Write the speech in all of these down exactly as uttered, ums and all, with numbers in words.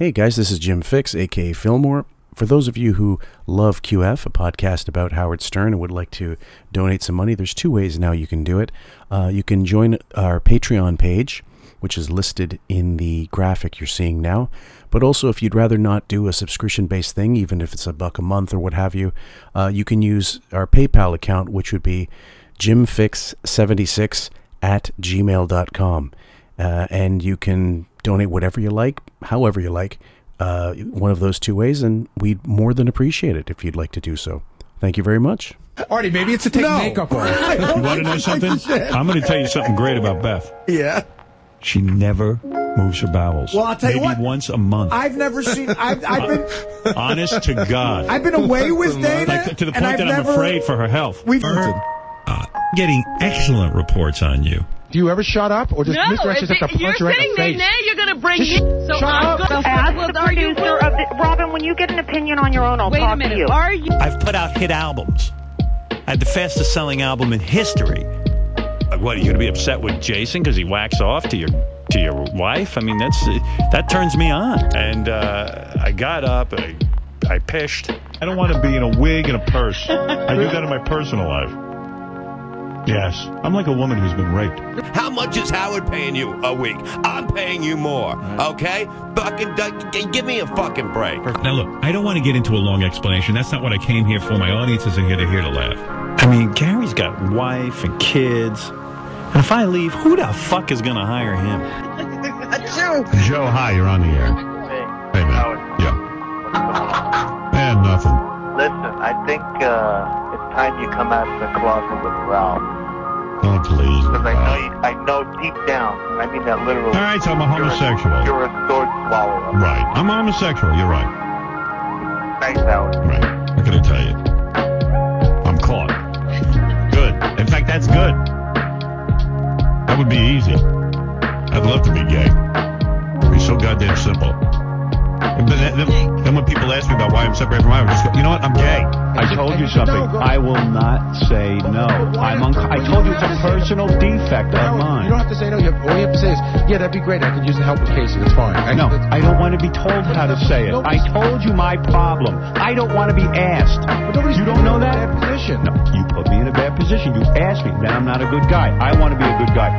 Hey guys, this is Jim Fixx, aka Fillmore. For those of you who love Q F, a podcast about Howard Stern, and would like to donate some money, there's two ways now you can do it. Uh, you can join our Patreon page, which is listed in the graphic you're seeing now. But also, if you'd rather not do a subscription-based thing, even if it's a buck a month or what have you, uh, you can use our PayPal account, which would be jimfix seventy-six at gmail dot com. Uh, and you can donate whatever you like, however you like, uh, one of those two ways, and we'd more than appreciate it if you'd like to do so. Thank you very much. Artie, maybe it's a take no. makeup off. You want to know something? I'm going to tell you something great about Beth. Yeah? She never moves her bowels. Well, I'll tell maybe you what. Maybe once a month. I've never seen... I've, I've been... Honest to God. I've been away with Dana, like, to the point that I'm never, afraid for her health. We've heard uh, getting excellent reports on you. Do you ever shut up, or does no, Mister Rush just have to punch her in the face? Now you're going to bring it. So shut I'm up. Going to ask the producer of the, Robin, when you get an opinion on your own, I'll Wait talk a minute. to you. Are you. I've put out hit albums. I had the fastest selling album in history. What, are you going to be upset with Jason because he whacks off to your to your wife? I mean, that's that turns me on. And uh, I got up, I, I pished. I don't want to be in a wig and a purse. I do that in my personal life. Yes. I'm like a woman who's been raped. How much is Howard paying you a week? I'm paying you more, okay? Fucking give me a fucking break. Now, look, I don't want to get into a long explanation. That's not what I came here for. My audience isn't here to, here to laugh. I mean, Gary's got wife and kids. And if I leave, who the fuck is going to hire him? Joe. Joe, hi. You're on the air. Hey, hey man. Howard. Yeah. Man, nothing. Listen, I think... Uh... time you come out of the closet with Ralph. Oh, please. Because I know you, I know deep down, and I mean that literally. All right, so I'm a homosexual. You're a, you're a sword swallower. Right. I'm homosexual. You're right. Thanks, Howard. Right. What can I tell you? I'm caught. Good. In fact, that's good. That would be easy. I'd love to be gay. It'd be so goddamn simple. Then, then, then when people ask me about why I'm separated from my wife, I just go, you know what, I'm gay. I told you something. I will not say no. I'm un- I told you it's a personal defect of mine. You don't have to say no. You have, all you have to say is, yeah, that'd be great. I could use the help with Casey. It's fine. I, no, I don't want to be told how to say it. I told you my problem. I don't want to be asked. You don't know that? No, you put me in a bad position. You asked me. Then I'm not a good guy. I want to be a good guy.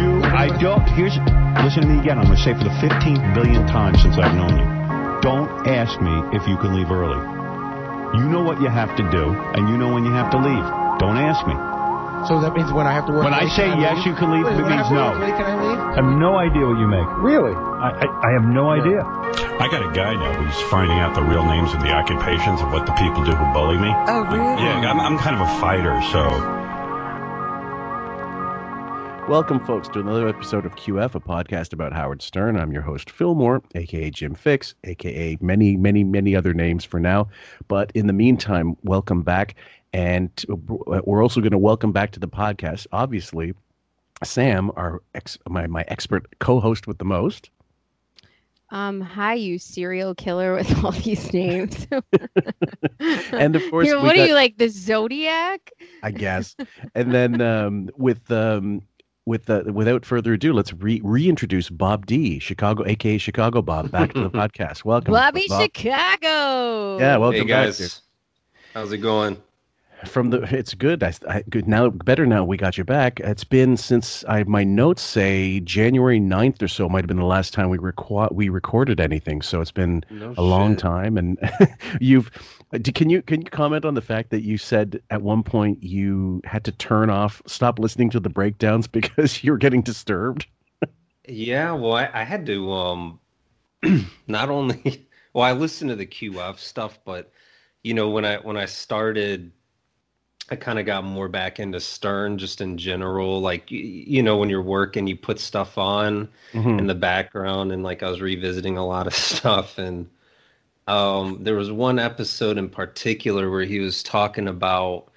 You, I don't. Here's, listen to me again. I'm going to say for the fifteen billion times since I've known you. Don't ask me if you can leave early. You know what you have to do, and you know when you have to leave. Don't ask me. So that means when I have to work When late, I say I yes, leave? You can leave, Wait, it means no. Late, can I leave? I have no idea what you make. Really? I, I, I have no yeah. idea. I got a guy now who's finding out the real names and the occupations of what the people do who bully me. Oh, really? Yeah, I'm, I'm kind of a fighter, so... Welcome, folks, to another episode of Q F, a podcast about Howard Stern. I'm your host, Fillmore, a k a. Jim Fixx, a k a many, many, many other names for now. But in the meantime, welcome back. And we're also going to welcome back to the podcast, obviously, Sam, our ex, my, my expert co-host with the most. Um, hi, you serial killer with all these names. And of course, You're, what we are got, you, like the Zodiac? I guess. And then um, with... Um, With uh, without further ado, let's re- reintroduce Bob D, Chicago, a k a. Chicago Bob, back to the podcast. Welcome, Bobby Bob. Chicago. Yeah, welcome, hey guys. Back How's it going? From the, it's good. I, I good now. Better now. We got you back. It's been since I my notes say January ninth or so might have been the last time we reco- we recorded anything. So it's been no a shit. long time. And you've can you can you comment on the fact that you said at one point you had to turn off, stop listening to the breakdowns because you were getting disturbed? Yeah, well, I, I had to um, not only well, I listened to the Q F stuff, but you know when I when I started. I kind of got more back into Stern just in general. Like, you, you know, when you're working, you put stuff on mm-hmm. in the background. And like, I was revisiting a lot of stuff. And um, there was one episode in particular where he was talking about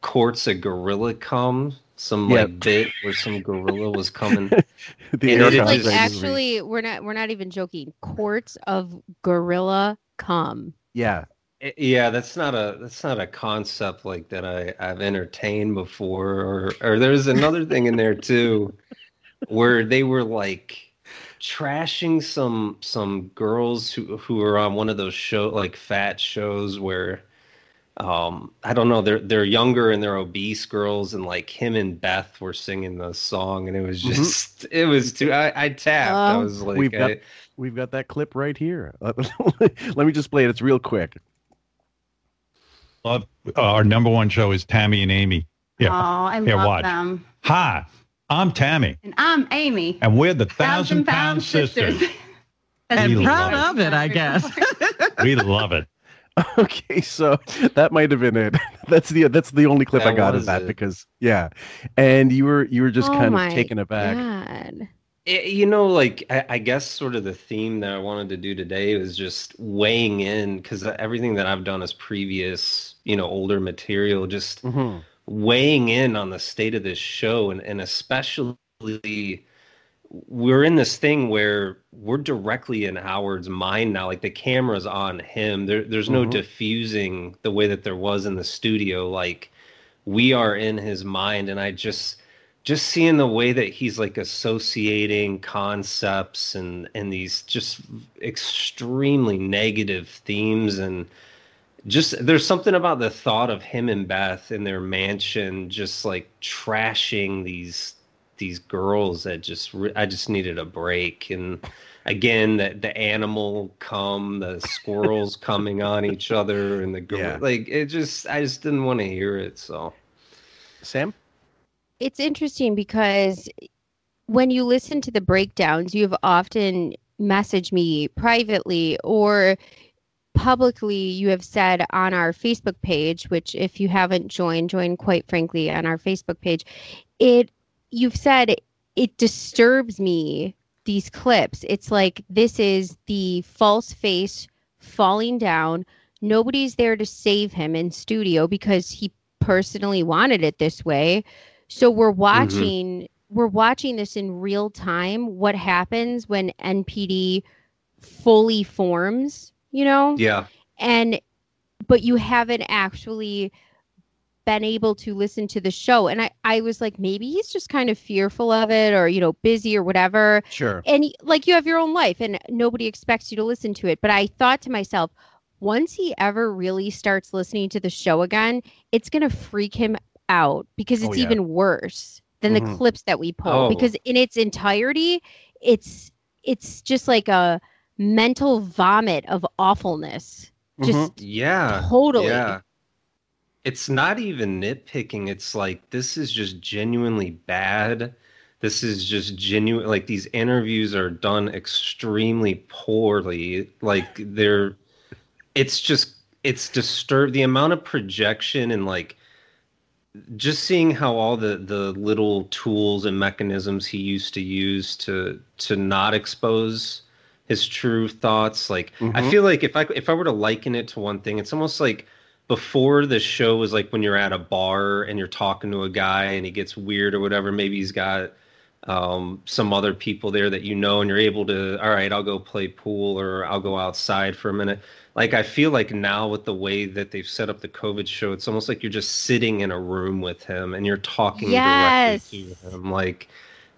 quarts of gorilla cum. Some yep. like bit where some gorilla was coming. the and it, like, actually, we're not, we're not even joking. Quarts of gorilla cum. Yeah. Yeah, that's not a that's not a concept like that I, I've entertained before. Or, or there's another thing in there too, where they were like trashing some some girls who who are on one of those show like fat shows where um I don't know, they're they're younger and they're obese girls, and like him and Beth were singing the song, and it was just mm-hmm. it was too I, I tapped. Um, I was like we've got, I, we've got that clip right here. Let me just play it. It's real quick. Love, uh, our number one show is Tammy and Amy. Yeah. Oh, I yeah, love watch. them. Hi, I'm Tammy. And I'm Amy. And we're the Thousand, Thousand Pound, Pound Sisters. Sisters. And proud of it, I guess. We love it. Okay, so that might have been it. That's the that's the only clip that I got of that it. because yeah. And you were you were just oh kind of taken aback. God. It, you know, like, I, I guess sort of the theme that I wanted to do today was just weighing in, because everything that I've done is previous, you know, older material, just mm-hmm. weighing in on the state of this show. And, and especially we're in this thing where we're directly in Howard's mind now, like the camera's on him. There, there's no mm-hmm. diffusing the way that there was in the studio. Like, we are in his mind, and I just... just seeing the way that he's like associating concepts and, and these just extremely negative themes, and just there's something about the thought of him and Beth in their mansion just like trashing these these girls that just re- I just needed a break. And again, the, the animal come, the squirrels coming on each other, and the girl yeah. like it just I just didn't want to hear it. So Sam? It's interesting because when you listen to the breakdowns, you've often messaged me privately or publicly. You have said on our Facebook page, which if you haven't joined, join quite frankly on our Facebook page. It you've said it disturbs me, these clips. It's like, this is the false face falling down. Nobody's there to save him in studio because he personally wanted it this way. So we're watching mm-hmm. we're watching this in real time, what happens when N P D fully forms, you know? Yeah. And but you haven't actually been able to listen to the show. And I, I was like, maybe he's just kind of fearful of it, or, you know, busy or whatever. Sure. And like, you have your own life and nobody expects you to listen to it. But I thought to myself, once he ever really starts listening to the show again, it's going to freak him out, because it's oh, yeah. even worse than mm-hmm. the clips that we pull, oh. because in its entirety, it's it's just like a mental vomit of awfulness. Mm-hmm. Just yeah, totally. Yeah. It's not even nitpicking. It's like, this is just genuinely bad. This is just genuine. Like, these interviews are done extremely poorly. Like, they're. It's just it's disturbed. The amount of projection and like. Just seeing how all the, the little tools and mechanisms he used to use to to not expose his true thoughts, like mm-hmm. I feel like if I if I were to liken it to one thing, it's almost like before the show was like when you're at a bar and you're talking to a guy and he gets weird or whatever. Maybe he's got um, some other people there that you know, and you're able to, all right, I'll go play pool or I'll go outside for a minute. Like, I feel like now with the way that they've set up the COVID show, it's almost like you're just sitting in a room with him and you're talking yes. directly to him. Like,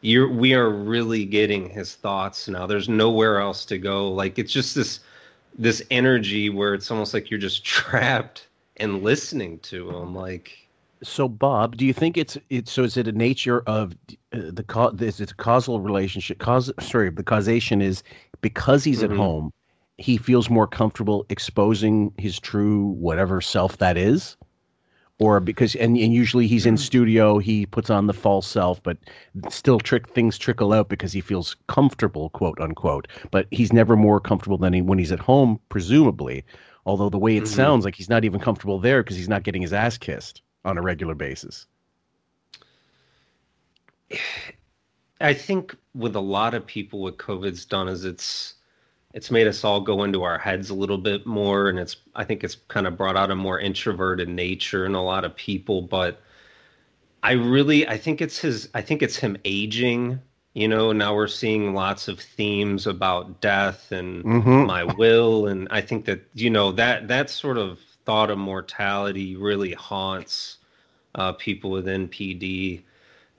you're, we are really getting his thoughts now. There's nowhere else to go. Like, it's just this this energy where it's almost like you're just trapped and listening to him. Like, so Bob, do you think it's it's so? Is it a nature of uh, the cause? Is it a causal relationship? Cause sorry, the causation is because he's mm-hmm. at home. He feels more comfortable exposing his true whatever self that is, or because and, and usually he's in studio, he puts on the false self, but still trick things trickle out because he feels comfortable, quote unquote. But he's never more comfortable than he, when he's at home, presumably. Although the way it mm-hmm. sounds like he's not even comfortable there because he's not getting his ass kissed on a regular basis. I think with a lot of people, what COVID's done is it's. It's made us all go into our heads a little bit more, and it's I think it's kind of brought out a more introverted nature in a lot of people. But I really I think it's his I think it's him aging. You know, now we're seeing lots of themes about death and mm-hmm. my will, and I think that you know that that sort of thought of mortality really haunts uh, people with N P D.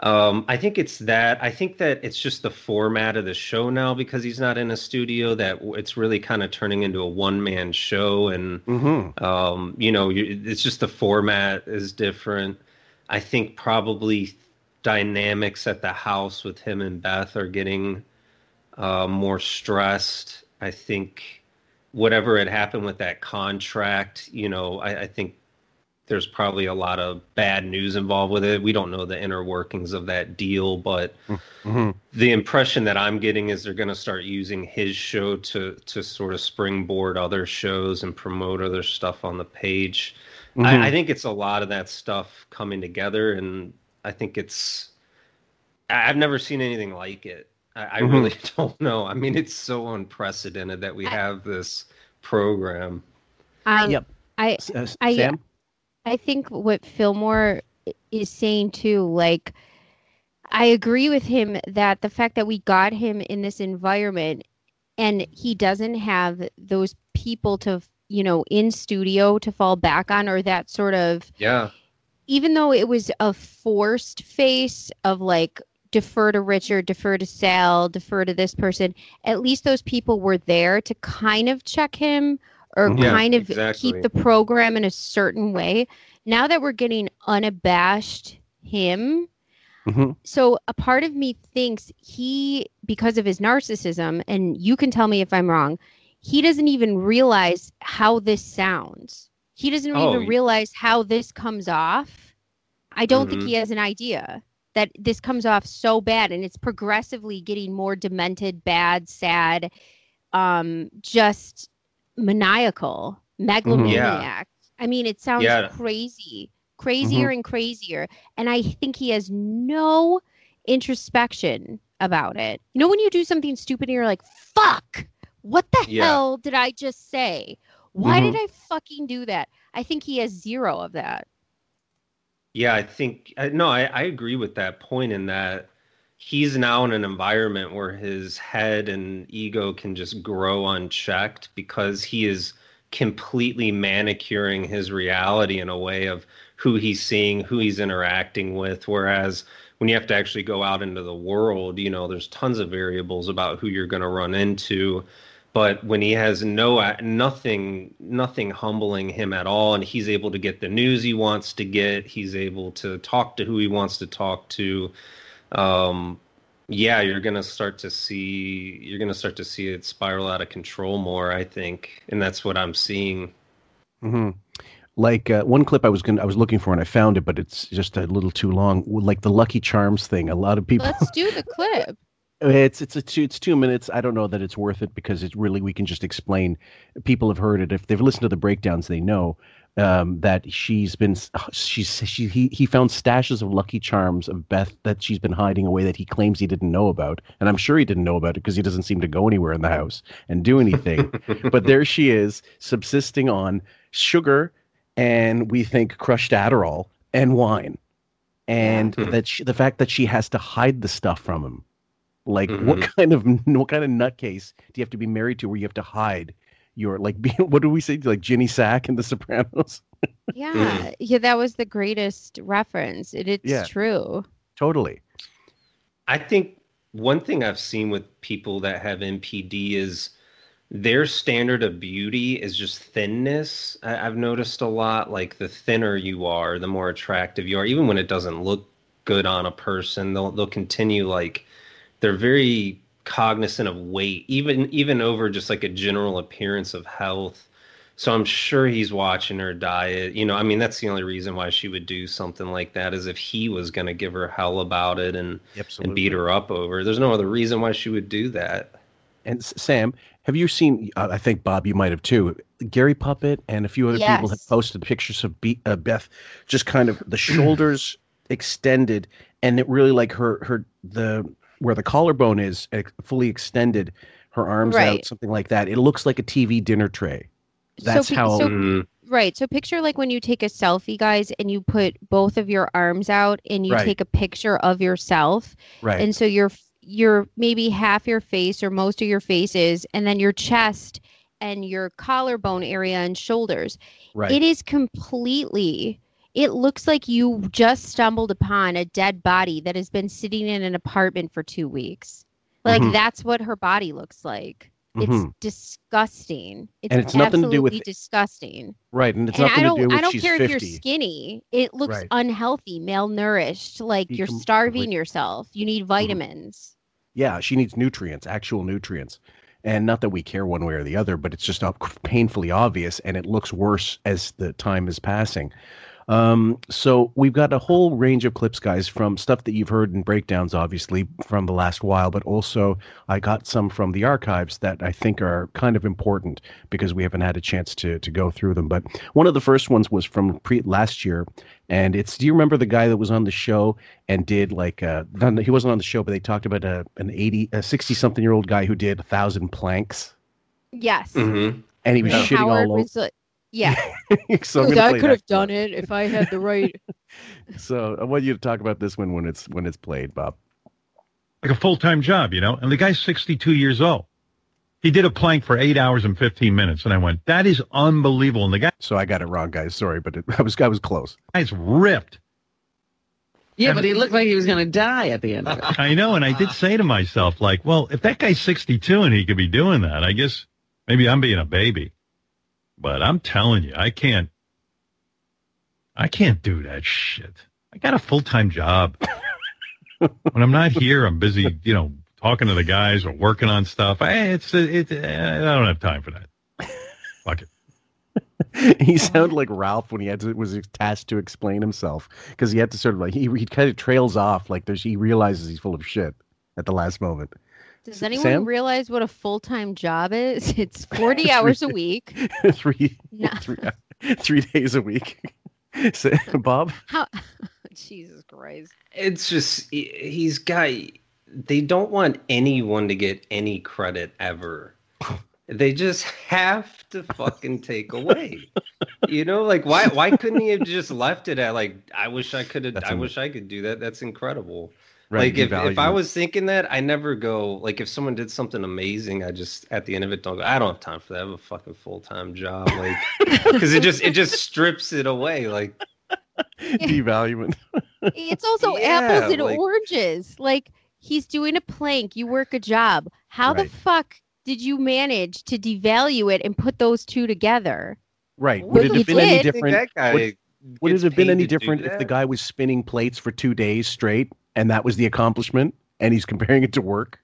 Um, I think it's that. I think that it's just the format of the show now, because he's not in a studio, that it's really kind of turning into a one-man show. And, mm-hmm. um, you know, you, it's just the format is different. I think probably dynamics at the house with him and Beth are getting uh, more stressed. I think whatever had happened with that contract, you know, I, I think there's probably a lot of bad news involved with it. We don't know the inner workings of that deal, but mm-hmm. the impression that I'm getting is they're going to start using his show to, to sort of springboard other shows and promote other stuff on the page. Mm-hmm. I, I think it's a lot of that stuff coming together, and I think it's, I've never seen anything like it. I, I mm-hmm. really don't know. I mean, it's so unprecedented that we have this program. Um, yep. I, uh, I, Sam? I think what Fillmore is saying too, like, I agree with him that the fact that we got him in this environment and he doesn't have those people to, you know, in studio to fall back on, or that sort of, yeah. even though it was a forced face of like, defer to Richard, defer to Sal, defer to this person, at least those people were there to kind of check him or yeah, kind of exactly. keep the program in a certain way. Now that we're getting unabashed him, mm-hmm. so a part of me thinks he, because of his narcissism, and you can tell me if I'm wrong, he doesn't even realize how this sounds. He doesn't oh, even he... realize how this comes off. I don't mm-hmm. think he has an idea that this comes off so bad, and it's progressively getting more demented, bad, sad, um, just... maniacal, megalomaniac. Yeah. I mean, it sounds yeah. crazy, crazier mm-hmm. and crazier. And I think he has no introspection about it. You know, when you do something stupid and you're like, fuck, what the yeah. hell did I just say? Why mm-hmm. did I fucking do that? I think he has zero of that. Yeah, I think, no, I, I agree with that point, in that he's now in an environment where his head and ego can just grow unchecked, because he is completely manicuring his reality in a way of who he's seeing, who he's interacting with. Whereas when you have to actually go out into the world, you know, there's tons of variables about who you're going to run into. But when he has no nothing, nothing humbling him at all, and he's able to get the news he wants to get, he's able to talk to who he wants to talk to. Um, yeah, you're going to start to see, you're going to start to see it spiral out of control more, I think. And that's what I'm seeing. Mm-hmm. Like, uh, one clip I was going I was looking for and I found it, but it's just a little too long. Like the Lucky Charms thing. A lot of people. Let's do the clip. It's, it's a two, it's two minutes. I don't know that it's worth it, because it's really, we can just explain. People have heard it. If they've listened to the breakdowns, they know. Um, that she's been, she's, she, he, he found stashes of Lucky Charms of Beth that she's been hiding away, that he claims he didn't know about. And I'm sure he didn't know about it, because he doesn't seem to go anywhere in the house and do anything. But there she is, subsisting on sugar and, we think, crushed Adderall and wine. And mm-hmm. that she, the fact that she has to hide the stuff from him. Like, mm-hmm. what kind of, what kind of nutcase do you have to be married to where you have to hide your, like, what do we say? Like Ginny Sack in The Sopranos? Yeah. Yeah, that was the greatest reference. It, it's yeah, true. Totally. I think one thing I've seen with people that have M P D is their standard of beauty is just thinness. I, I've noticed a lot, like, the thinner you are, the more attractive you are. Even when it doesn't look good on a person, they'll they'll continue, like, they're very cognizant of weight, even even over just like a general appearance of health. So I'm sure he's watching her diet. You know, I mean, that's the only reason why she would do something like that, is if he was going to give her hell about it and, and beat her up over. There's no other reason why she would do that. And Sam, have you seen, uh, I think, Bob, you might have too, Gary Puppet and a few other yes. people have posted pictures of Be- uh, Beth, just kind of the shoulders extended, and it really, like, her, her the... where the collarbone is fully extended, her arms right. out, something like that. It looks like a T V dinner tray. That's so, how... So, mm. Right. So picture like when you take a selfie, guys, and you put both of your arms out and you right. take a picture of yourself. Right. And so you're, you're maybe half your face or most of your face is, and then your chest and your collarbone area and shoulders. Right. It is completely... it looks like you just stumbled upon a dead body that has been sitting in an apartment for two weeks. Like, mm-hmm. that's what her body looks like. It's mm-hmm. disgusting. It's, and it's absolutely nothing to do with disgusting. Right. And it's and nothing to do with I don't she's care fifty. If you're skinny. It looks right. unhealthy, malnourished. Like you you're can, starving like, yourself. You need vitamins. Yeah. She needs nutrients, actual nutrients. And not that we care one way or the other, but it's just painfully obvious. And it looks worse as the time is passing. Um, so we've got a whole range of clips, guys, from stuff that you've heard in breakdowns, obviously, from the last while, but also I got some from the archives that I think are kind of important because we haven't had a chance to to go through them. But one of the first ones was from pre- last year. And it's, do you remember the guy that was on the show and did like, uh, he wasn't on the show, but they talked about a, an eighty, a sixty-something year old guy who did a thousand planks? Yes. Mm-hmm. And he was and shitting Howard all over. Yeah, so I could have done it if I had the right. So I want you to talk about this one when it's when it's played, Bob. Like a full-time job, you know. And the guy's sixty-two years old. He did a plank for eight hours and fifteen minutes, and I went, "That is unbelievable." And the guy. So I got it wrong, guys. Sorry, but it, I was I was close. Guy's ripped. Yeah, and but he looked like he was going to die at the end of it. I know, and I did say to myself, like, well, if that guy's sixty-two and he could be doing that, I guess maybe I'm being a baby. But I'm telling you, I can't, I can't do that shit. I got a full-time job. When I'm not here, I'm busy, you know, talking to the guys or working on stuff. I, it's, it, I don't have time for that. Fuck it. He sounded like Ralph when he had to, was tasked to explain himself, because he had to sort of like, he, he kind of trails off. Like there's, he realizes he's full of shit at the last moment. Does anyone Sam? realize what a full-time job is? It's forty three, hours a week. Three, no. three, three days a week. So, Bob? How? Jesus Christ. It's just, he's got, they don't want anyone to get any credit ever. They just have to fucking take away. You know, like, why Why couldn't he have just left it at, like, I wish I could have, I amazing. wish I could do that. That's incredible. Right, like, if, if I was thinking that, I never go, like, if someone did something amazing, I just, at the end of it, don't go, I don't have time for that. I have a fucking full-time job. Like, because it just, it just strips it away. Like, devaluing. It's also yeah, apples and like, oranges. Like, he's doing a plank. You work a job. How right. the fuck did you manage to devalue it and put those two together? Right. Would it have been any different? Would it have been any different if the guy was spinning plates for two days straight? And that was the accomplishment, and he's comparing it to work.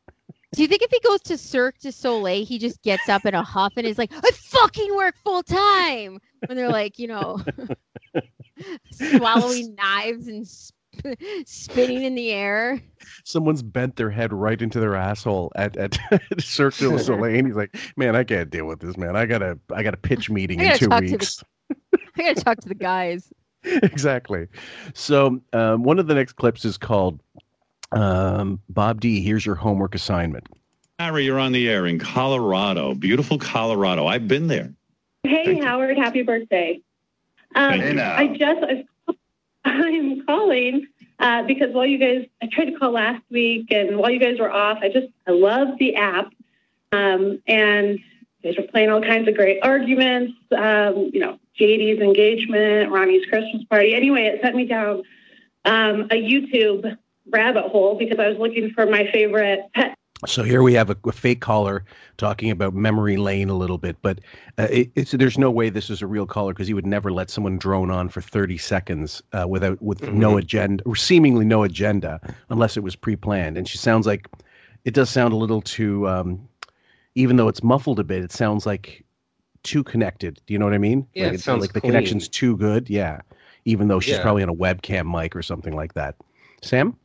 Do you think if he goes to Cirque du Soleil, he just gets up in a huff and is like, I fucking work full time? When they're like, you know, swallowing knives and sp- spinning in the air. Someone's bent their head right into their asshole at, at Cirque du Soleil, and he's like, man, I can't deal with this, man. I got a, I got a pitch meeting in two weeks. The, I got to talk to the guys. Exactly. So um, one of the next clips is called um, Bob D, here's your homework assignment. Harry, you're on the air in Colorado. Beautiful Colorado. I've been there. Hey, Thank Howard. You. Happy birthday. Um, Thank you. I just, I'm calling uh, because while you guys, I tried to call last week and while you guys were off, I just, I love the app. Um, and you guys were playing all kinds of great arguments, um, you know, J D's engagement, Ronnie's Christmas party. Anyway, it sent me down um, a YouTube rabbit hole because I was looking for my favorite pet. So here we have a, a fake caller talking about memory lane a little bit, but uh, it, it's, there's no way this is a real caller because he would never let someone drone on for thirty seconds uh, without with mm-hmm. no agenda, or seemingly no agenda, unless it was pre-planned. And she sounds like, it does sound a little too, um, even though it's muffled a bit, it sounds like too connected. Do you know what I mean? Yeah, like it, it sounds like the clean. Connection's too good. Yeah. Even though she's yeah. probably on a webcam mic or something like that. Sam?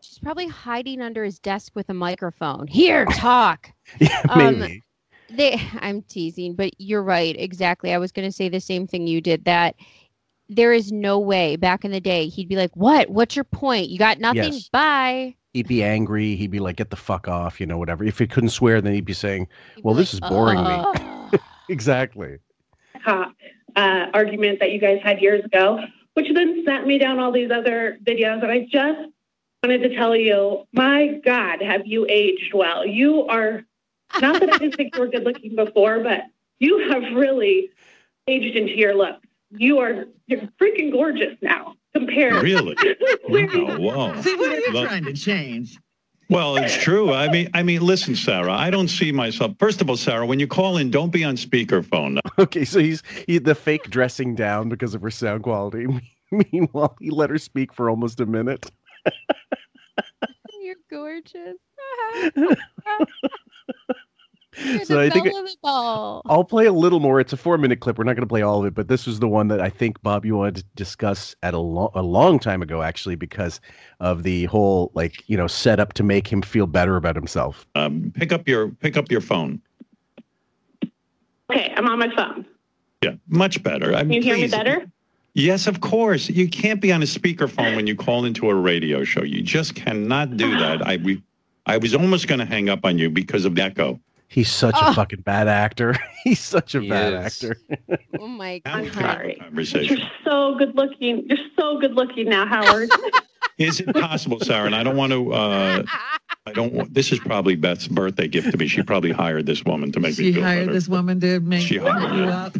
She's probably hiding under his desk with a microphone. Here, talk. yeah, um, maybe. They, I'm teasing, but you're right. Exactly. I was going to say the same thing you did, that there is no way back in the day he'd be like, what? What's your point? You got nothing? Yes. Bye. He'd be angry. He'd be like, get the fuck off, you know, whatever. If he couldn't swear, then he'd be saying, he'd well, be this like, is boring uh... me. Exactly. Top uh, argument that you guys had years ago, which then sent me down all these other videos. And I just wanted to tell you, my God, have you aged well? You are, not that I didn't think you were good looking before, but you have really aged into your look. you are you're freaking gorgeous now compared. Really? Wow, wow. See, what are you Love- trying to change? Well, it's true. I mean, I mean, listen, Sarah, I don't see myself. First of all, Sarah, when you call in, don't be on speakerphone. Okay, so he's he, the fake dressing down because of her sound quality. Meanwhile, he let her speak for almost a minute. You're gorgeous. You're so I think I, I'll play a little more. It's a four-minute clip. We're not going to play all of it, but this was the one that I think, Bob, you wanted to discuss at a, lo- a long time ago, actually, because of the whole, like, you know, setup to make him feel better about himself. Um, pick up your pick up your phone. Okay, I'm on my phone. Yeah, much better. I mean, Can you hear please. me better? Yes, of course. You can't be on a speakerphone when you call into a radio show. You just cannot do that. I we, I was almost going to hang up on you because of the echo. He's such oh. a fucking bad actor. He's such a he bad is. actor. Oh my God. I'm sorry. You're so good looking. You're so good looking now, Howard. Is it possible, Sarah? And I don't want to. Uh, I don't. Want, this is probably Beth's birthday gift to me. She probably hired this woman to make she me feel better. She hired this woman to make she you up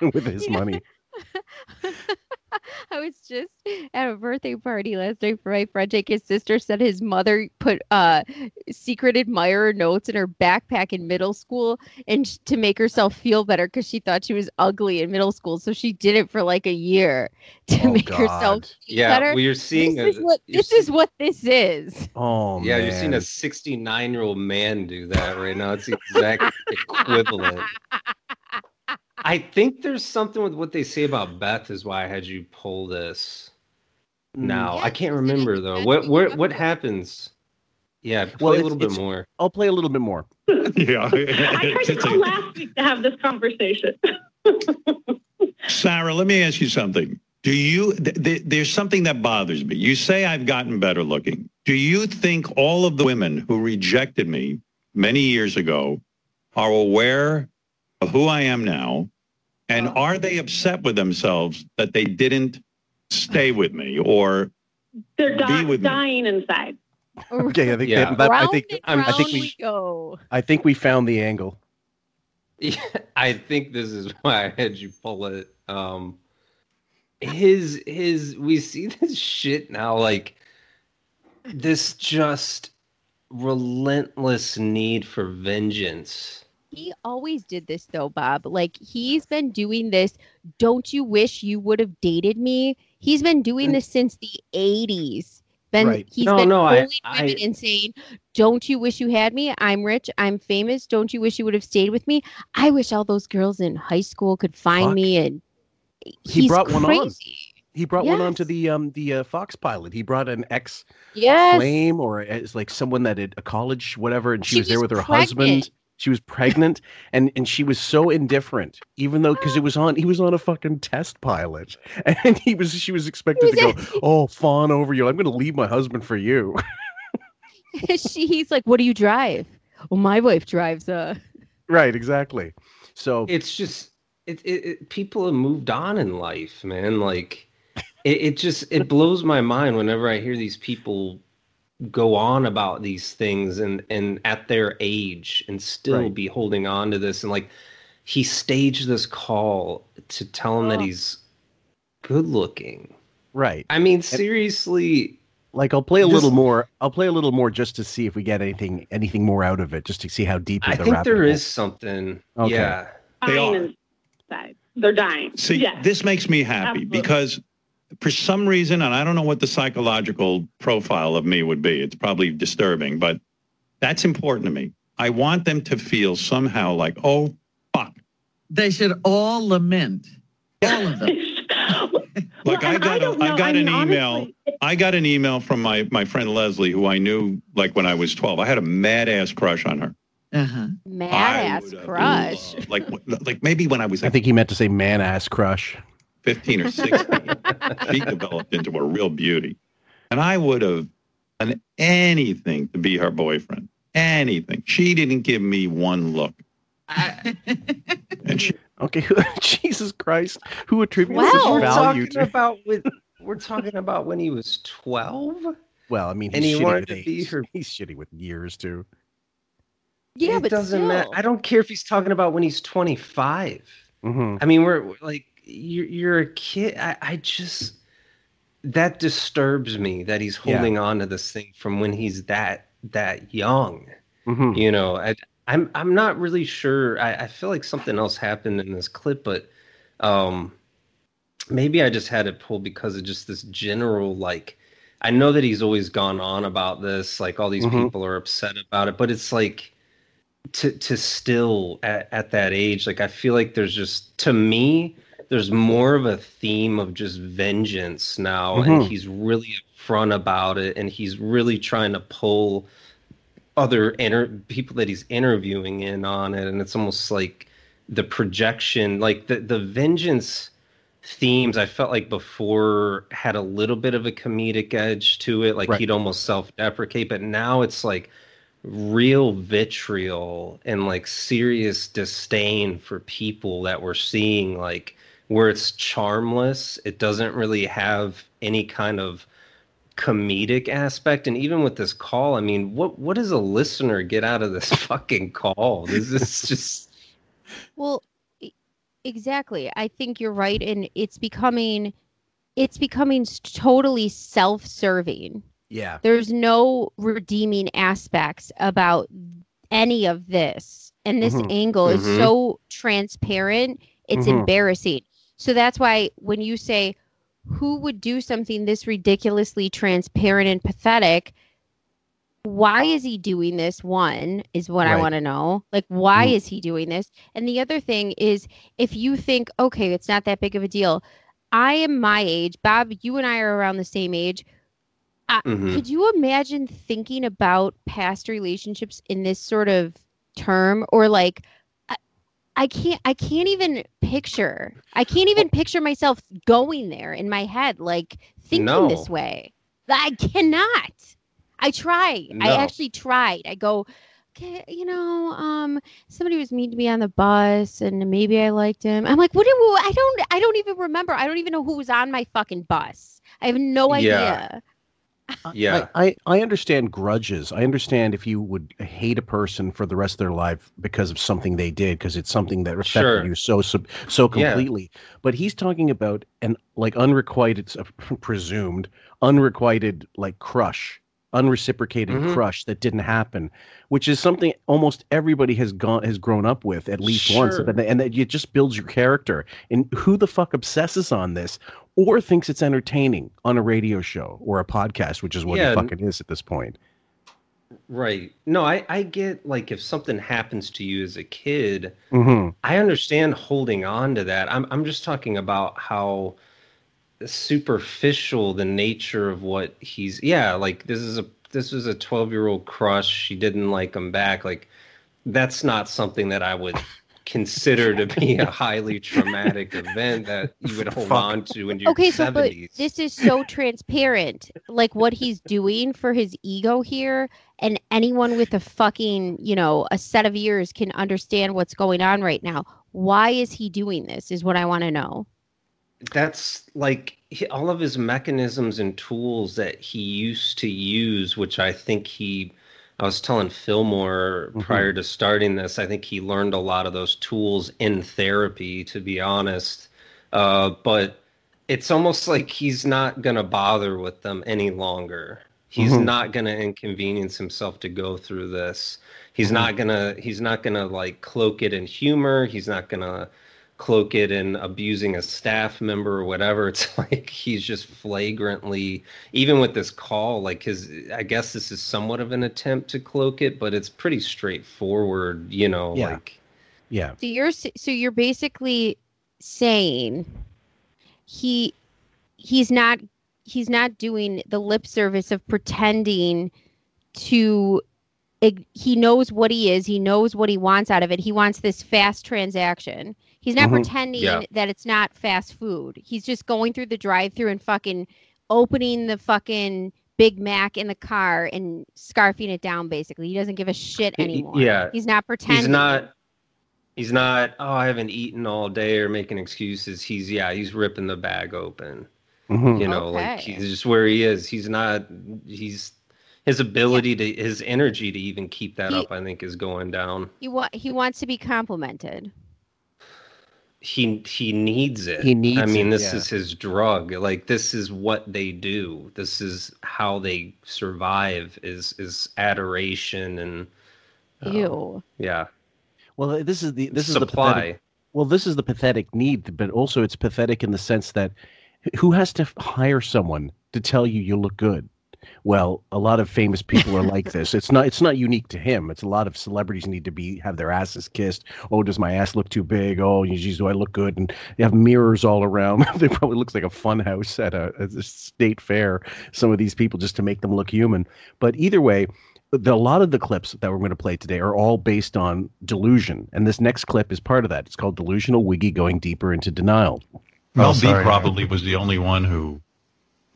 with his yeah. money. I was just at a birthday party last night for my friend Jake. His sister said his mother put uh, secret admirer notes in her backpack in middle school and sh- to make herself feel better because she thought she was ugly in middle school. So she did it for like a year to oh, make God. herself feel yeah, better. Yeah, well, you're seeing this, a, is, what, you're this seeing... is what this is. Oh, yeah, man. You're seeing a sixty-nine-year-old man do that right now. It's the exact equivalent. I think there's something with what they say about Beth is why I had you pull this. Now yeah, I can't remember though. What what what happens? Yeah, play well, a little bit more. I'll play a little bit more. Yeah, I tried to call last week to have this conversation. Sarah, let me ask you something. Do you? Th- th- there's something that bothers me. You say I've gotten better looking. Do you think all of the women who rejected me many years ago are aware of who I am now, and are they upset with themselves that they didn't stay with me or They're di- be with dying me? inside. Okay, I think yeah. that, that I think I think we, we go. I think we found the angle. Yeah, I think this is why I had you pull it. Um, his his we see this shit now, like this just relentless need for vengeance. He always did this, though, Bob. Like, he's been doing this, don't you wish you would have dated me? He's been doing this since the eighties. Been, right. He's no, been no, bullying I, women I, and saying, don't you wish you had me? I'm rich. I'm famous. Don't you wish you would have stayed with me? I wish all those girls in high school could find fuck. me. And he's He brought crazy. one on. He brought yes. one on to the um, the uh, Fox pilot. He brought an ex yes. flame or it's like someone that at a college, whatever, and she, she was, was there with her pregnant. husband. She was pregnant, and, and she was so indifferent, even though because it was on, he was on a fucking test pilot, and he was she was expected to go, oh, fawn over you. I'm going to leave my husband for you. she, he's like, what do you drive? Well, my wife drives. Uh... Right, exactly. So it's just it, it, it people have moved on in life, man. Like it, it just it blows my mind whenever I hear these people go on about these things and and at their age and still right. be holding on to this. And like he staged this call to tell him oh. that he's good looking. Right. I mean, seriously, and, like I'll play a this, little more. I'll play a little more just to see if we get anything, anything more out of it, just to see how deep. I the think there is, is something. Okay. Yeah. They are. They're dying. See, yeah. This makes me happy Absolutely. because for some reason, and I don't know what the psychological profile of me would be. It's probably disturbing, but that's important to me. I want them to feel somehow like, oh, fuck. They should all lament. All of them. Look, well, I got, I a, I got I mean, an email. Honestly... I got an email from my, my friend Leslie, who I knew like when I was twelve. I had a mad-ass crush on her. Uh-huh. Mad-ass crush. Loved, like, like maybe when I was... Like, I think he meant to say man-ass crush. fifteen or sixteen, she developed into a real beauty. And I would have done anything to be her boyfriend. Anything. She didn't give me one look. I... And she... Okay, Jesus Christ. Who attributes wow. this value to... About with, we're talking about when he was twelve? Well, I mean, he's, and he shitty, wanted with to be her... he's shitty with years, too. Yeah, it but doesn't still... matter. I don't care if he's talking about when he's twenty-five. Mm-hmm. I mean, we're, we're like... you're, you're a kid. I, I just, that disturbs me that he's holding yeah. on to this thing from when he's that, that young, mm-hmm. you know, I, I'm, I'm not really sure. I, I feel like something else happened in this clip, but, um, maybe I just had it pulled because of just this general, like, I know that he's always gone on about this, like all these mm-hmm. people are upset about it, but it's like to to still at, at that age, like I feel like there's just, to me, there's more of a theme of just vengeance now, mm-hmm. and he's really upfront about it, and he's really trying to pull other inter- people that he's interviewing in on it, and it's almost like the projection, like the the vengeance themes I felt like before had a little bit of a comedic edge to it, like right. he'd almost self-deprecate, but now it's like real vitriol and like serious disdain for people that we're seeing, like where it's charmless, it doesn't really have any kind of comedic aspect. And even with this call, I mean, what what does a listener get out of this fucking call? This is just well exactly. I think you're right, and it's becoming, it's becoming totally self-serving. Yeah. There's no redeeming aspects about any of this, and this mm-hmm. angle mm-hmm. is so transparent. It's mm-hmm. embarrassing. So that's why when you say, "Who would do something this ridiculously transparent and pathetic?" Why is he doing this? One is what right. I want to know. Like, why mm. is he doing this? And the other thing is, if you think, okay, it's not that big of a deal. I am my age. Bob, you and I are around the same age. I, mm-hmm. Could you imagine thinking about past relationships in this sort of term? Or like, I, I can't, I can't even picture, I can't even picture myself going there in my head, like thinking no. this way. I cannot. I try. No. I actually tried. I go, okay, you know, um, somebody was mean to me on the bus, and maybe I liked him. I'm like, what? Do we, I don't. I don't even remember. I don't even know who was on my fucking bus. I have no idea. Yeah. yeah. I, I, I understand grudges. I understand if you would hate a person for the rest of their life because of something they did, because it's something that affected sure. you so so completely. Yeah. But he's talking about an like unrequited, uh, presumed unrequited like crush. Unreciprocated mm-hmm. crush that didn't happen, which is something almost everybody has gone has grown up with at least sure. once, and, and that it just builds your character. And who the fuck obsesses on this or thinks it's entertaining on a radio show or a podcast, which is what yeah. it fucking is at this point. Right. No, I, I get like if something happens to you as a kid, mm-hmm. I understand holding on to that. I'm I'm just talking about how superficial the nature of what he's yeah like this is a this is a twelve year old crush, she didn't like him back, like that's not something that I would consider to be a highly traumatic event that you would hold Fuck. on to in your okay, seventies. So, but this is so transparent, like what he's doing for his ego here, and anyone with a fucking, you know, a set of ears can understand what's going on right now. Why is he doing this is what I want to know. That's like he, all of his mechanisms and tools that he used to use, which I think he, I was telling Fillmore mm-hmm. prior to starting this, I think he learned a lot of those tools in therapy, to be honest. Uh, but it's almost like he's not going to bother with them any longer. He's mm-hmm. not going to inconvenience himself to go through this. He's mm-hmm. not going to, he's not going to like cloak it in humor. He's not going to cloak it in abusing a staff member or whatever. It's like he's just flagrantly, even with this call, like his, I guess this is somewhat of an attempt to cloak it, but it's pretty straightforward, you know, yeah. like, yeah. So you're, so you're basically saying he, he's not, he's not doing the lip service of pretending to, he knows what he is. He knows what he wants out of it. He wants this fast transaction. He's not mm-hmm. pretending yeah. that it's not fast food. He's just going through the drive-thru and fucking opening the fucking Big Mac in the car and scarfing it down, basically. He doesn't give a shit anymore. He, yeah. He's not pretending. He's not, he's not, oh, I haven't eaten all day or making excuses. He's, yeah, he's ripping the bag open. Mm-hmm. You know, okay. like he's just where he is. He's not, he's, his ability yeah. to, his energy to even keep that he, up, I think, is going down. He, wa- he wants to be complimented. he he needs it. He needs. I mean, it, this yeah. is his drug. Like, this is what they do. This is how they survive. Is is adoration and um, ew. Yeah. Well, this is the this Supply. is the pathetic, well, this is the pathetic need, but also it's pathetic in the sense that who has to hire someone to tell you you look good? Well, a lot of famous people are like this. It's not it's not unique to him. It's a lot of celebrities need to be have their asses kissed. Oh, does my ass look too big? Oh, geez, do I look good? And they have mirrors all around. They probably looks like a fun house at a, at a state fair, some of these people, just to make them look human. But either way, the, a lot of the clips that we're going to play today are all based on delusion. And this next clip is part of that. It's called Delusional Wiggy Going Deeper into Denial. Mel B probably was the only one who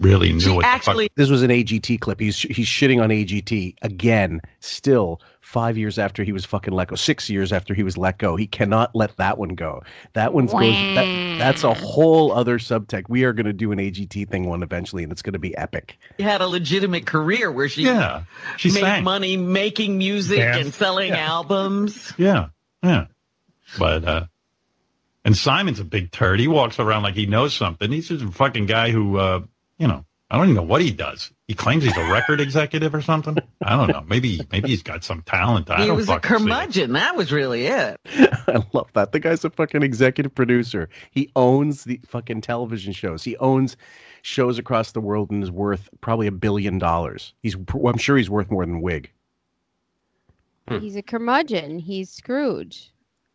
really knew she what actually, the fuck. This was an A G T clip. He's he's shitting on A G T again, still five years after he was fucking let go, six years after he was let go. He cannot let that one go. That one's wow. goes, that, that's a whole other subtext. We are going to do an A G T thing one eventually, and it's going to be epic. She had a legitimate career where she, yeah, she made sang. money making music Dance. and selling yeah. albums. Yeah, yeah. But, uh, and Simon's a big turd. He walks around like he knows something. He's just a fucking guy who, uh, you know, I don't even know what he does. He claims he's a record executive or something. I don't know. Maybe maybe he's got some talent. I he don't was a curmudgeon. That was really it. I love that. The guy's a fucking executive producer. He owns the fucking television shows. He owns shows across the world and is worth probably a billion dollars. He's, I'm sure he's worth more than Wig. Hmm. He's a curmudgeon. He's Scrooge.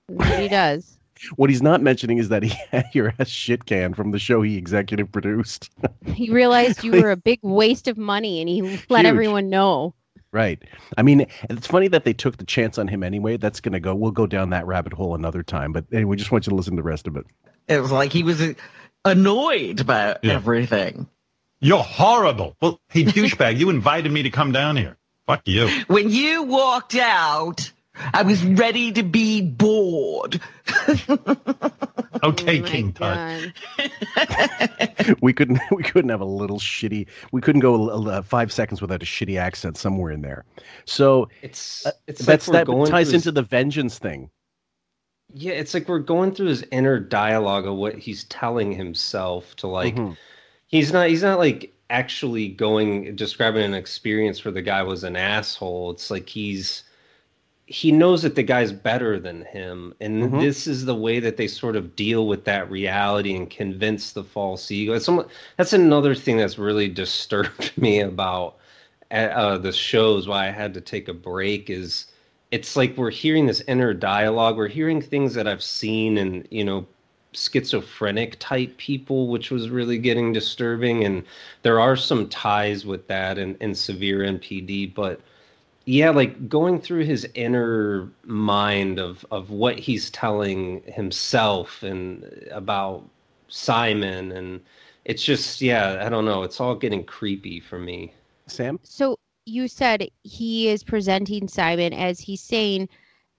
That's what he does. What he's not mentioning is that he had your ass shit can from the show he executive produced. He realized you were a big waste of money, and he let Huge. everyone know. Right. I mean, it's funny that they took the chance on him anyway. That's going to go. We'll go down that rabbit hole another time. But anyway, we just want you to listen to the rest of it. It was like he was annoyed by yeah. everything. You're horrible. Well, hey, douchebag, you invited me to come down here. Fuck you. When you walked out, I was ready to be bored. Okay, oh King Tut. we couldn't. We couldn't have a little shitty. We couldn't go uh, five seconds without a shitty accent somewhere in there. So it's. It's uh, like that's that ties into his, the vengeance thing. Yeah, it's like we're going through his inner dialogue of what he's telling himself to like. Mm-hmm. He's not. He's not like actually going describing an experience where the guy was an asshole. It's like he's. He knows that the guy's better than him. And mm-hmm. this is the way that they sort of deal with that reality and convince the false ego. It's almost, that's another thing that's really disturbed me about uh, the shows, why I had to take a break, is it's like we're hearing this inner dialogue. We're hearing things that I've seen in, you know, schizophrenic type people, which was really getting disturbing. And there are some ties with that and, and severe M P D, but yeah, like going through his inner mind of, of what he's telling himself and about Simon. And it's just, yeah, I don't know. It's all getting creepy for me. Sam? So you said he is presenting Simon as he's saying,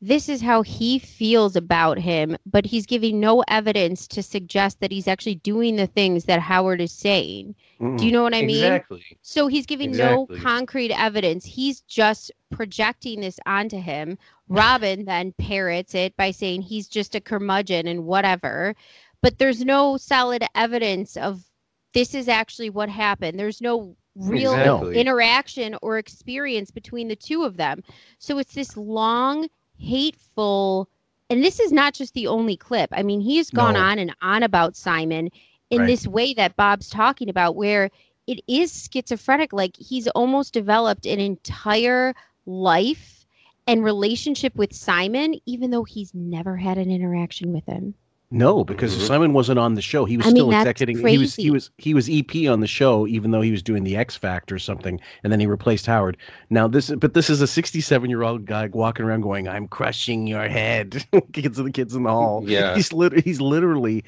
this is how he feels about him, but he's giving no evidence to suggest that he's actually doing the things that Howard is saying. Mm-hmm. Do you know what I mean? Exactly. So he's giving exactly. no concrete evidence. He's just projecting this onto him. Robin then parrots it by saying he's just a curmudgeon and whatever, but there's no solid evidence of this is actually what happened. There's no real exactly. interaction or experience between the two of them. So it's this long, hateful, and this is not just the only clip. I mean, he's gone no. on and on about Simon in right. this way that Bob's talking about, where it is schizophrenic. Like, he's almost developed an entire life and relationship with Simon, even though he's never had an interaction with him. No, because mm-hmm. Simon wasn't on the show. He was I still mean, executing. He was he was he was E P on the show, even though he was doing the X Factor or something, and then he replaced Howard. Now this, but this is a sixty-seven-year-old guy walking around going, "I'm crushing your head." Kids of the kids in the hall. Yeah, he's literally he's literally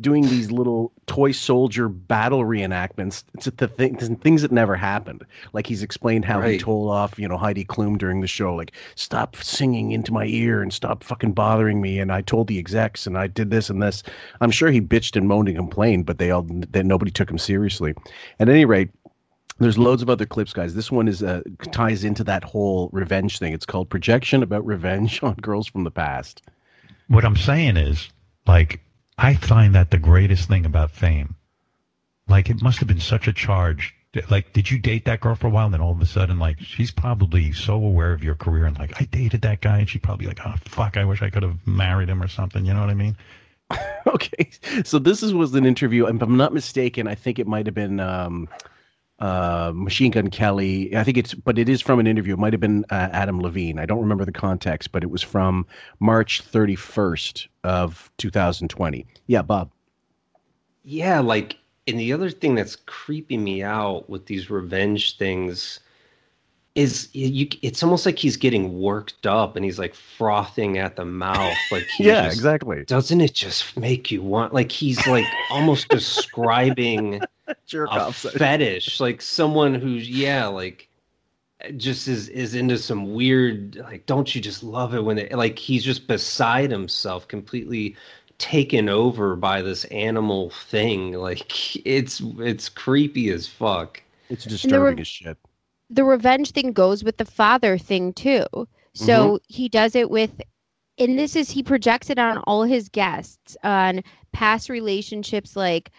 doing these little toy soldier battle reenactments. It's the thing, things that never happened. Like, he's explained how right. he told off, you know, Heidi Klum during the show, like, stop singing into my ear and stop fucking bothering me. And I told the execs and I did this and this. I'm sure he bitched and moaned and complained, but they all, they, nobody took him seriously. At any rate, there's loads of other clips, guys. This one is uh, ties into that whole revenge thing. It's called Projection About Revenge on Girls from the Past. What I'm saying is, like, I find that the greatest thing about fame. Like, it must have been such a charge. Like, did you date that girl for a while? And then all of a sudden, like, she's probably so aware of your career and like, I dated that guy. And she'd probably be like, oh, fuck, I wish I could have married him or something. You know what I mean? Okay. So this is, was an interview. And if I'm not mistaken, I think it might have been um, uh, Machine Gun Kelly. I think it's, but it is from an interview. It might have been uh, Adam Levine. I don't remember the context, but it was from March thirty-first of two thousand twenty. Yeah, Bob. Yeah, like... And the other thing that's creeping me out with these revenge things is you, it's almost like he's getting worked up and he's like frothing at the mouth. Like, he yeah, just, exactly. Doesn't it just make you want, like, he's like almost describing Jerk a off, fetish, like someone who's, yeah, like just is, is into some weird, like, don't you just love it when they, like, he's just beside himself, completely taken over by this animal thing. Like, it's it's creepy as fuck. It's disturbing re- as shit. The revenge thing goes with the father thing too. So mm-hmm. he does it with, and this is, he projects it on all his guests, on past relationships, like,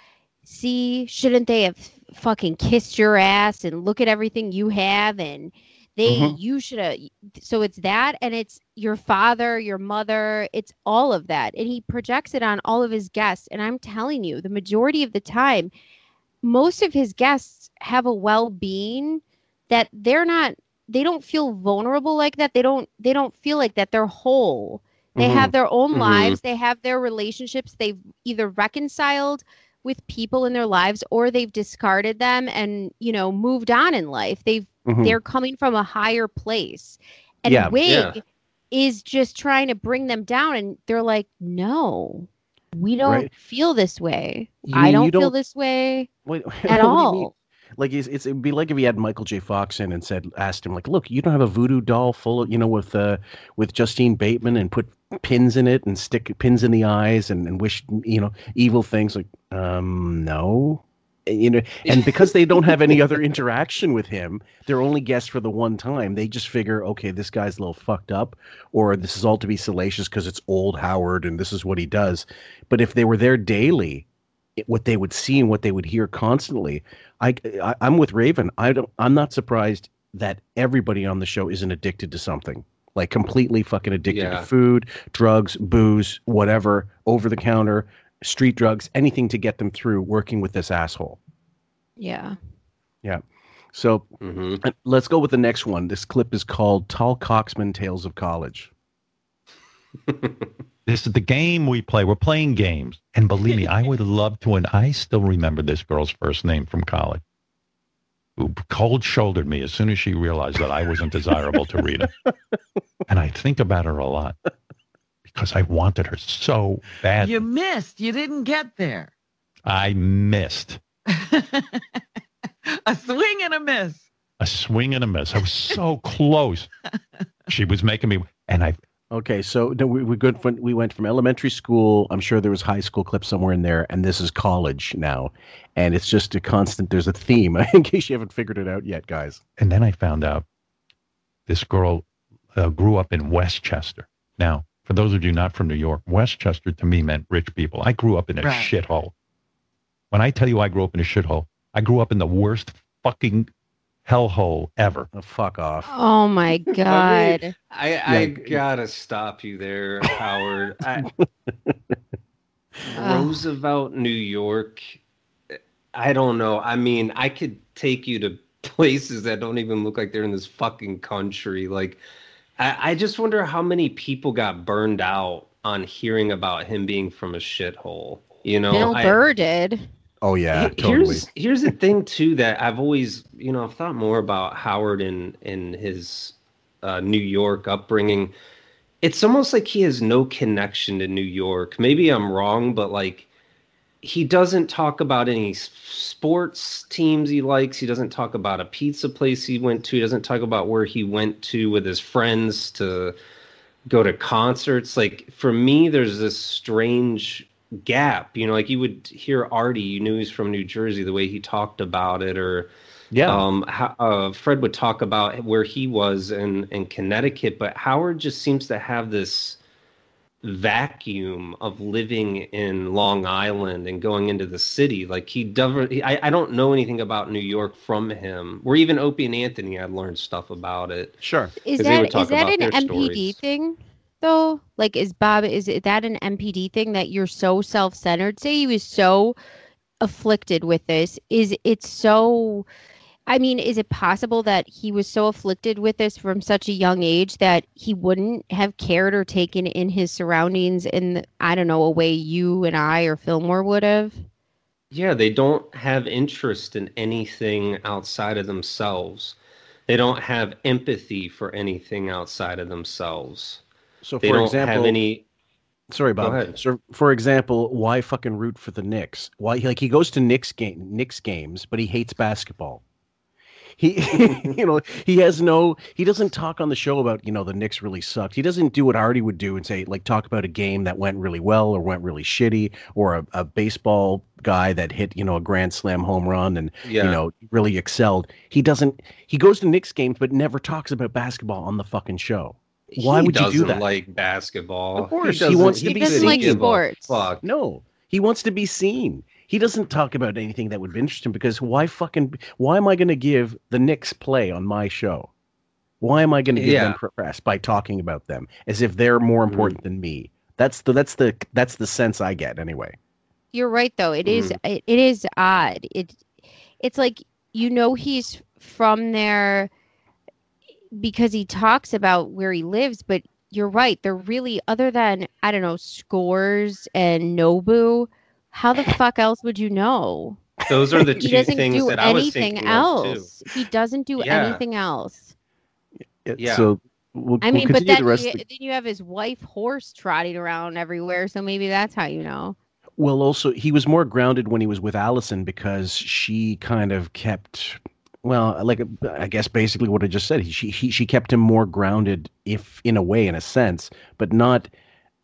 see, shouldn't they have fucking kissed your ass and look at everything you have and they mm-hmm. you should have. So it's that, and it's your father, your mother, it's all of that. And he projects it on all of his guests. And I'm telling you, the majority of the time, most of his guests have a well-being that they're not, they don't feel vulnerable like that. They don't, they don't feel like that. They're whole. They mm-hmm. have their own mm-hmm. lives. They have their relationships. They've either reconciled with people in their lives or they've discarded them and, you know, moved on in life. They've, mm-hmm. they're coming from a higher place. And yeah, Wig... Yeah. is just trying to bring them down, and they're like, no, we don't right. feel this way. You I mean, don't feel don't... this way wait, wait, at all. Like, it's, it's, it'd be like if he had Michael J. Fox in and said, asked him, like, look, you don't have a voodoo doll full of, you know, with uh, with Justine Bateman and put pins in it and stick pins in the eyes and, and wish, you know, evil things. Like, um, no. You know, and because they don't have any other interaction with him, they're only guests for the one time. They just figure, okay, this guy's a little fucked up, or this is all to be salacious because it's old Howard and this is what he does. But if they were there daily, it, what they would see and what they would hear constantly, I, I I'm with Raven. I don't. I'm not surprised that everybody on the show isn't addicted to something. Like, completely fucking addicted yeah. to food, drugs, booze, whatever, over the counter. Street drugs, anything to get them through working with this asshole. Yeah. Yeah. So mm-hmm. let's go with the next one. This clip is called Tall Coxman Tales of College. This is the game we play. We're playing games. And believe me, I would love to, and I still remember this girl's first name from college, who cold-shouldered me as soon as she realized that I wasn't desirable to Rita. And I think about her a lot. Because I wanted her so bad. You missed. You didn't get there. I missed. A swing and a miss. A swing and a miss. I was so close. She was making me, and I. Okay, so we we good. We went from elementary school. I'm sure there was high school clip somewhere in there, and this is college now, and it's just a constant. There's a theme. In case you haven't figured it out yet, guys. And then I found out this girl uh, grew up in Westchester. Now, for those of you not from New York, Westchester to me meant rich people. I grew up in a right. shithole. When I tell you I grew up in a shithole, I grew up in the worst fucking hellhole ever. Oh, fuck off. Oh, my God. I, I, I gotta stop you there, Howard. I, Roosevelt, New York, I don't know. I mean, I could take you to places that don't even look like they're in this fucking country. Like, I just wonder how many people got burned out on hearing about him being from a shithole. You know, Bill Burr did. Oh yeah, totally. Here's here's the thing too that I've always, you know, I've thought more about Howard and and his uh, New York upbringing. It's almost like he has no connection to New York. Maybe I'm wrong, but like, he doesn't talk about any sports teams he likes. He doesn't talk about a pizza place he went to. He doesn't talk about where he went to with his friends to go to concerts. Like, for me, there's this strange gap. You know, like, you would hear Artie, you knew he's from New Jersey, the way he talked about it. Or yeah, um, how, uh, Fred would talk about where he was in, in Connecticut. But Howard just seems to have this vacuum of living in Long Island and going into the city. Like he doesn't, he, I, I don't know anything about New York from him, or even Opie and Anthony. I learned stuff about it. Sure. Is that, is that an M P D thing though? Like is Bob, is it that an M P D thing that you're so self-centered? Say he was so afflicted with this. Is it so, I mean, is it possible that he was so afflicted with this from such a young age that he wouldn't have cared or taken in his surroundings in, I don't know, a way you and I or Fillmore would have? Yeah, they don't have interest in anything outside of themselves. They don't have empathy for anything outside of themselves. So, they for don't example, have any. Sorry, Bob. So, for example, why fucking root for the Knicks? Why, like, he goes to Knicks game, Knicks games, but he hates basketball. He, you know, he has no, he doesn't talk on the show about, you know, the Knicks really sucked. He doesn't do what Artie would do and say, like, talk about a game that went really well or went really shitty, or a, a baseball guy that hit, you know, a grand slam home run and, yeah. you know, really excelled. He doesn't, he goes to Knicks games, but never talks about basketball on the fucking show. Why he would you do that? He doesn't like basketball. Of course. He doesn't, he wants to he be doesn't like sports. Fuck. No, he wants to be seen. He doesn't talk about anything that would be interesting because why fucking, why am I going to give the Knicks play on my show? Why am I going to give yeah. them press by talking about them as if they're more important mm-hmm. than me? That's the, that's the, that's the sense I get anyway. You're right though. It mm-hmm. is, it, it is odd. It, it's like, you know, he's from there because he talks about where he lives, but you're right. They're really, other than, I don't know, Scores and Nobu, how the fuck else would you know? Those are the two things that I was thinking else. Of too. He doesn't do yeah. anything else. Yeah. So we'll, I mean, we'll but then, the you, the... then you have his wife horse trotting around everywhere. So maybe that's how you know. Well, also, he was more grounded when he was with Allison because she kind of kept, well, like, I guess basically what I just said. She he, she kept him more grounded, if in a way, in a sense, but not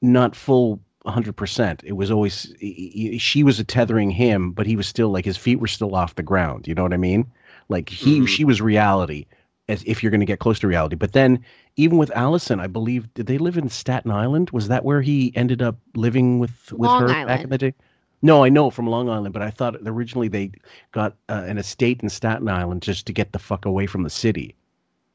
not full. one hundred percent. It was always, she was tethering him, but he was still like, his feet were still off the ground. You know what I mean? Like he, mm-hmm. she was reality, as if you're going to get close to reality. But then even with Allison, I believe, did they live in Staten Island? Was that where he ended up living with, with Long her Island. Back in the day? No, I know from Long Island, but I thought originally they got uh, an estate in Staten Island just to get the fuck away from the city.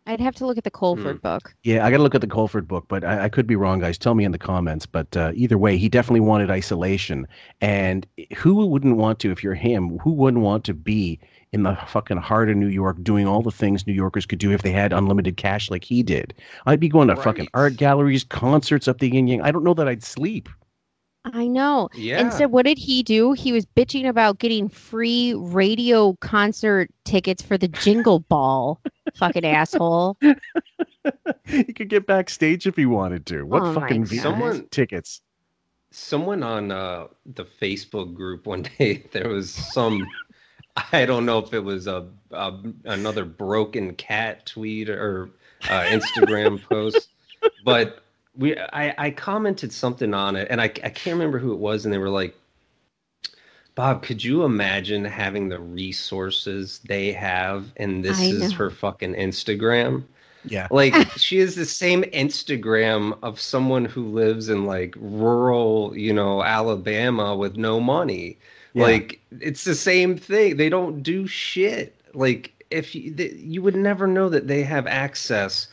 I'd have to look at the Colford hmm. book. Yeah, I got to look at the Colford book, but I, I could be wrong, guys. Tell me in the comments. But uh, either way, he definitely wanted isolation. And who wouldn't want to, if you're him, who wouldn't want to be in the fucking heart of New York doing all the things New Yorkers could do if they had unlimited cash like he did? I'd be going to right. fucking art galleries, concerts up the yin yang. I don't know that I'd sleep. I know. Yeah. And so what did he do? He was bitching about getting free radio concert tickets for the Jingle Ball. Fucking asshole. He could get backstage if he wanted to. What oh fucking someone, tickets? Someone on uh, the Facebook group one day, there was some, I don't know if it was a, a another broken cat tweet or uh, Instagram post, but We, I, I commented something on it, and I, I can't remember who it was, and they were like, Bob, could you imagine having the resources they have, and this I is know. her fucking Instagram? Yeah. Like, she is the same Instagram of someone who lives in, like, rural, you know, Alabama with no money. Yeah. Like, it's the same thing. They don't do shit. Like, if you, they, you would never know that they have access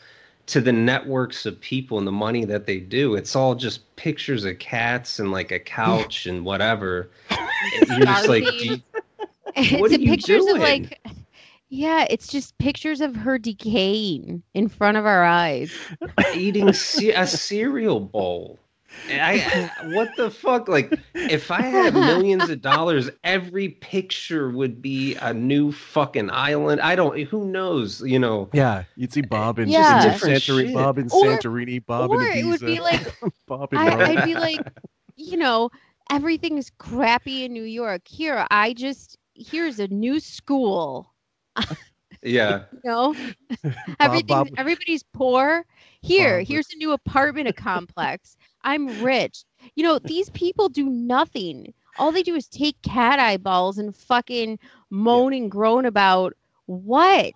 to the networks of people and the money that they do. It's all just pictures of cats and like a couch and whatever. You're just like, you, what it's are you pictures doing? Of like, yeah, it's just pictures of her decaying in front of our eyes. Eating ce- a cereal bowl. I, I, what the fuck? Like, if I had millions of dollars, every picture would be a new fucking island. I don't. Who knows? You know. Yeah, you'd see Bob in yeah. Santorini, Bob in or, Santorini, Bob in Ibiza. It would be like, Bob in I, I'd be like, you know, everything is crappy in New York. Here, I just here's a new school. Yeah. You know, everything. Bob, Bob. Everybody's poor. Here, Bob. Here's a new apartment complex. I'm rich. You know, these people do nothing. All they do is take cat eyeballs and fucking moan yeah. and groan about what?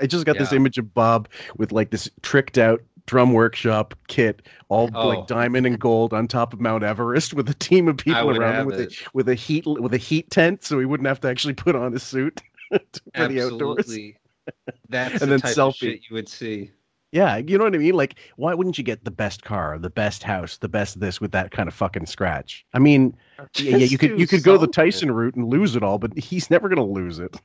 I just got yeah. this image of Bob with like this tricked out Drum Workshop kit, all oh. like diamond and gold, on top of Mount Everest with a team of people around him with a, with a heat with a heat tent, so he wouldn't have to actually put on a suit for Absolutely. the outdoors. That's and the then type selfie. of shit you would see. Yeah, you know what I mean? Like, why wouldn't you get the best car, the best house, the best this with that kind of fucking scratch? I mean, yeah, yeah, you could you could something. go the Tyson route and lose it all, but he's never going to lose it.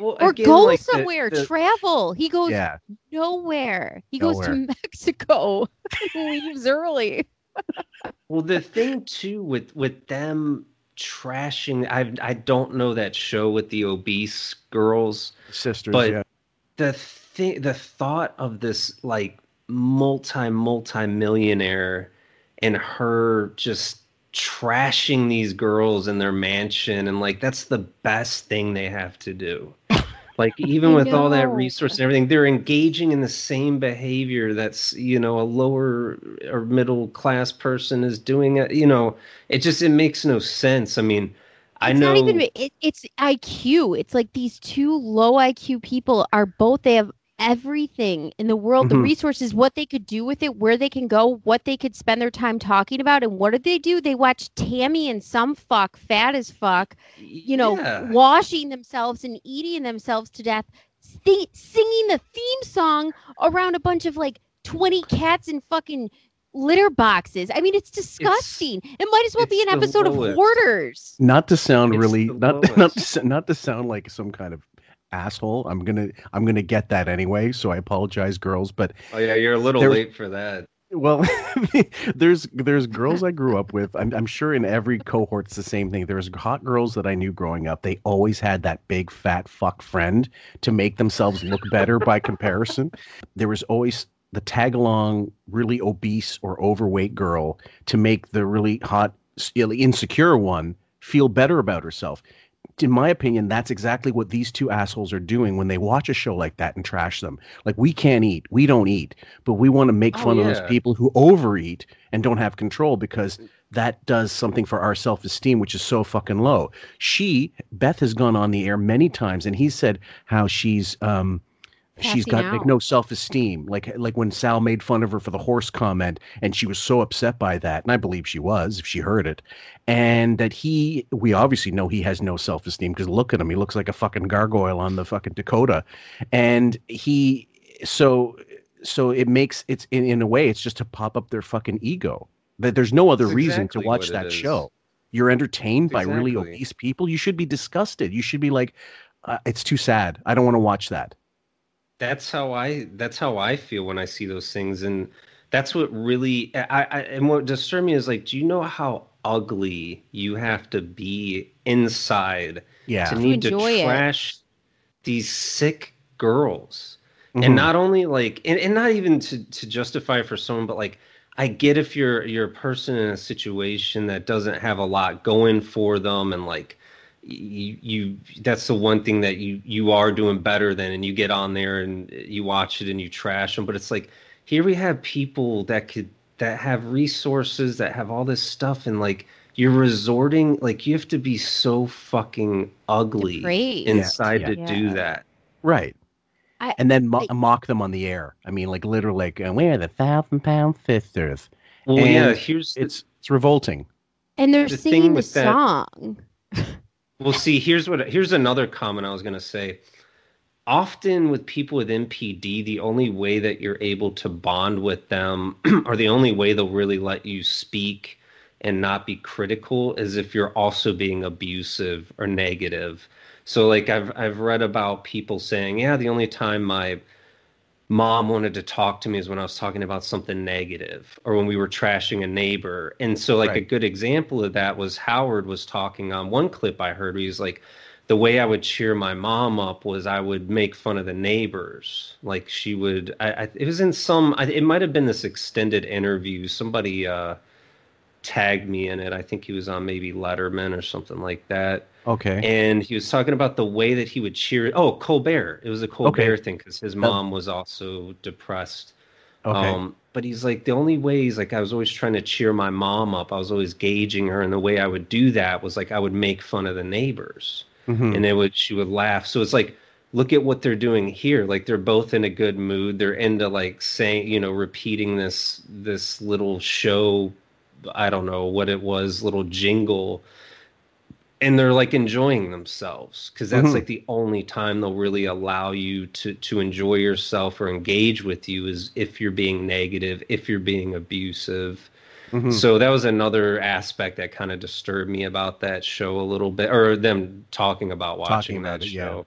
Well, or again, go like somewhere, the, the... travel. He goes yeah. nowhere. He nowhere. goes to Mexico and leaves early. Well, the thing, too, with, with them trashing, I I don't know that show with the obese girls. Sisters, but yeah. the thing, the thought of this, like, multi, multi-millionaire and her just trashing these girls in their mansion, and like that's the best thing they have to do. Like, even with all that resource and everything, they're engaging in the same behavior that's, you know, a lower or middle class person is doing. It, you know, it just it makes no sense. I mean, I it's know not even, it, it's I Q. It's like these two low I Q people are both they have everything in the world, mm-hmm. the resources, what they could do with it, where they can go, what they could spend their time talking about. And what did they do? They watched Tammy and some fuck fat as fuck, you know, yeah. washing themselves and eating themselves to death, th- singing the theme song around a bunch of like twenty cats in fucking litter boxes. I mean, it's disgusting. It's, it might as well be an episode lowest. of Hoarders. Not to sound it's really, not, not, to, not to sound like some kind of asshole. I'm gonna I'm gonna get that anyway, so I apologize, girls, but oh yeah, you're a little there, late for that. Well, there's there's girls I grew up with. I'm I'm sure in every cohort's the same thing. There's hot girls that I knew growing up. They always had that big fat fuck friend to make themselves look better by comparison. There was always the tag-along really obese or overweight girl to make the really hot, insecure one feel better about herself. In my opinion, that's exactly what these two assholes are doing when they watch a show like that and trash them. Like, we can't eat. We don't eat. But we want to make oh, fun yeah. of those people who overeat and don't have control, because that does something for our self-esteem, which is so fucking low. She, Beth, has gone on the air many times, and he said how she's... um she's got like no self-esteem, like like when Sal made fun of her for the horse comment, and she was so upset by that, and I believe she was if she heard it, and that he we obviously know he has no self-esteem, because look at him, he looks like a fucking gargoyle on the fucking Dakota, and he so so it makes it's in, in a way it's just to pop up their fucking ego. That there's no other That's reason exactly to watch that is. show. You're entertained That's by exactly. really obese people. You should be disgusted. You should be like, uh, it's too sad. I don't want to watch that. That's how I. That's how I feel when I see those things, and that's what really. I, I and what disturbs me is, like, do you know how ugly you have to be inside yeah. to need to trash it. these sick girls, mm-hmm. and not only like, and, and not even to, to justify for someone, but like, I get if you're you're a person in a situation that doesn't have a lot going for them, and like. You, you that's the one thing that you you are doing better than, and you get on there and you watch it and you trash them. But it's like, here we have people that could that have resources, that have all this stuff, and like you're resorting, like you have to be so fucking ugly Great. inside yeah. to yeah. do that, right? I, and then mo- I, mock them on the air. I mean, like literally, like we're the thousand pound fisters. Well, and yeah, here's the, it's it's revolting. And they're the singing the song. That, Well, see, here's what here's another comment I was going to say. Often with people with M P D, the only way that you're able to bond with them or the only way they'll really let you speak and not be critical is if you're also being abusive or negative. So like I've I've read about people saying, yeah, the only time my mom wanted to talk to me is when I was talking about something negative or when we were trashing a neighbor. And so like right. a good example of that was Howard was talking on one clip I heard where he was like, the way I would cheer my mom up was I would make fun of the neighbors. Like she would, I, I it was in some, I, it might've been this extended interview. Somebody uh, tagged me in it. I think he was on maybe Letterman or something like that. Okay. And he was talking about the way that he would cheer. Oh, Colbert. It was a Colbert okay. thing because his mom was also depressed. Okay. Um, but he's like, the only way he's like, I was always trying to cheer my mom up. I was always gauging her. And the way I would do that was like, I would make fun of the neighbors. Mm-hmm. And they would, she would laugh. So it's like, look at what they're doing here. Like, they're both in a good mood. They're into, like, saying, you know, repeating this this little show, I don't know what it was, little jingle. And they're, like, enjoying themselves, because that's, mm-hmm. like, the only time they'll really allow you to, to enjoy yourself or engage with you is if you're being negative, if you're being abusive. Mm-hmm. So that was another aspect that kind of disturbed me about that show a little bit, or them talking about watching talking about that it, show.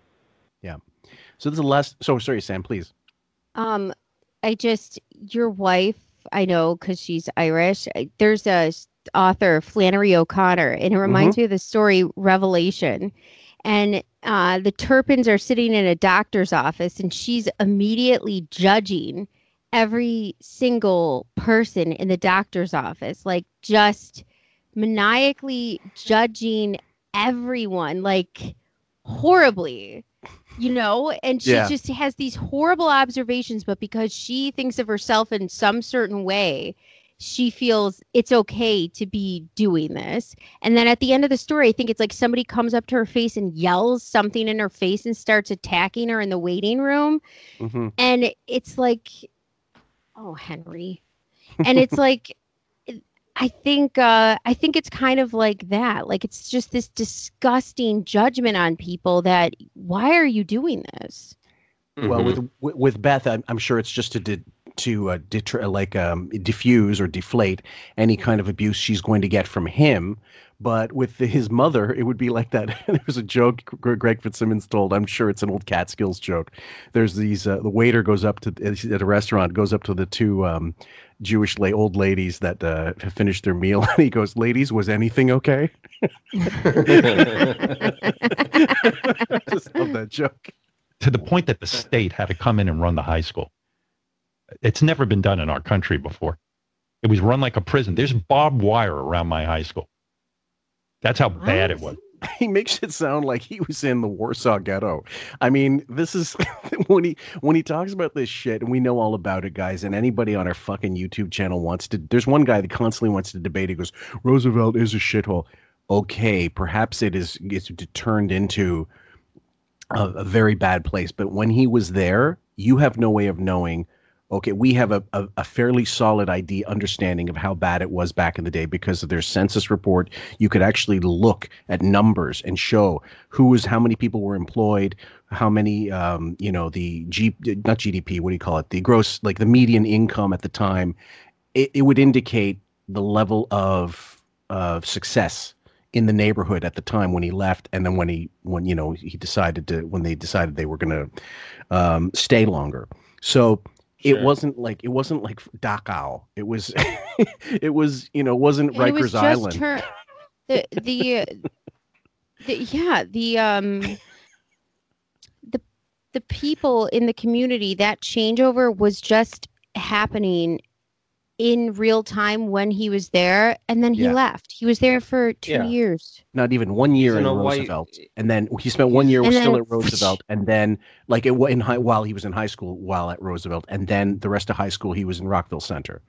Yeah. yeah. So this is the last. So sorry, Sam, please. Um, I just, your wife, I know, because she's Irish. There's a author Flannery O'Connor, and it reminds mm-hmm. me of the story Revelation. And uh, the Turpins are sitting in a doctor's office, and she's immediately judging every single person in the doctor's office, like just maniacally judging everyone, like horribly, you know? And she yeah. just has these horrible observations, but because she thinks of herself in some certain way, she feels it's okay to be doing this. And then at the end of the story, I think it's like somebody comes up to her face and yells something in her face and starts attacking her in the waiting room. Mm-hmm. And it's like, oh, Henry. And it's like, I think uh, I think it's kind of like that. Like, it's just this disgusting judgment on people that, why are you doing this? Mm-hmm. Well, with with Beth, I'm, I'm sure it's just to de- to uh, deter, like um, diffuse or deflate any kind of abuse she's going to get from him. But with the, his mother, it would be like that. There was a joke Greg Fitzsimmons told. I'm sure it's an old Catskills joke. There's these uh, the waiter goes up to at a restaurant goes up to the two um, Jewish lay old ladies that uh, have finished their meal, and he goes, "Ladies, was anything okay?" I just love that joke. To the point that the state had to come in and run the high school. It's never been done in our country before. It was run like a prison. There's barbed wire around my high school. That's how bad it was. He makes it sound like he was in the Warsaw Ghetto. I mean, this is when he when he talks about this shit, and we know all about it, guys. And anybody on our fucking YouTube channel wants to. There's one guy that constantly wants to debate. He goes, "Roosevelt is a shithole." Okay, perhaps it is. It's turned into a, a very bad place. But when he was there, you have no way of knowing. Okay, we have a, a, a fairly solid idea, understanding of how bad it was back in the day because of their census report. You could actually look at numbers and show who was, how many people were employed, how many, um, you know, the G, not G D P, what do you call it? The gross, like the median income at the time. It, it would indicate the level of of success in the neighborhood at the time when he left, and then when he, when you know, he decided to, when they decided they were going to um, stay longer. So. It sure. wasn't like it wasn't like Dachau. It was, it was you know wasn't it Rikers was just Island. Her, the the, the yeah the um the the people in the community, that changeover was just happening in real time when he was there, and then he yeah. left. He was there for two yeah. years. Not even one year in Roosevelt, white... and then he spent one year was then... still at Roosevelt, and then like it in high, while he was in high school, while at Roosevelt, and then the rest of high school he was in Rockville Center.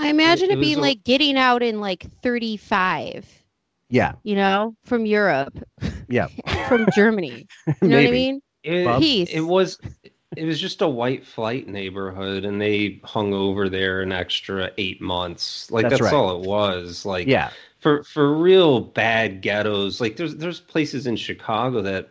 I imagine it, it being a... like getting out in like thirty-five. Yeah, you know, from Europe. Yeah, from Germany. You know Maybe. what I mean? It, Peace. It was. It was just a white flight neighborhood, and they hung over there an extra eight months. Like that's, that's right. all it was. Like yeah. for for real bad ghettos. Like there's there's places in Chicago that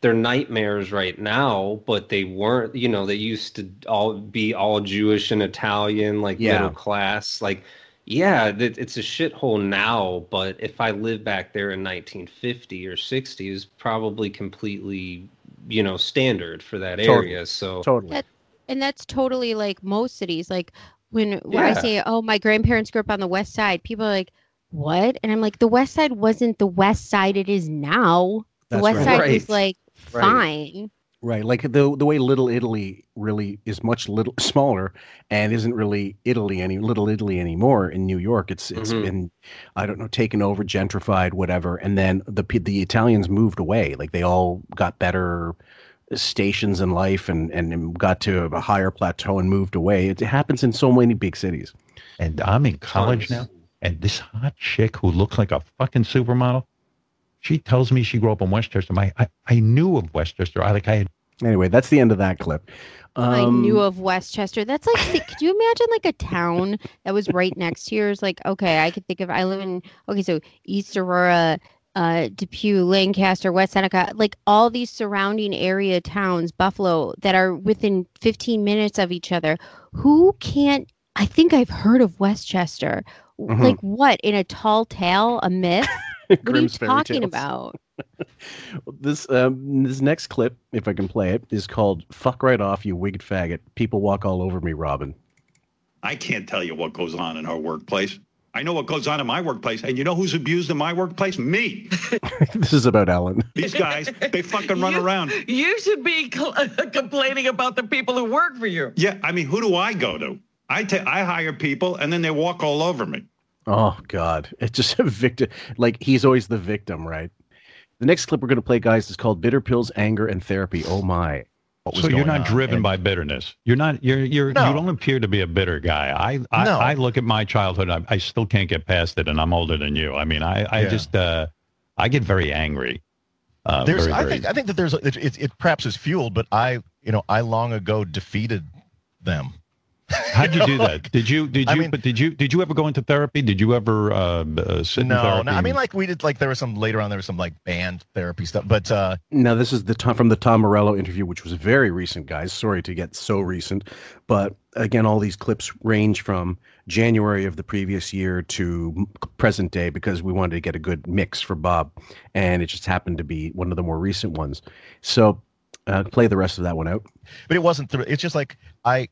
they're nightmares right now, but they weren't. You know, they used to all be all Jewish and Italian, like yeah. middle class. Like yeah, it, it's a shithole now. But if I lived back there in nineteen fifty or sixty, it was probably completely. You know, standard for that area. Totally. So totally, that, and that's totally like most cities. Like when, when yeah. I say, "Oh, my grandparents grew up on the West Side," people are like, "What?" And I'm like, "The West Side wasn't the West Side it is now. The that's West right. Side right. is like right. fine, right? Like the the way Little Italy really is much little smaller and isn't really Italy any Little Italy anymore in New York. It's it's mm-hmm. been, I don't know, taken over, gentrified, whatever. And then the the Italians moved away. Like they all got better stations in life and, and got to a higher plateau and moved away. It happens in so many big cities. And I'm in college now, and this hot chick who looks like a fucking supermodel, she tells me she grew up in Westchester. My I, I knew of Westchester. I like I had Anyway, that's the end of that clip. Um, I knew of Westchester. That's like, could you imagine like a town that was right next to yours? Like, okay, I could think of, I live in, okay, so East Aurora, uh, Depew, Lancaster, West Seneca, like all these surrounding area towns, Buffalo, that are within fifteen minutes of each other. Who can't, I think I've heard of Westchester. Mm-hmm. Like what, in a tall tale, a myth? What are you talking about? This um, this next clip, if I can play it, is called "Fuck Right Off, You Wigged Faggot. People Walk All Over Me, Robin." I can't tell you what goes on in our workplace. I know what goes on in my workplace, and you know who's abused in my workplace? Me. This is about Ellen. These guys, they fucking run you, around. You should be cl- complaining about the people who work for you. Yeah, I mean, who do I go to? I, t- I hire people, and then they walk all over me. Oh, God. It's just a victim. Like, he's always the victim, right? The next clip we're going to play, guys, is called "Bitter Pills, Anger, and Therapy." Oh, my. So you're not on? driven and... by bitterness. You're not, you're, you're, no. You don't appear to be a bitter guy. I, I, no. I look at my childhood. I, I still can't get past it. And I'm older than you. I mean, I, I yeah. just, uh, I get very angry. Uh, there's, very, I very... think, I think that there's, it, it, it perhaps is fueled, but I, you know, I long ago defeated them. How'd you do that? Did you did you I mean, but did you did you ever go into therapy? Did you ever uh, uh sit in no, therapy? No, I mean like we did like there was some later on there was some like band therapy stuff. But uh no, this is the Tom, from the Tom Morello interview, which was very recent, guys. Sorry to get so recent, but again, all these clips range from January of the previous year to present day because we wanted to get a good mix for Bob, and it just happened to be one of the more recent ones. So uh, play the rest of that one out. But it wasn't th- it's just like I.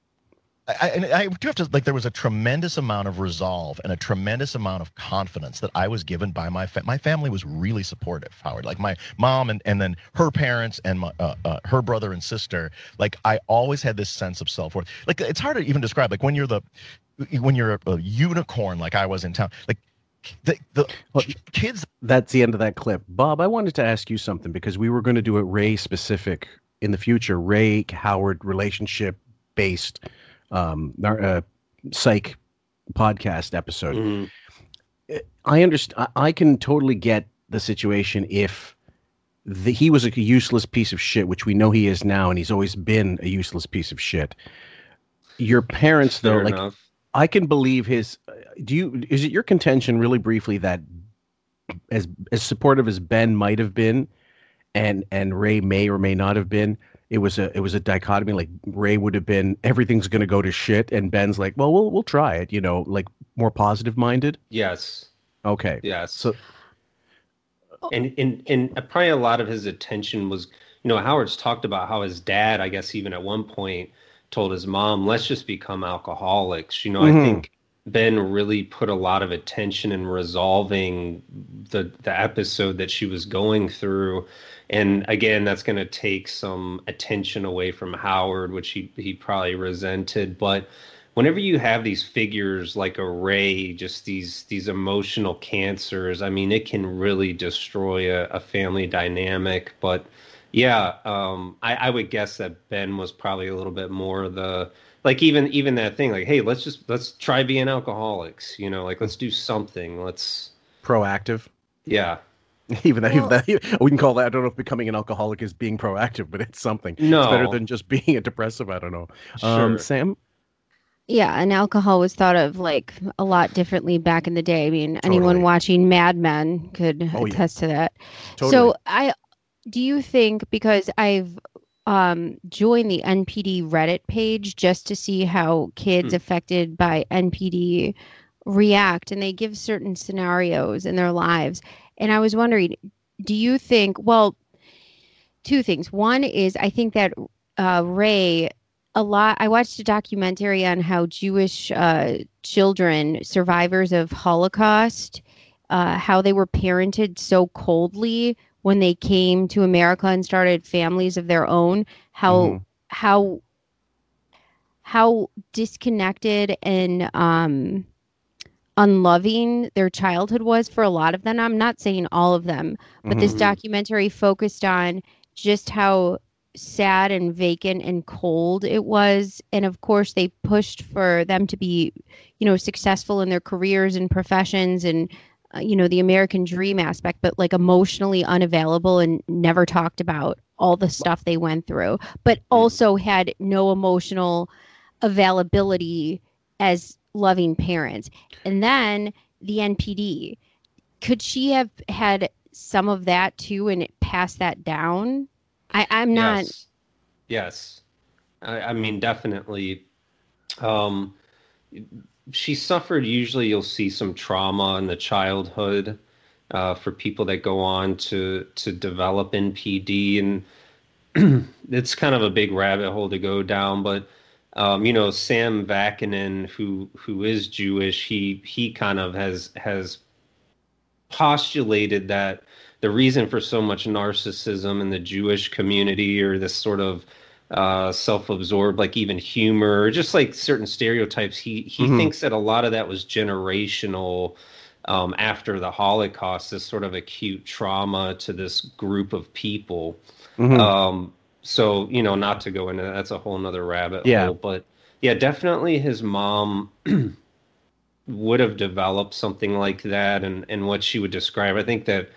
I, and I do have to, like, there was a tremendous amount of resolve and a tremendous amount of confidence that I was given by my fa- my family was really supportive, Howard. Like my mom and, and then her parents and my, uh, uh, her brother and sister. Like I always had this sense of self-worth. Like it's hard to even describe. Like when you're the when you're a, a unicorn, like I was in town. Like the, the well, kids. That's the end of that clip, Bob. I wanted to ask you something because we were going to do a Ray specific in the future. Ray Howard relationship based. Um, our uh, psych podcast episode. Mm. I understand. I can totally get the situation if the, he was a useless piece of shit, which we know he is now, and he's always been a useless piece of shit. Your parents, though, Fair like enough. I can believe his. Do you? Is it your contention, really briefly, that as as supportive as Ben might have been, and and Ray may or may not have been. It was a it was a dichotomy. Like Ray would have been, everything's going to go to shit, and Ben's like, well, we'll we'll try it. You know, like more positive minded. Yes. Okay. Yes. So, and and and probably a lot of his attention was, you know, Howard's talked about how his dad, I guess, even at one point, told his mom, "Let's just become alcoholics." You know, mm-hmm. I think Ben really put a lot of attention in resolving the the episode that she was going through. And again, that's going to take some attention away from Howard, which he, he probably resented. But whenever you have these figures like a Ray, just these these emotional cancers, I mean, it can really destroy a, a family dynamic. But yeah, um, I, I would guess that Ben was probably a little bit more the like even even that thing like, hey, let's just let's try being alcoholics, you know, like let's do something. Let's proactive. Yeah. Even that, well, even that, we can call that, I don't know if becoming an alcoholic is being proactive, but it's something. No. It's better than just being a depressive, I don't know. Sure. Um, Sam? Yeah, and alcohol was thought of like a lot differently back in the day. I mean, totally. Anyone watching Mad Men could oh, attest yeah. to that. Totally. So I, do you think, because I've um, joined the N P D Reddit page just to see how kids hmm. affected by N P D react, and they give certain scenarios in their lives. And I was wondering, do you think, well, two things. One is I think that uh, Ray, a lot, I watched a documentary on how Jewish uh, children, survivors of Holocaust, uh, how they were parented so coldly when they came to America and started families of their own, how, mm-hmm. how, how disconnected and, um, unloving their childhood was for a lot of them. I'm not saying all of them, but mm-hmm. this documentary focused on just how sad and vacant and cold it was. And of course they pushed for them to be, you know, successful in their careers and professions and, uh, you know, the American dream aspect, but like emotionally unavailable and never talked about all the stuff they went through, but also had no emotional availability as loving parents. And then the N P D, could she have had some of that too and pass that down? I, I'm not. Yes. yes. I, I mean, definitely. Um, she suffered, usually you'll see some trauma in the childhood uh, for people that go on to, to develop N P D. And it's kind of a big rabbit hole to go down, but Um, you know, Sam Vakinin, who who is Jewish, he he kind of has has postulated that the reason for so much narcissism in the Jewish community, or this sort of uh, self-absorbed, like even humor, or just like certain stereotypes, he he mm-hmm. thinks that a lot of that was generational um, after the Holocaust, this sort of acute trauma to this group of people. Mm-hmm. Um So, you know, not to go into that, that's a whole nother rabbit yeah. hole. But yeah, definitely his mom would have developed something like that, and, and what she would describe. I think that,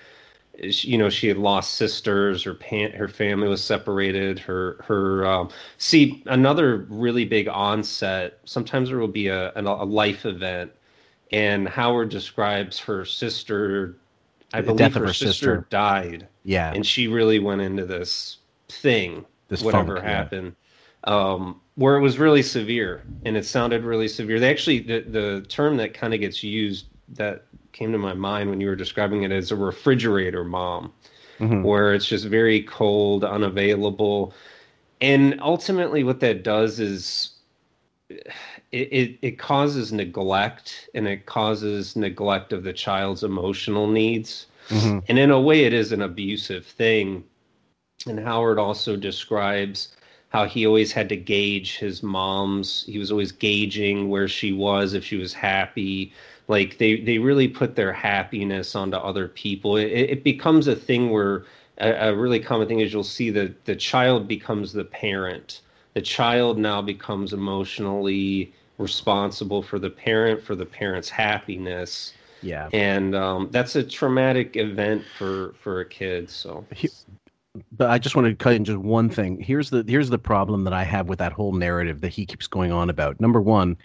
you know, she had lost sisters, her, pan- her family was separated. Her, her um, see, another really big onset, sometimes there will be a, a life event, and Howard describes her sister, I the believe her, her sister, sister died. Yeah. And she really went into this thing, this whatever funk, happened, yeah. um, where it was really severe, and it sounded really severe. They actually, the, the term that kind of gets used that came to my mind when you were describing it is a refrigerator mom, mm-hmm. where it's just very cold, unavailable. And ultimately what that does is it, it, it causes neglect, and it causes neglect of the child's emotional needs. Mm-hmm. And in a way it is an abusive thing. And Howard also describes how he always had to gauge his mom's. He was always gauging where she was, if she was happy. Like, they, they really put their happiness onto other people. It, it becomes a thing where a, a really common thing is you'll see that the child becomes the parent. The child now becomes emotionally responsible for the parent, for the parent's happiness. Yeah. And um, that's a traumatic event for, for a kid. So... He- But I just want to cut in just one thing. Here's the here's the problem that I have with that whole narrative that he keeps going on about. Number one,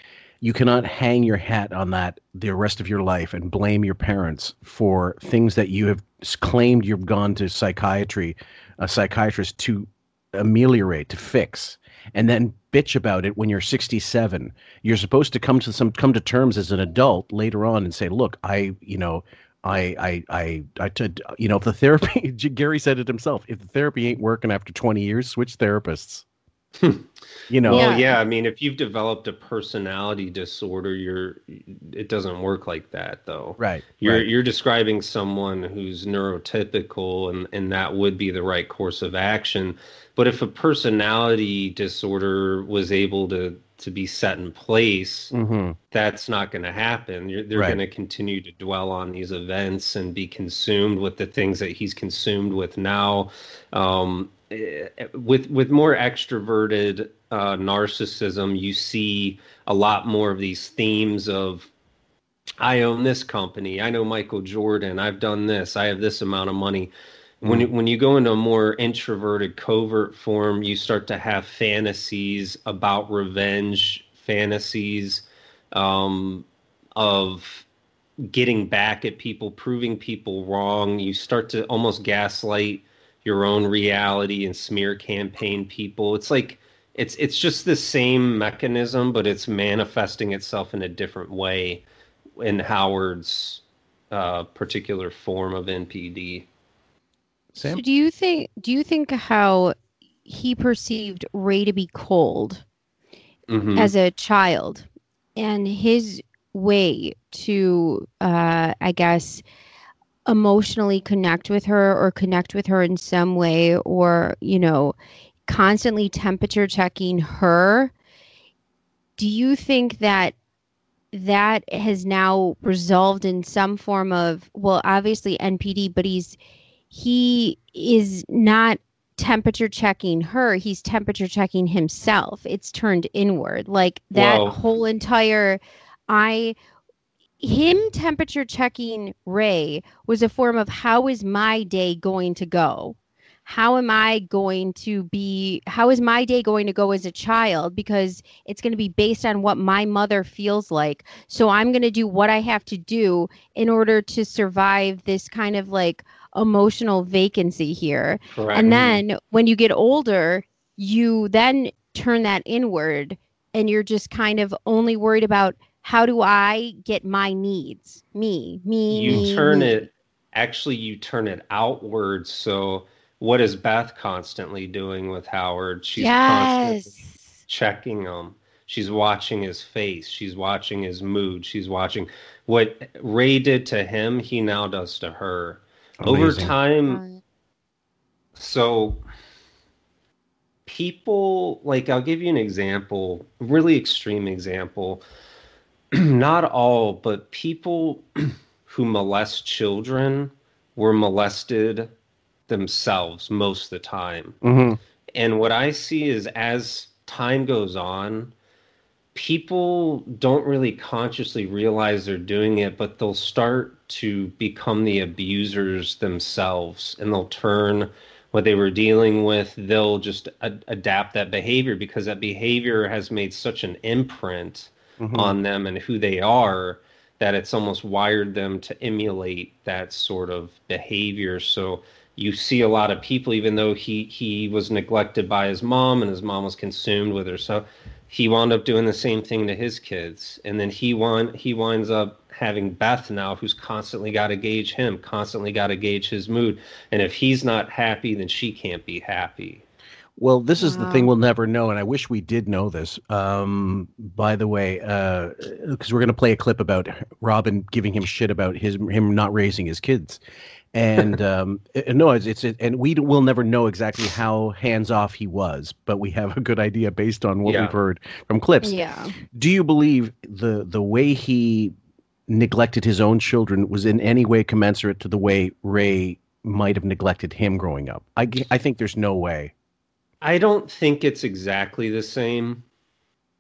you cannot hang your hat on that the rest of your life and blame your parents for things that you have claimed you've gone to psychiatry, a psychiatrist to ameliorate, to fix, and then bitch about it when you're sixty-seven. You're supposed to come to some come to terms as an adult later on and say, look, I, you know, I, I, I, I t- you know, if the therapy, Gary said it himself, if the therapy ain't working after twenty years, switch therapists, you know? Well, yeah. yeah. I mean, if you've developed a personality disorder, you're, it doesn't work like that though. Right. You're, right. you're describing someone who's neurotypical, and, and that would be the right course of action. But if a personality disorder was able to, to be set in place, mm-hmm. that's not going to happen. You're, they're right. going to continue to dwell on these events and be consumed with the things that he's consumed with now. Um, with with more extroverted uh, narcissism, you see a lot more of these themes of, I own this company, I know Michael Jordan, I've done this, I have this amount of money. When when you go into a more introverted, covert form, you start to have fantasies about revenge, fantasies um, of getting back at people, proving people wrong. You start to almost gaslight your own reality and smear campaign people. It's like it's it's just the same mechanism, but it's manifesting itself in a different way in Howard's uh, particular form of N P D. Sam? So do you think do you think how he perceived Ray to be cold mm-hmm. as a child, and his way to, uh, I guess, emotionally connect with her or connect with her in some way, or, you know, constantly temperature checking her? Do you think that that has now resolved in some form of, well, obviously N P D, but he's He is not temperature checking her. He's temperature checking himself. It's turned inward. Like that Whoa. whole entire, I, him temperature checking Ray was a form of, how is my day going to go? how am I going to be, how is my day going to go as a child? Because it's going to be based on what my mother feels like. So I'm going to do what I have to do in order to survive this kind of like emotional vacancy here. Correct. And then when you get older, you then turn that inward and you're just kind of only worried about how do I get my needs? Me, me, you me, turn me. it. Actually, you turn it outwards. So what is Beth constantly doing with Howard? She's yes. constantly checking him. She's watching his face. She's watching his mood. She's watching what Ray did to him. He now does to her. Amazing. Over time. So people, like, I'll give you an example, really extreme example. Not all, but people who molest children were molested themselves most of the time. Mm-hmm. And what I see is as time goes on, people don't really consciously realize they're doing it, but they'll start to become the abusers themselves, and they'll turn what they were dealing with, they'll just ad- adapt that behavior, because that behavior has made such an imprint mm-hmm. on them and who they are, that it's almost wired them to emulate that sort of behavior. So you see a lot of people, even though he, he was neglected by his mom and his mom was consumed with her, so he wound up doing the same thing to his kids. And then he wind, he winds up having Beth now, who's constantly got to gauge him, constantly got to gauge his mood. And if he's not happy, then she can't be happy. Well, this is wow. the thing we'll never know, and I wish we did know this. Um, by the way, because uh, we're going to play a clip about Robin giving him shit about his him not raising his kids, and um, it, no, it's, it's it, and we will never know exactly how hands off he was, but we have a good idea based on what yeah. we've heard from clips. Yeah. Do you believe the the way he neglected his own children was in any way commensurate to the way Ray might have neglected him growing up? I I think there's no way. I don't think it's exactly the same.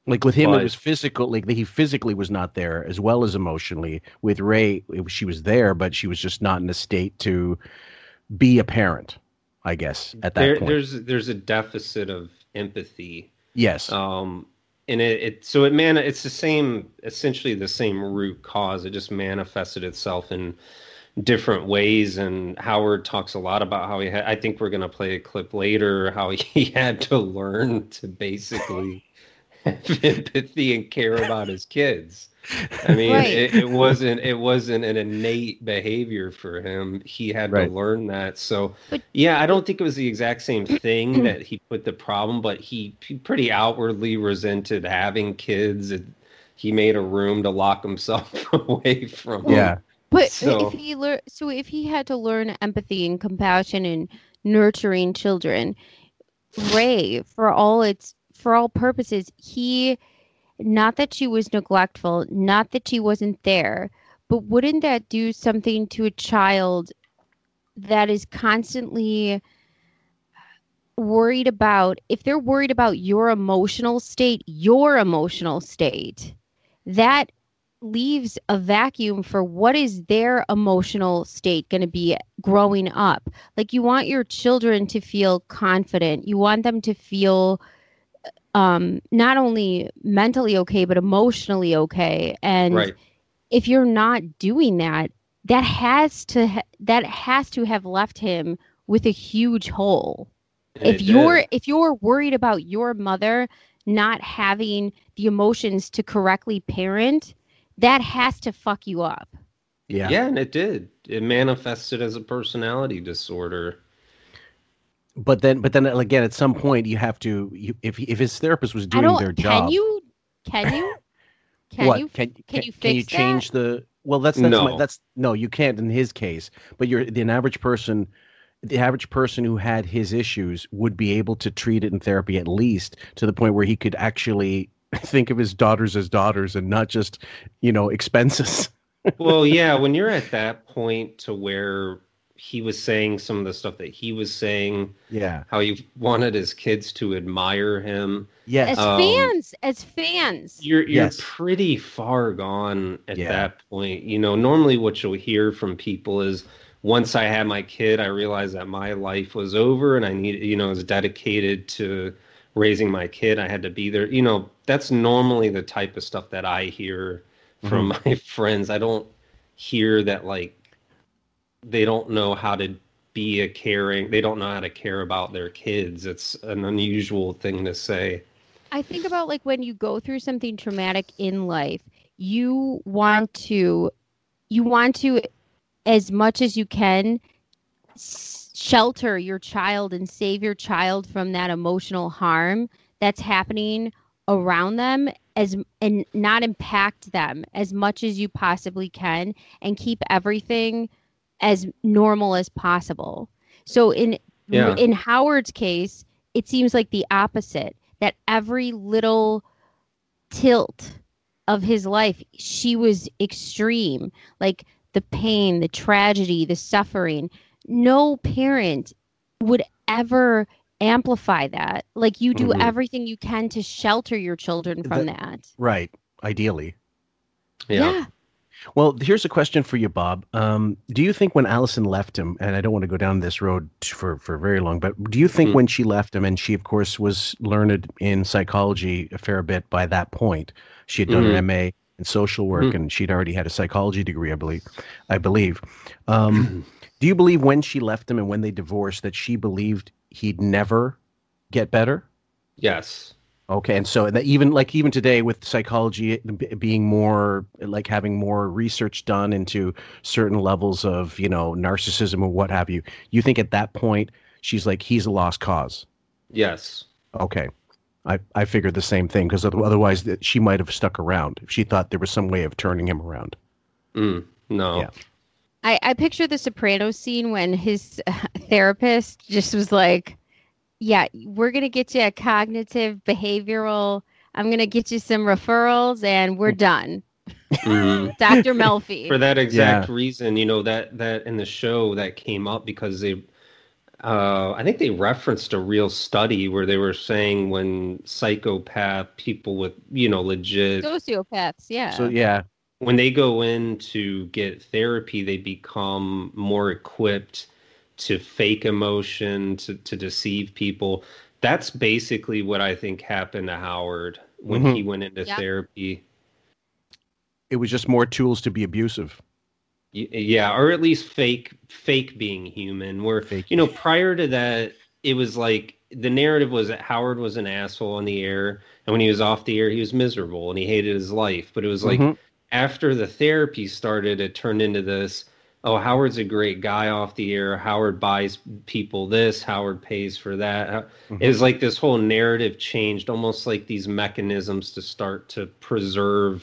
Like with him, but it was physical. Like he physically was not there as well as emotionally. With Ray, it, she was there, but she was just not in a state to be a parent, I guess, at that there, point. There's there's a deficit of empathy. Yes. Um, and it, it so it man it's the same, essentially the same root cause. It just manifested itself in different ways, and Howard talks a lot about how he had, I think we're going to play a clip later, how he had to learn to basically have empathy and care about his kids. I mean, right. it, it wasn't it wasn't an innate behavior for him. He had right. to learn that. So, but, yeah, I don't think it was the exact same thing that he put the problem, but he, he pretty outwardly resented having kids. And he made a room to lock himself away from yeah. them. But so. if he lear- so if he had to learn empathy and compassion and nurturing children, Ray, for all its for all purposes, he, not that she was neglectful, not that she wasn't there, but wouldn't that do something to a child that is constantly worried about, if they're worried about your emotional state, your emotional state, that leaves a vacuum for what is their emotional state going to be growing up. Like, you want your children to feel confident. You want them to feel um, not only mentally okay, but emotionally okay. And right. if you're not doing that, that has to ha- that has to have left him with a huge hole. And if you're did. if you're worried about your mother not having the emotions to correctly parent, that has to fuck you up. Yeah. Yeah, and it did. It manifested as a personality disorder. But then, but then again, at some point, you have to. You, if if his therapist was doing their job, can you? Can you? Can what? you? Can, can, can you fix Can you change that? the? Well, that's that's no. My, that's no. You can't in his case. But you're the average person. The average person who had his issues would be able to treat it in therapy, at least to the point where he could actually think of his daughters as daughters and not just, you know, expenses. Well, yeah, when you're at that point to where he was saying some of the stuff that he was saying, yeah, how he wanted his kids to admire him. Yeah. As um, fans, as fans. You're you're yes. pretty far gone at yeah. that point. You know, normally what you'll hear from people is, once I had my kid, I realized that my life was over and I needed, you know, I was dedicated to raising my kid. I had to be there. You know, that's normally the type of stuff that I hear from mm-hmm. my friends. I don't hear that, like, they don't know how to be a caring, they don't know how to care about their kids. It's an unusual thing to say. I think about, like, when you go through something traumatic in life, you want to, you want to, as much as you can, shelter your child and save your child from that emotional harm that's happening around them, as and not impact them as much as you possibly can, and keep everything as normal as possible. So in yeah. in Howard's case, it seems like the opposite, that every little tilt of his life, she was extreme. Like the pain, the tragedy, the suffering. No parent would ever amplify that. Like, you do mm-hmm. everything you can to shelter your children from that. that. Right. Ideally. Yeah. yeah. Well, here's a question for you, Bob. Um, do you think when Allison left him, and I don't want to go down this road for, for very long, but do you think mm-hmm. when she left him, and she, of course, was learned in psychology a fair bit by that point, she had done mm-hmm. an M A in social work, mm-hmm. and she'd already had a psychology degree, I believe. I believe. Um, do you believe when she left him and when they divorced that she believed he'd never get better? Yes. Okay, and so that even like even today with psychology being more like having more research done into certain levels of, you know, narcissism or what have you, you think at that point she's like, he's a lost cause? Yes. Okay, I I figured the same thing, because otherwise she might have stuck around if she thought there was some way of turning him around. Mm, no. Yeah. I I picture the Sopranos scene when his therapist just was like, yeah, we're going to get you a cognitive behavioral. I'm going to get you some referrals and we're done. Mm-hmm. Doctor Melfi. For that exact yeah. reason, you know, that, that in the show that came up because they, uh, I think they referenced a real study where they were saying when psychopath people with, you know, legit sociopaths. Yeah. So, yeah. When they go in to get therapy, they become more equipped to fake emotion, to, to deceive people. That's basically what I think happened to Howard when mm-hmm. he went into yep. therapy. It was just more tools to be abusive. Yeah, or at least fake fake being human. Where, fake. you know, prior to that, it was like the narrative was that Howard was an asshole on the air, and when he was off the air, he was miserable and he hated his life. But it was like mm-hmm. after the therapy started, it turned into this, oh, Howard's a great guy off the air. Howard buys people this. Howard pays for that. Mm-hmm. It was like this whole narrative changed, almost like these mechanisms to start to preserve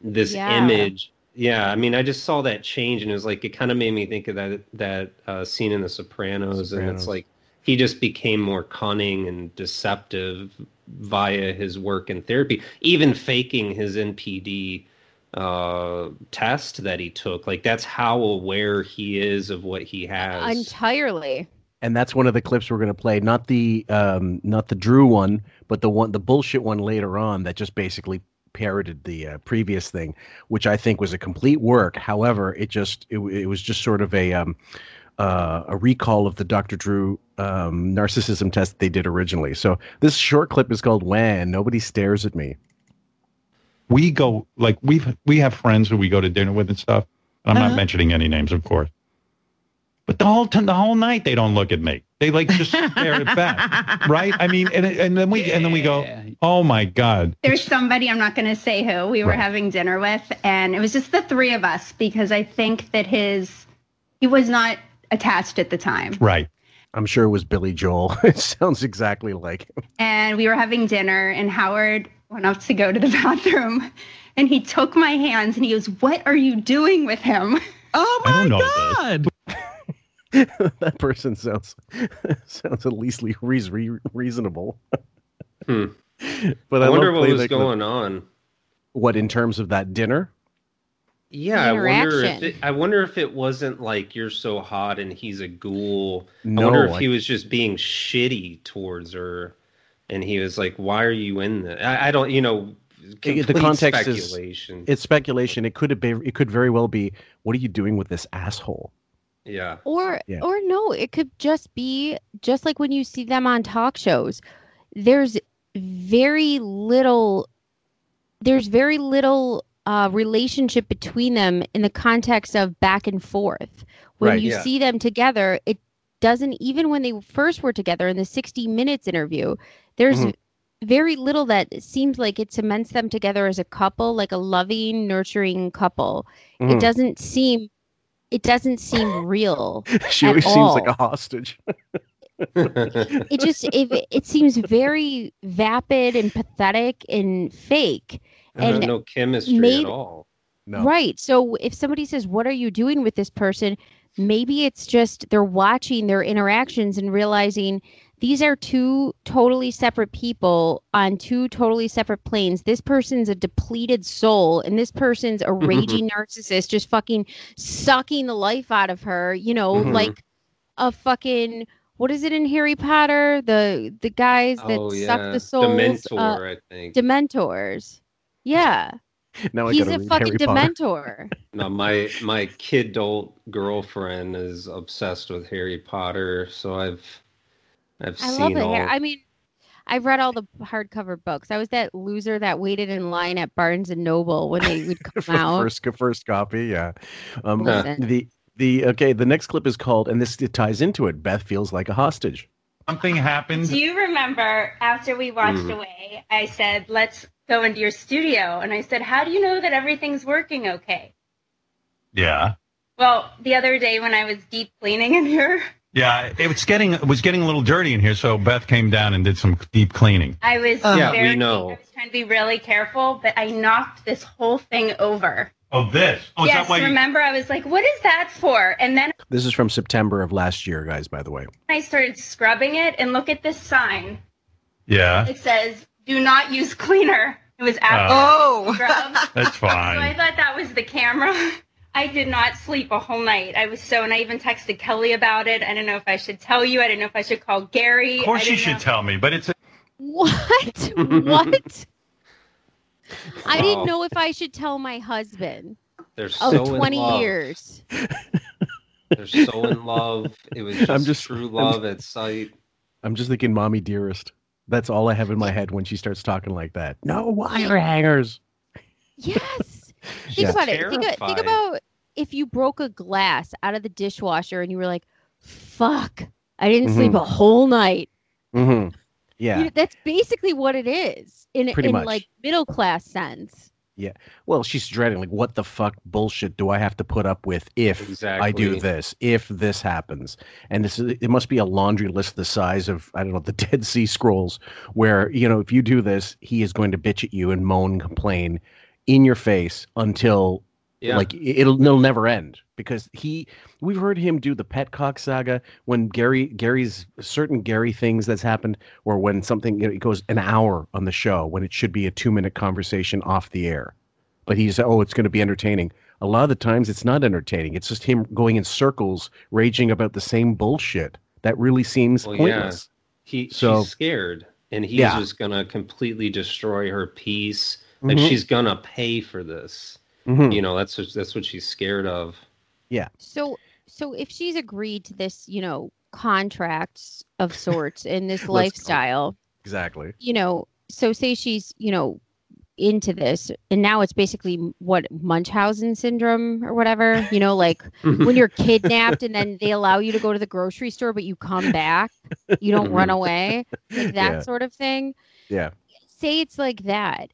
this yeah. image. Yeah, I mean, I just saw that change, and it was like, it kind of made me think of that that uh, scene in The Sopranos, Sopranos, and it's like he just became more cunning and deceptive via his work in therapy, even faking his N P D uh test that he took. Like, that's how aware he is of what he has entirely. And that's one of the clips we're going to play, not the um not the Drew one, but the one, the bullshit one later on that just basically parroted the uh, previous thing, which I think was a complete work. However, it just it, it was just sort of a um uh a recall of the Doctor Drew um narcissism test they did originally. So this short clip is called "When Nobody Stares at Me." We go, like, we've, we have friends who we go to dinner with and stuff. And I'm uh-huh. not mentioning any names, of course. But the whole time, the whole night, they don't look at me. They, like, just stare it back. Right? I mean, and and then we and then we go, oh, my God. There's somebody, I'm not going to say who, we were right. having dinner with. And it was just the three of us, because I think that his, he was not attached at the time. Right. I'm sure it was Billy Joel. It sounds exactly like him. And we were having dinner, and Howard went out to go to the bathroom, and he took my hands and he goes, "What are you doing with him?" Oh my God! That person sounds sounds at least re- reasonable. Hmm. But I, I wonder what was going on. What, in terms of that dinner? Yeah, I wonder if it, I wonder if it wasn't like, you're so hot and he's a ghoul. No, I wonder if I... he was just being shitty towards her. And he was like, "Why are you in this?" I, I don't, you know, complete the context speculation. Is, it's speculation. It could have been, it could very well be, "What are you doing with this asshole?" Yeah. Or yeah. or no, it could just be just like when you see them on talk shows. There's very little there's very little uh, relationship between them in the context of back and forth. When right, you yeah. see them together, it doesn't, even when they first were together in the sixty minutes interview, there's mm-hmm. very little that seems like it cements them together as a couple, like a loving, nurturing couple. Mm-hmm. It doesn't seem It doesn't seem real. She always all. seems like a hostage. it, it just it, it seems very vapid and pathetic and fake. And, and no chemistry made, at all. No. Right. So if somebody says, "What are you doing with this person?" Maybe it's just they're watching their interactions and realizing these are two totally separate people on two totally separate planes. This person's a depleted soul, and this person's a raging narcissist just fucking sucking the life out of her, you know, mm-hmm. like a fucking, what is it in Harry Potter? The the guys that oh, yeah. suck the souls. Dementor, uh, I think. Dementors. Yeah. Now he's a fucking Dementor. No, my my kidult girlfriend is obsessed with Harry Potter, so I've I've I seen love it all. I mean, I've read all the hardcover books. I was that loser that waited in line at Barnes and Noble when they would come for out. First, first copy, yeah. Um, uh, the the okay. The next clip is called, and this it ties into it. Beth feels like a hostage. Something happened. Do you remember after we watched mm. Away? I said, "Let's go into your studio," and I said, "How do you know that everything's working okay?" Yeah. Well, the other day when I was deep cleaning in here. Yeah, it was getting it was getting a little dirty in here, so Beth came down and did some deep cleaning. I was uh, yeah, very, we know. I was trying to be really careful, but I knocked this whole thing over. Oh, this? Oh, yes, is that why you... remember, I was like, what is that for? And then... This is from September of last year, guys, by the way. I started scrubbing it, and look at this sign. Yeah. It says, do not use cleaner. It was after oh. scrub. That's fine. So I thought that was the camera. I did not sleep a whole night. I was so, and I even texted Kelly about it. I don't know if I should tell you. I don't know if I should call Gary. Of course you should know. Tell me, but it's a... What? What? I oh. didn't know if I should tell my husband. They're so oh, twenty in love. years. They're so in love. It was just, I'm just true love I'm, at sight. I'm just thinking, "Mommy dearest." That's all I have in my head when she starts talking like that. No wire hangers. Yes. Think yeah. about Terrified. it. Think, think about if you broke a glass out of the dishwasher and you were like, fuck, I didn't mm-hmm. sleep a whole night. Mm-hmm. Yeah. You know, that's basically what it is in, Pretty in much. like middle class sense. Yeah. Well, she's dreading like, what the fuck bullshit do I have to put up with if exactly. I do this, if this happens? And this is, it must be a laundry list the size of, I don't know, the Dead Sea Scrolls where, you know, if you do this, he is going to bitch at you and moan, complain. In your face until yeah. like it'll, it'll never end because he we've heard him do the Petcock saga when Gary Gary's certain Gary things that's happened or when something you know, it goes an hour on the show when it should be a two minute conversation off the air. But he's oh, it's going to be entertaining. A lot of the times it's not entertaining. It's just him going in circles, raging about the same bullshit that really seems well, pointless. Yeah. He, so, she's scared and he's yeah. just going to completely destroy her peace. Like mm-hmm. she's gonna pay for this, mm-hmm. you know. That's what, that's what she's scared of. Yeah. So, so if she's agreed to this, you know, contracts of sorts in this lifestyle, exactly. You know, so say she's, you know, into this, and now it's basically what Munchausen syndrome or whatever. You know, like when you're kidnapped and then they allow you to go to the grocery store, but you come back, you don't run away, like that yeah. sort of thing. Yeah. Say it's like that.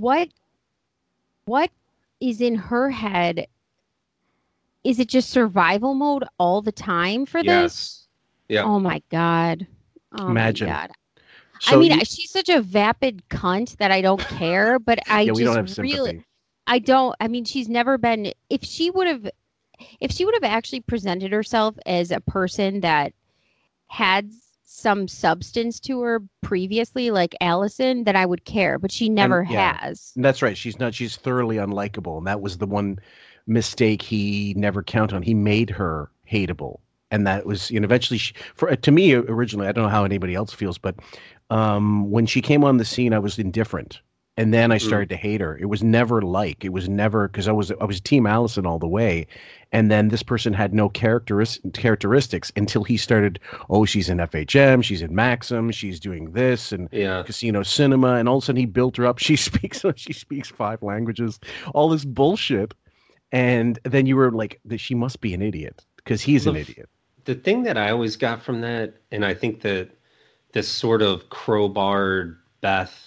What, what is in her head? Is it just survival mode all the time for this? Yes. Yeah. Oh my god. Oh Imagine. My god. So I mean, you... she's such a vapid cunt that I don't care. But I yeah, just really, I don't. I mean, she's never been. If she would have, if she would have actually presented herself as a person that had some substance to her previously, like Allison, then I would care, but she never and, yeah. has. That's right. She's not, she's thoroughly unlikable. And that was the one mistake he never counted on. He made her hateable. And that was, you know, eventually she, for, to me originally, I don't know how anybody else feels, but um, when she came on the scene, I was indifferent. And then I started mm. to hate her. It was never like, it was never, because I was I was Team Allison all the way. And then this person had no characteris- characteristics until he started, oh, she's in F H M, she's in Maxim, she's doing this, and yeah. Casino Cinema. And all of a sudden he built her up. She speaks she speaks five languages, all this bullshit. And then you were like, she must be an idiot, because he's the, an idiot. The thing that I always got from that, and I think that this sort of crowbarred Beth,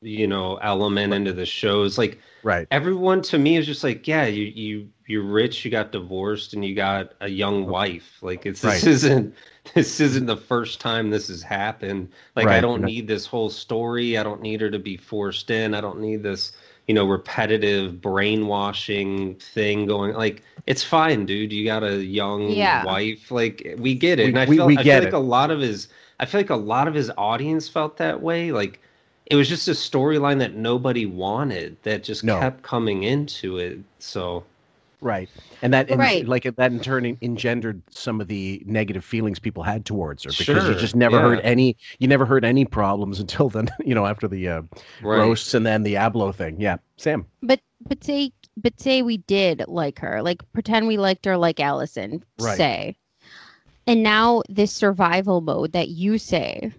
you know, element right. into the shows, like right. everyone to me is just like, yeah, you you you're rich, you got divorced, and you got a young wife. Like it's right. this isn't this isn't the first time this has happened. Like right. I don't need this whole story. I don't need her to be forced in. I don't need this, you know, repetitive brainwashing thing going. Like it's fine, dude. You got a young yeah. wife. Like we get it. We, and I we, feel, we I feel like it. a lot of his. I feel like a lot of his audience felt that way. Like. It was just a storyline that nobody wanted, that just no. kept coming into it. So, right, and that right. And, like that in turn engendered some of the negative feelings people had towards her, because sure. you just never yeah. heard any, you never heard any problems until then. You know, after the uh, right. roasts and then the Ablo thing. Yeah, Sam. But but say but say we did like her, like pretend we liked her, like Allison right. say, and now this survival mode that you say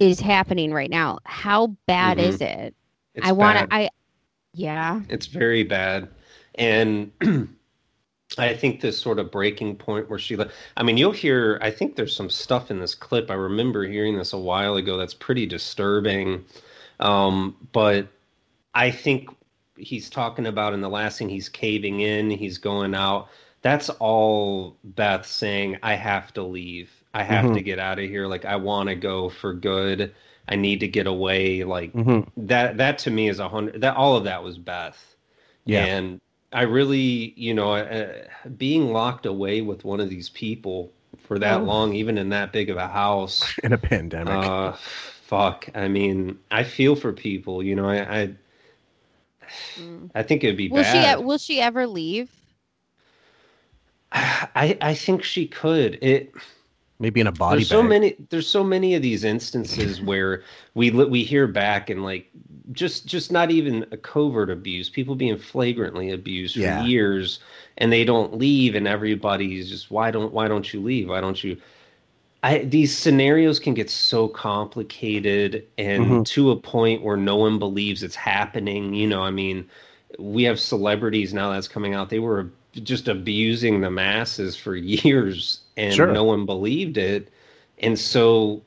is happening right now. How bad mm-hmm. is it? It's I want to, I, yeah. It's very bad. And I think this sort of breaking point where she, le- I mean, you'll hear, I think there's some stuff in this clip. I remember hearing this a while ago. That's pretty disturbing. Um, but I think he's talking about in the last scene, he's caving in, he's going out. That's all Beth saying, I have to leave. I have mm-hmm. to get out of here. Like, I want to go for good. I need to get away. Like mm-hmm. that, that to me is a hundred that all of that was Beth. Yeah. And I really, you know, uh, being locked away with one of these people for that oh. long, even in that big of a house in a pandemic, uh, fuck. I mean, I feel for people, you know, I, I, mm. I think it'd be will bad. She, will she ever leave? I, I think she could. It, Maybe in a body there's bag. So many, there's so many of these instances where we we hear back and like just just not even a covert abuse, people being flagrantly abused for yeah. years, and they don't leave, and everybody's just why don't why don't you leave? Why don't you? I, these scenarios can get so complicated and mm-hmm. to a point where no one believes it's happening. You know, I mean, we have celebrities now that's coming out. They were just abusing the masses for years. And sure. no one believed it. And so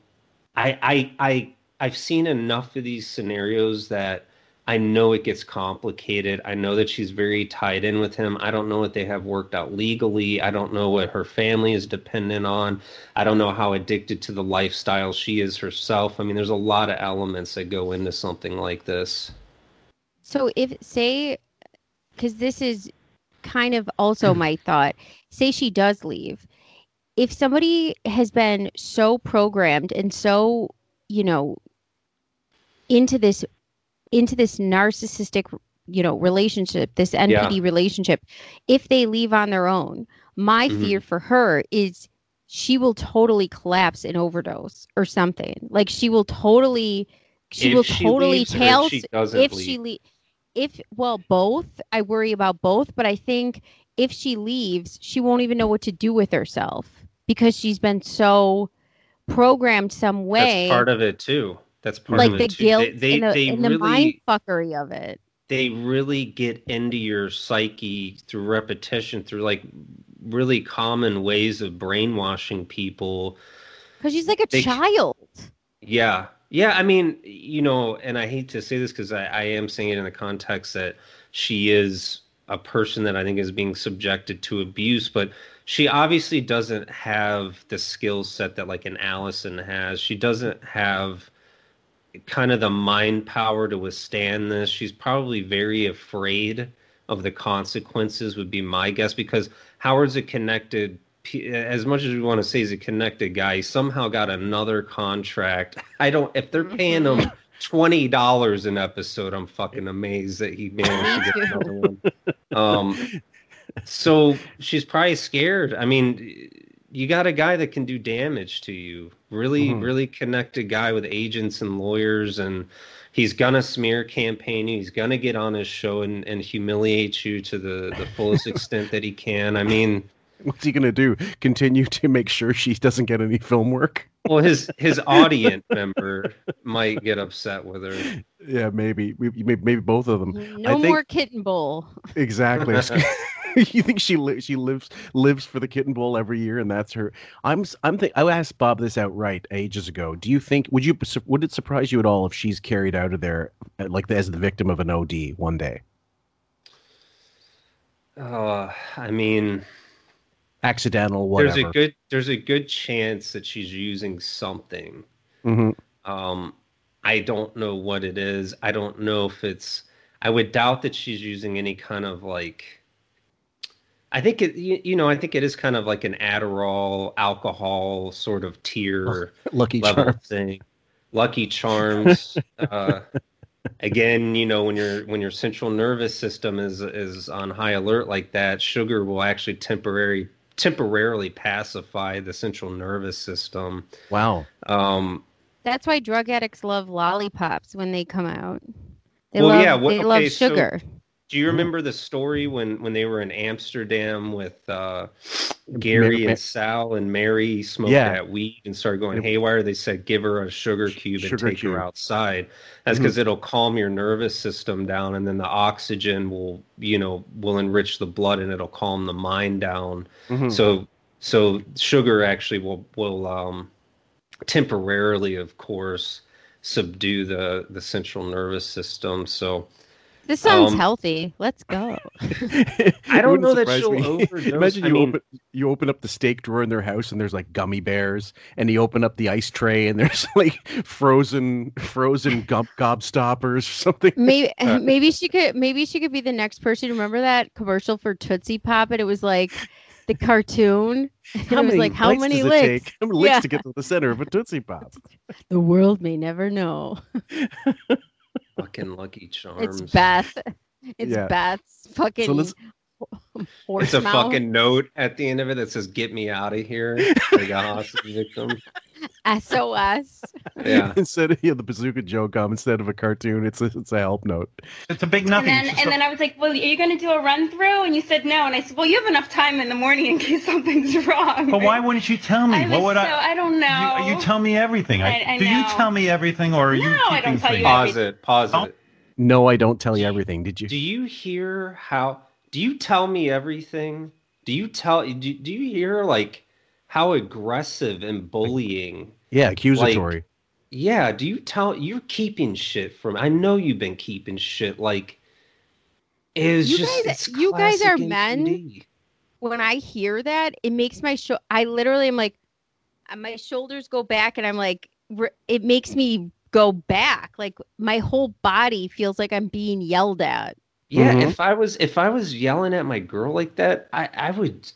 I, I, I, I've seen enough of these scenarios that I know it gets complicated. I know that she's very tied in with him. I don't know what they have worked out legally. I don't know what her family is dependent on. I don't know how addicted to the lifestyle she is herself. I mean, there's a lot of elements that go into something like this. So if, say, because this is kind of also my thought, say she does leave. If somebody has been so programmed and so, you know, into this, into this narcissistic, you know, relationship, this N P D yeah. relationship, if they leave on their own, my mm-hmm. fear for her is she will totally collapse and overdose or something. Like she will totally, she if will she totally tail. If, she, if leave. she leave, if well, both. I worry about both, but I think if she leaves, she won't even know what to do with herself. Because she's been so programmed some way. That's part of it too. That's part like of it too. Like the guilt they, and, the, they and really, the mind fuckery of it. They really get into your psyche through repetition, through like really common ways of brainwashing people. Because she's like a they, child. Yeah. Yeah, I mean, you know, and I hate to say this because I, I am saying it in the context that she is a person that I think is being subjected to abuse, but she obviously doesn't have the skill set that like an Allison has. She doesn't have kind of the mind power to withstand this. She's probably very afraid of the consequences would be my guess, because Howard's a connected, as much as we want to say he's a connected guy, he somehow got another contract. I don't, if they're paying him twenty dollars an episode, I'm fucking amazed that he managed to get another one. Um, so she's probably scared. I mean, you got a guy that can do damage to you. Really, mm-hmm. really connected guy with agents and lawyers and he's going to smear campaign you. He's going to get on his show and, and humiliate you to the, the fullest extent that he can. I mean, what's he going to do? Continue to make sure she doesn't get any film work? Well, his his audience member might get upset with her. Yeah, maybe. Maybe, maybe both of them. No I think, more kitten bowl. Exactly. You think she li- she lives lives for the kitten bowl every year, and that's her. I'm I'm th- I asked Bob this outright ages ago. Do you think would you would it surprise you at all if she's carried out of there like as the victim of an O D one day? Uh, I mean, accidental whatever. There's a good there's a good chance that she's using something. Mm-hmm. Um, I don't know what it is. I don't know if it's. I would doubt that she's using any kind of like. I think it, you know, I think it is kind of like an Adderall, alcohol sort of tier Lucky level Charms. Thing. Lucky Charms. uh, again, you know, when your when your central nervous system is is on high alert like that, sugar will actually temporary temporarily pacify the central nervous system. Wow. Um, That's why drug addicts love lollipops when they come out. They well, love, yeah. What, they okay, love sugar. So, do you remember the story when, when they were in Amsterdam with uh, Gary and Sal and Mary smoked yeah. that weed and started going haywire? They said, give her a sugar cube sugar and take cube. her outside. That's because mm-hmm. it'll calm your nervous system down, and then the oxygen will, you know, will enrich the blood and it'll calm the mind down. Mm-hmm. So so sugar actually will, will um, temporarily, of course, subdue the, the central nervous system. So... This sounds um, healthy. Let's go. I don't know that she'll me. overdose. Imagine I you mean, open you open up the steak drawer in their house and there's like gummy bears, and you open up the ice tray and there's like frozen frozen gump gobstoppers or something. Maybe uh, maybe she could maybe she could be the next person. Remember that commercial for Tootsie Pop? And it was like the cartoon. And how it was like how many licks? Take? How many licks yeah. to get to the center of a Tootsie Pop? The world may never know. Fucking Lucky Charms. It's Beth. It's yeah. Beth's fucking so horse It's a mouth. Fucking note at the end of it that says, get me out of here. They got hostage victim. S O S. Yeah. Instead of you know, the bazooka Joe gum, instead of a cartoon, it's a, it's a help note. It's a big nothing. And then, and then I was like, well, are you going to do a run through? And you said no. And I said, well, you have enough time in the morning in case something's wrong. But why wouldn't you tell me? I what would so, I? I don't know. You, you tell me everything. I, I do know. You tell me everything, or are no, you keeping I don't tell you Pause it. Pause oh. it. No, I don't tell you everything. Did you? Do you hear how? Do you tell me everything? Do you tell? Do, do you hear like? How aggressive and bullying. Yeah, accusatory. Like, yeah, do you tell... You're keeping shit from... I know you've been keeping shit. Like, it's you just... Guys, it's you guys are N P D. Men. When I hear that, it makes my... Sho- I literally am like... My shoulders go back and I'm like... It makes me go back. Like, my whole body feels like I'm being yelled at. Yeah, mm-hmm. if I was if I was yelling at my girl like that, I, I would...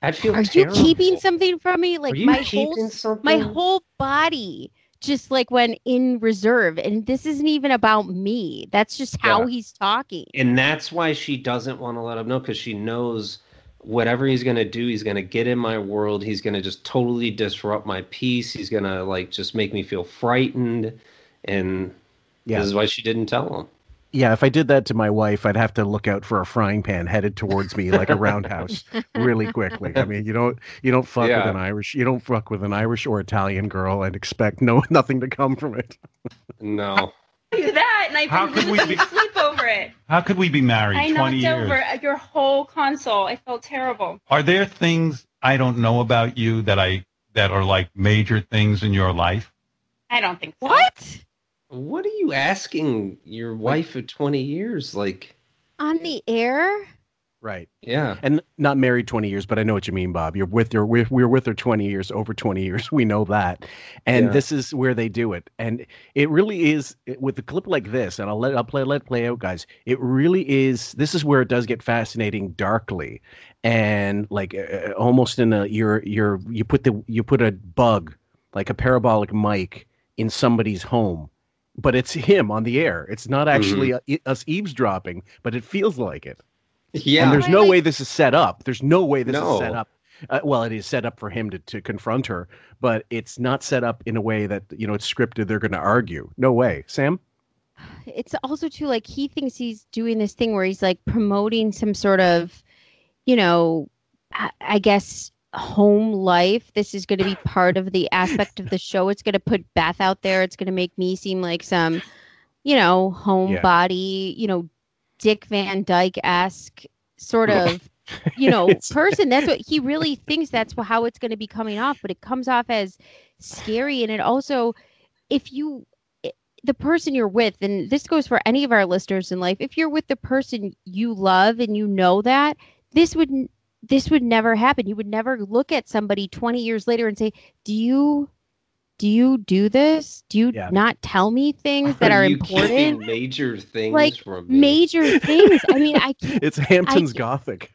I'd feel Are terrible. You keeping something from me? Like my whole something? my whole body just like when in reserve. And this isn't even about me. That's just how yeah. he's talking. And that's why she doesn't want to let him know, because she knows whatever he's going to do, he's going to get in my world. He's going to just totally disrupt my peace. He's going to like just make me feel frightened. And yeah. this is why she didn't tell him. Yeah, if I did that to my wife, I'd have to look out for a frying pan headed towards me like a roundhouse really quickly. I mean, you don't you don't fuck yeah. with an Irish you don't fuck with an Irish or Italian girl and expect no nothing to come from it. No. I do that, and I've been losing we be, sleep over it. How could we be married I twenty years? I knocked over your whole console. I felt terrible. Are there things I don't know about you that I that are like major things in your life? I don't think so. What? What are you asking your wife of twenty years, like? On the air? Right. Yeah. And not married twenty years, but I know what you mean, Bob. You're with her. We're, we're with her twenty years, over twenty years. We know that. And yeah. this is where they do it. And it really is with a clip like this. And I'll let I'll play let play out, guys. It really is. This is where it does get fascinating, darkly, and like uh, almost in a you're you're you put the you put a bug like a parabolic mic in somebody's home. But it's him on the air. It's not actually mm-hmm. a, us eavesdropping, but it feels like it. Yeah. And there's no way this is set up. There's no way this no. is set up. Uh, well, it is set up for him to, to confront her, but it's not set up in a way that, you know, it's scripted. They're going to argue. No way. Sam? it's also too, like, he thinks he's doing this thing where he's like promoting some sort of, you know, I, I guess home life. This is going to be part of the aspect of the show. It's going to put Beth out there. It's going to make me seem like some, you know, homebody, yeah. you know, Dick Van Dyke-esque sort of, you know, person. That's what he really thinks. That's how it's going to be coming off. But it comes off as scary. And it also, if you, the person you're with, and this goes for any of our listeners in life, if you're with the person you love and you know that, this would this would never happen. You would never look at somebody twenty years later and say, do you do you do this? Do you yeah. not tell me things that are, are you important? Major things like, from me. Major things. I mean, I can't, it's Hampton's I can't, Gothic.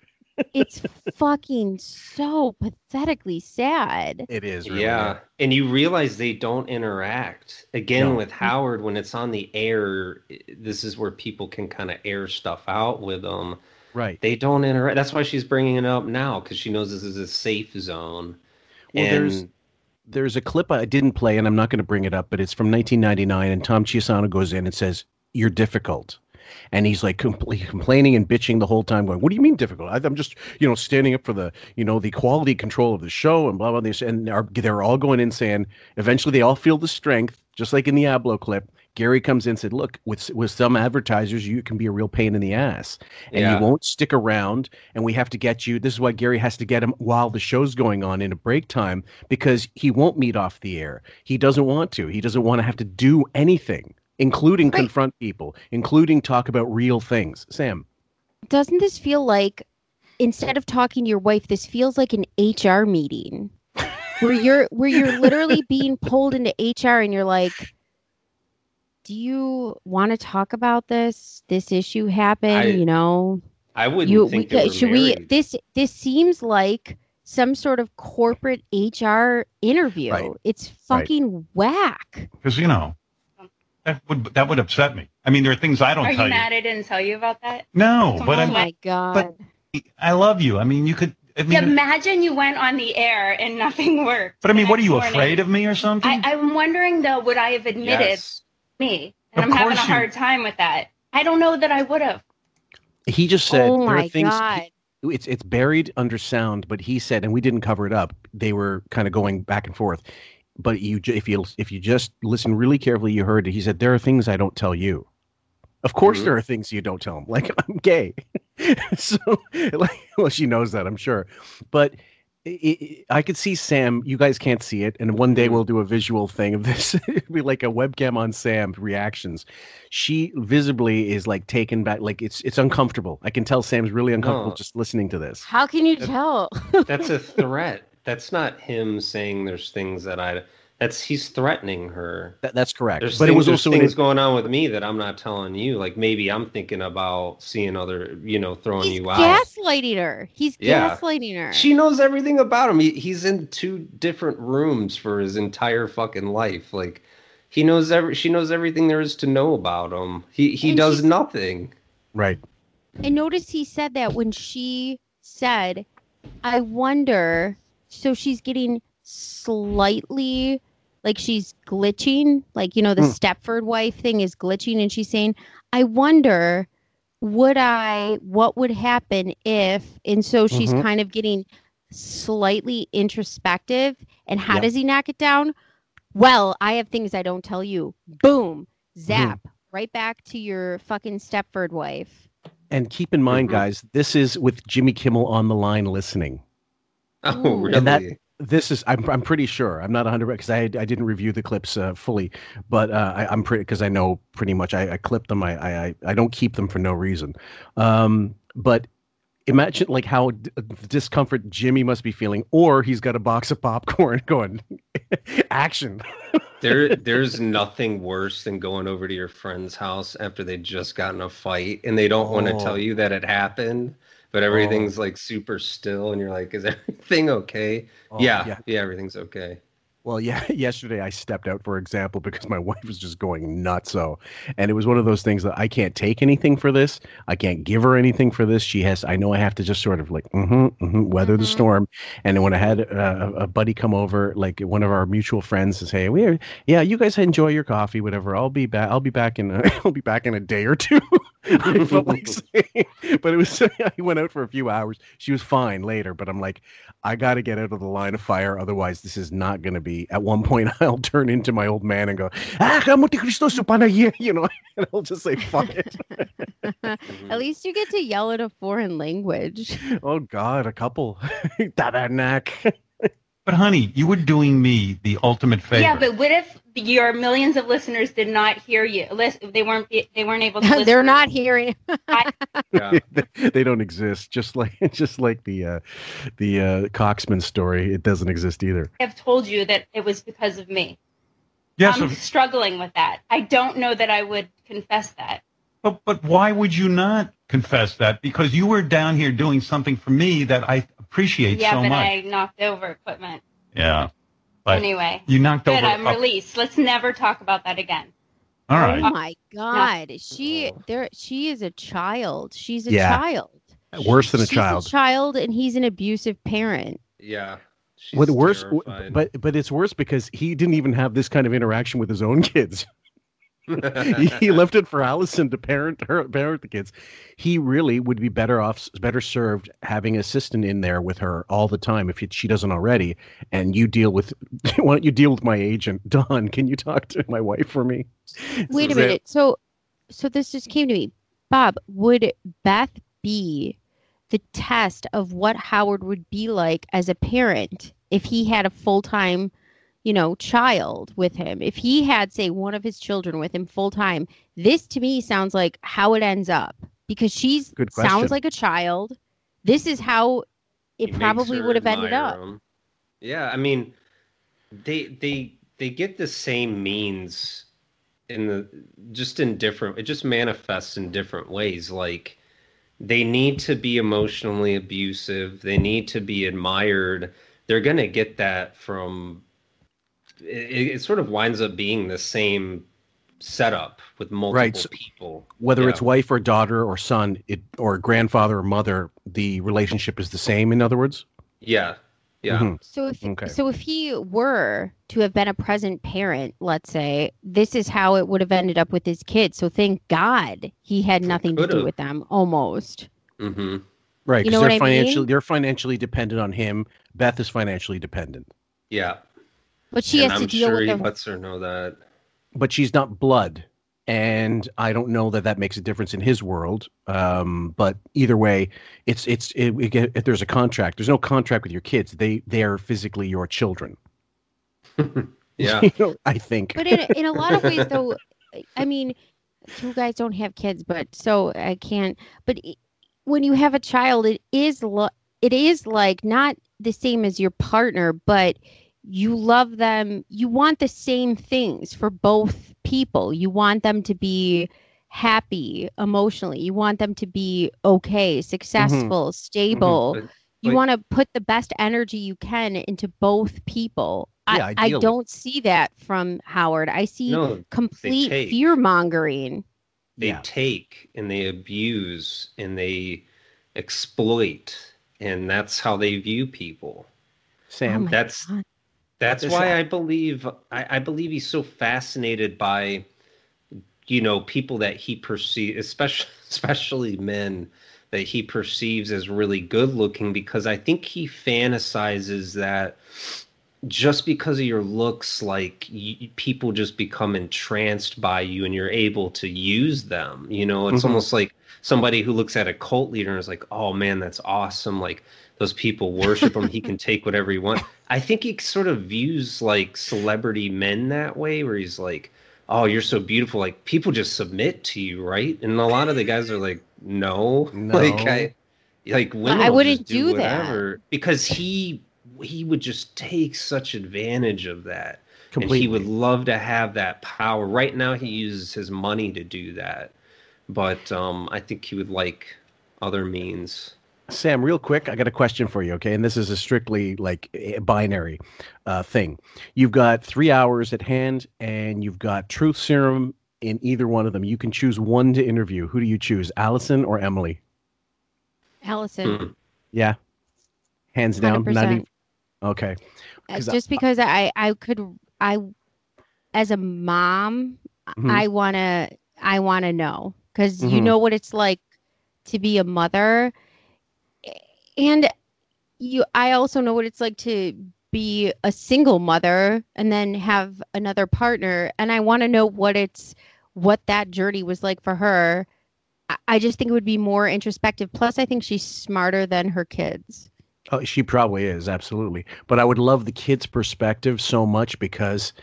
It's fucking so pathetically sad. It is. Really yeah. Bad. And you realize they don't interact again no. with Howard when it's on the air. This is where people can kind of air stuff out with them. Right. They don't interact. That's why she's bringing it up now, because she knows this is a safe zone. Well, and there's there's a clip I didn't play and I'm not going to bring it up, but it's from nineteen ninety-nine. And Tom Chiasano goes in and says, "You're difficult." And he's like compl- complaining and bitching the whole time, going, "What do you mean difficult? I, I'm just, you know, standing up for the, you know, the quality control of the show and blah blah." This and are, they're all going in saying. Eventually, they all feel the strength, just like in the Ablo clip. Gary comes in and said, "Look, with with some advertisers, you can be a real pain in the ass, and yeah. you won't stick around. And we have to get you." This is why Gary has to get him while the show's going on in a break time, because he won't meet off the air. He doesn't want to. He doesn't want to have to do anything. Including right. confront people, including talk about real things. Sam. Doesn't this feel like, instead of talking to your wife, this feels like an H R meeting where you're where you're literally being pulled into H R and you're like, do you want to talk about this? This issue happened, I, you know? I wouldn't you, think we, they were should married. we this this seems like some sort of corporate H R interview. Right. It's fucking right. whack. Because you know. That would that would upset me. I mean, there are things I don't are tell you. Are you mad I didn't tell you about that? No, but I'm. Oh my God. But I love you. I mean, you could. I mean, imagine you went on the air and nothing worked. But I mean, what are you morning. afraid of me or something? I, I'm wondering though, would I have admitted yes. me? And of I'm having a hard you... time with that. I don't know that I would have. He just said oh there are things. God. It's it's buried under sound, but he said, and we didn't cover it up. They were kind of going back and forth. But you, if you if you just listen really carefully, you heard it. He said, "There are things I don't tell you." Of course, mm-hmm. there are things you don't tell him. Like, I'm gay, so like, well, she knows that, I'm sure. But it, it, I could see Sam. You guys can't see it, and one day we'll do a visual thing of this. It'll be like a webcam on Sam reactions. She visibly is like taken back. Like it's it's uncomfortable. I can tell Sam's really uncomfortable no. just listening to this. How can you that, tell? That's a threat. That's not him saying there's things that I. That's he's threatening her. That, that's correct. There's but things, it was also things it, going on with me that I'm not telling you. Like maybe I'm thinking about seeing other, you know, throwing you out. He's gaslighting her. He's yeah. gaslighting her. She knows everything about him. He, he's in two different rooms for his entire fucking life. Like he knows every. She knows everything there is to know about him. He he and does she, nothing. Right. And notice he said that when she said, "I wonder." So she's getting slightly, like she's glitching, like, you know, the mm. Stepford wife thing is glitching. And she's saying, I wonder, would I, what would happen if, and so she's mm-hmm. kind of getting slightly introspective. And how yep. does he knock it down? Well, I have things I don't tell you. Boom, zap, mm. right back to your fucking Stepford wife. And keep in mind, mm-hmm. guys, this is with Jimmy Kimmel on the line listening. Oh, really? And that this is I'm I'm pretty sure I'm not one hundred percent because I I didn't review the clips uh, fully, but uh, I, I'm pretty because I know pretty much I, I clipped them. I, I I don't keep them for no reason. Um, but imagine like how d- discomfort Jimmy must be feeling, or he's got a box of popcorn going action. There there's nothing worse than going over to your friend's house after they just got in a fight and they don't oh. want to tell you that it happened. But everything's, oh. like, super still, and you're like, is everything okay? Oh, yeah, yeah, yeah, everything's okay. Well, yeah, yesterday I stepped out, for example, because my wife was just going nuts. So, and it was one of those things that I can't take anything for this. I can't give her anything for this. She has, I know I have to just sort of like, mm-hmm, mm-hmm, weather mm-hmm. the storm. And then when I had uh, a buddy come over, like one of our mutual friends says, hey, we, yeah, you guys enjoy your coffee, whatever. I'll be back. I'll be back in, a, I'll be back in a day or two. I felt like saying, but it was, I went out for a few hours. She was fine later, but I'm like, I got to get out of the line of fire. Otherwise, this is not going to be. At one point, I'll turn into my old man and go, ah, you know, and I'll just say, fuck it. At least you get to yell at a foreign language. Oh, God, a couple. But, honey, you were doing me the ultimate favor. Yeah, but what if your millions of listeners did not hear you? They weren't, they weren't able to listen. They're not hearing. I- yeah. they, they don't exist. Just like just like the uh, the uh, Coxman story, it doesn't exist either. I've told you that it was because of me. Yes, I'm so- struggling with that. I don't know that I would confess that. But but why would you not confess that? Because you were down here doing something for me that I appreciate yeah, so much. Yeah, but I knocked over equipment. Yeah. But anyway. You knocked good, over. Good, I'm up. Released. Let's never talk about that again. All right. Oh my God. No. She there she is a child. She's a yeah. child. Worse than a She's child. She's a child and he's an abusive parent. Yeah. She's what worse terrified. but but it's worse because he didn't even have this kind of interaction with his own kids. He left it for Allison to parent her, parent the kids. He really would be better off, better served having an assistant in there with her all the time if she doesn't already. And you deal with, why don't you deal with my agent, Don? Can you talk to my wife for me? Wait so, a minute. So, so this just came to me, Bob. Would Beth be the test of what Howard would be like as a parent if he had a full time? you know, child with him. If he had, say, one of his children with him full time, this to me sounds like how it ends up because she's sounds like a child. This is how it he probably would have ended up. Him. Yeah. I mean, they, they, they get the same means in the, just in different, it just manifests in different ways. Like they need to be emotionally abusive. They need to be admired. They're going to get that from, It, it sort of winds up being the same setup with multiple right. so people. Whether yeah. it's wife or daughter or son it, or grandfather or mother, the relationship is the same, in other words? Yeah. Yeah. Mm-hmm. So if okay. so if he were to have been a present parent, let's say, this is how it would have ended up with his kids. So thank God he had nothing to do with them, almost. Mm-hmm. Right, because you know they're, financially, they're financially dependent on him. Beth is financially dependent. Yeah. But she and has I'm to deal sure with him. He lets her know that. But she's not blood, and I don't know that that makes a difference in his world. Um, but either way, it's it's it, it, it, if there's a contract, there's no contract with your kids. They they are physically your children. yeah, you know, I think. But in in a lot of ways, though, I mean, you guys don't have kids, but so I can't. But it, when you have a child, it is lo- it is like not the same as your partner, but. You love them. You want the same things for both people. You want them to be happy emotionally. You want them to be okay, successful, mm-hmm. stable. Mm-hmm. But, you but, want to put the best energy you can into both people. Yeah, I, I don't see that from Howard. I see no, complete fear-mongering. They yeah. take and they abuse and they exploit. And that's how they view people. Sam, oh that's... God. That's why I believe I, I believe he's so fascinated by, you know, people that he perceives, especially especially men that he perceives as really good looking, because I think he fantasizes that just because of your looks, like you, people just become entranced by you and you're able to use them. You know, it's mm-hmm. almost like somebody who looks at a cult leader and is like, oh, man, that's awesome. Like. Those people worship him. He can take whatever he wants. I think he sort of views like celebrity men that way, where he's like, oh, you're so beautiful. Like people just submit to you, right? And a lot of the guys are like, no, no. like I, like women I wouldn't do, do whatever that. Because he, he would just take such advantage of that. Completely. And he would love to have that power. Right now he uses his money to do that. But um, I think he would like other means. Sam, real quick, I got a question for you, okay? And this is a strictly like binary uh, thing. You've got three hours at hand, and you've got truth serum in either one of them. You can choose one to interview. Who do you choose, Allison or Emily? Allison. Yeah, hands down. one hundred percent. Not even... Okay. Just I... because I, I could I, as a mom, mm-hmm. I wanna I wanna know because mm-hmm. you know what it's like to be a mother. And you, I also know what it's like to be a single mother and then have another partner. And I want to know what it's, what that journey was like for her. I, I just think it would be more introspective. Plus, I think she's smarter than her kids. Oh, she probably is. Absolutely. But I would love the kids' perspective so much because.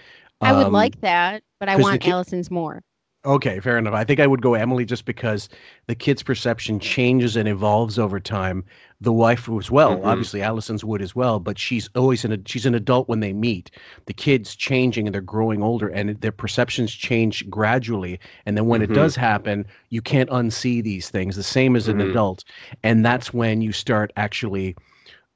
Um, I would like that, but I want kid- Allison's more. Okay, fair enough. I think I would go Emily just because the kid's perception changes and evolves over time. The wife as well, mm-hmm. obviously Allison's would as well, but she's always an she's an adult when they meet. The kid's changing and they're growing older and their perceptions change gradually. And then when mm-hmm. it does happen, you can't unsee these things, the same as mm-hmm. an adult. And that's when you start actually...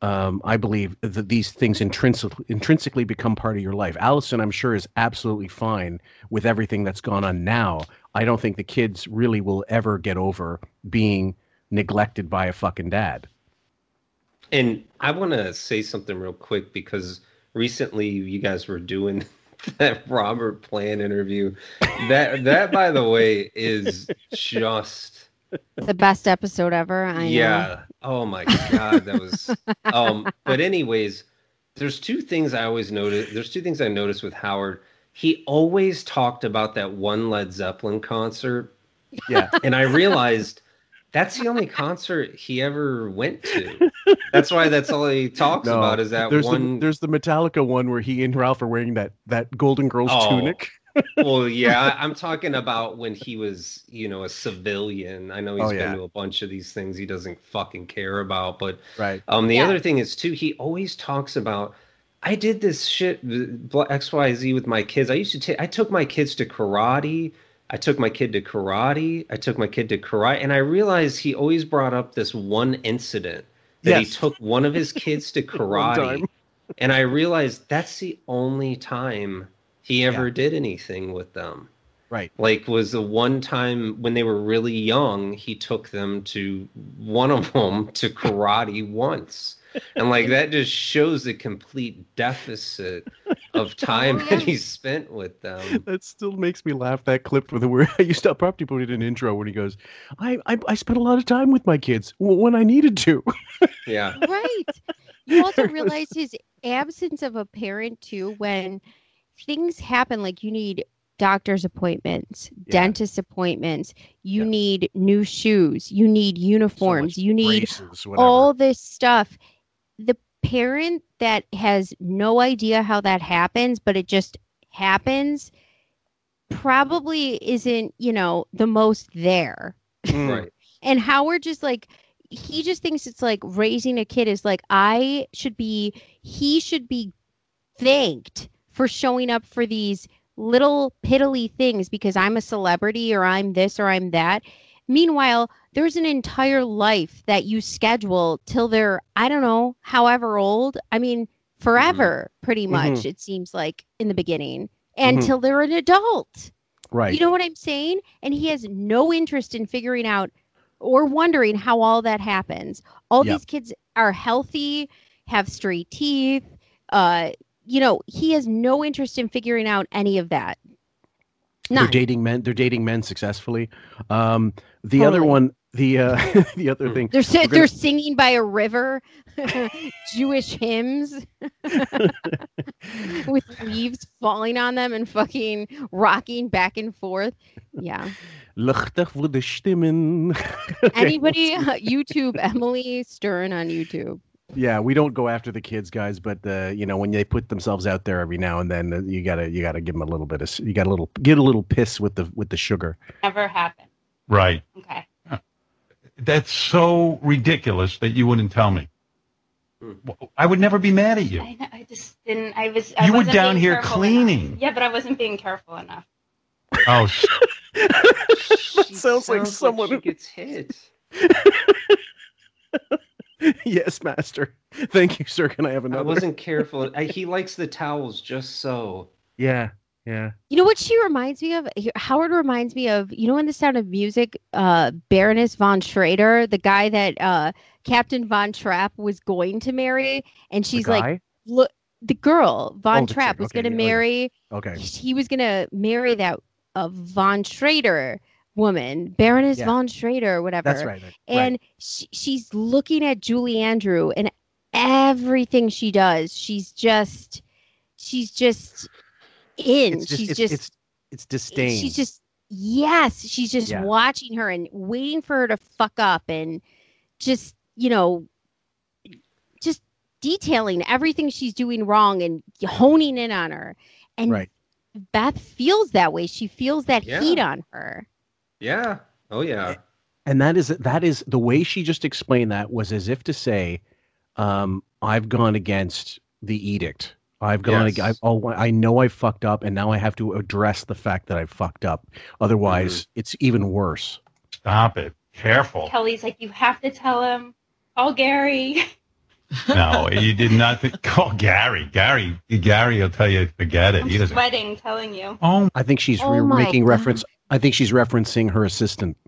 Um, I believe that these things intrinsically, intrinsically become part of your life. Allison, I'm sure, is absolutely fine with everything that's gone on now. I don't think the kids really will ever get over being neglected by a fucking dad. And I want to say something real quick because recently you guys were doing that Robert Plant interview. That, that by the way, is just... the best episode ever. I yeah. Know. Oh my God, that was. um, but anyways, there's two things I always notice. There's two things I noticed with Howard. He always talked about that one Led Zeppelin concert. Yeah, and I realized that's the only concert he ever went to. That's why that's all he talks no, about is that there's one. The, there's the Metallica one where he and Ralph are wearing that that Golden Girls oh. tunic. Well, yeah, I'm talking about when he was, you know, a civilian. I know he's oh, yeah. been to a bunch of these things he doesn't fucking care about. But right. um, the yeah. other thing is, too, he always talks about, I did this shit X Y Z with my kids. I used to take, I took my kids to karate. I took my kid to karate. I took my kid to karate. And I realized he always brought up this one incident that yes. he took one of his kids to karate. And I realized that's the only time he ever yeah. did anything with them. Right. Like, was the one time when they were really young, he took them to one of them to karate once. And, like, that just shows the complete deficit of time that he spent with them. That still makes me laugh, that clip with the word. I used to probably put it in an intro when he goes, I, I, I spent a lot of time with my kids when I needed to. Yeah. Right. You also realize his absence of a parent, too, when... things happen, like you need doctor's appointments, yeah. dentist appointments, you yeah. need new shoes, you need uniforms, so you need braces, all this stuff. The parent that has no idea how that happens, but it just happens, probably isn't, you know, the most there. Right. And Howard just like, he just thinks it's like raising a kid is like, I should be, he should be thanked for showing up for these little piddly things because I'm a celebrity or I'm this or I'm that. Meanwhile, there's an entire life that you schedule till they're, I don't know, however old. I mean, forever, mm-hmm. pretty much, mm-hmm. it seems like in the beginning. And mm-hmm. till they're an adult. Right. You know what I'm saying? And he has no interest in figuring out or wondering how all that happens. All yep. these kids are healthy, have straight teeth, uh, you know, he has no interest in figuring out any of that. None. They're dating men. They're dating men successfully. Um, the totally. other one, the uh, the other thing. They're si- gonna... they're singing by a river, Jewish hymns, with leaves falling on them and fucking rocking back and forth. Yeah. Anybody uh, YouTube Emily Stern on YouTube. Yeah, we don't go after the kids, guys, but uh, you know, when they put themselves out there every now and then, uh, you gotta you gotta give them a little bit of you got a little get a little piss with the with the sugar. Never happened. Right. Okay. That's so ridiculous that you wouldn't tell me. I would never be mad at you. I, know, I just didn't. I was. I you were down here cleaning. Enough. Yeah, but I wasn't being careful enough. Oh. that sounds, sounds like someone like who gets hit. Yes, master. Thank you, sir. Can I have another? I wasn't careful. I, he likes the towels just so. Yeah, yeah. You know what she reminds me of? Howard reminds me of, you know, in The Sound of Music, uh, Baroness von Schrader, the guy that uh, Captain Von Trapp was going to marry. And she's like, look, the girl, Von oh, Trapp, was okay, going to yeah, marry. Okay. He was going to marry that uh, Von Schrader woman, Baroness yeah. von Schrader, whatever. That's right. Right. And she, she's looking at Julie Andrew, and everything she does, she's just, she's just in. It's just, she's it's, just, it's, it's disdain. She's just, yes, she's just yeah. watching her and waiting for her to fuck up, and just, you know, just detailing everything she's doing wrong and honing in on her. And right. Beth feels that way. She feels that yeah. heat on her. Yeah. Oh, yeah. And that is that is the way she just explained that was as if to say, um, I've gone against the edict. I've gone. Yes. I've, oh, I know I fucked up, and now I have to address the fact that I fucked up. Otherwise, mm-hmm. it's even worse. Stop it. Careful. Kelly's like, you have to tell him. Call Gary. No, you did not th- call Gary. Gary, Gary will tell you. Forget it. I'm he sweating, doesn't... telling you. Oh, I think she's oh re- making God. reference. I think she's referencing her assistant,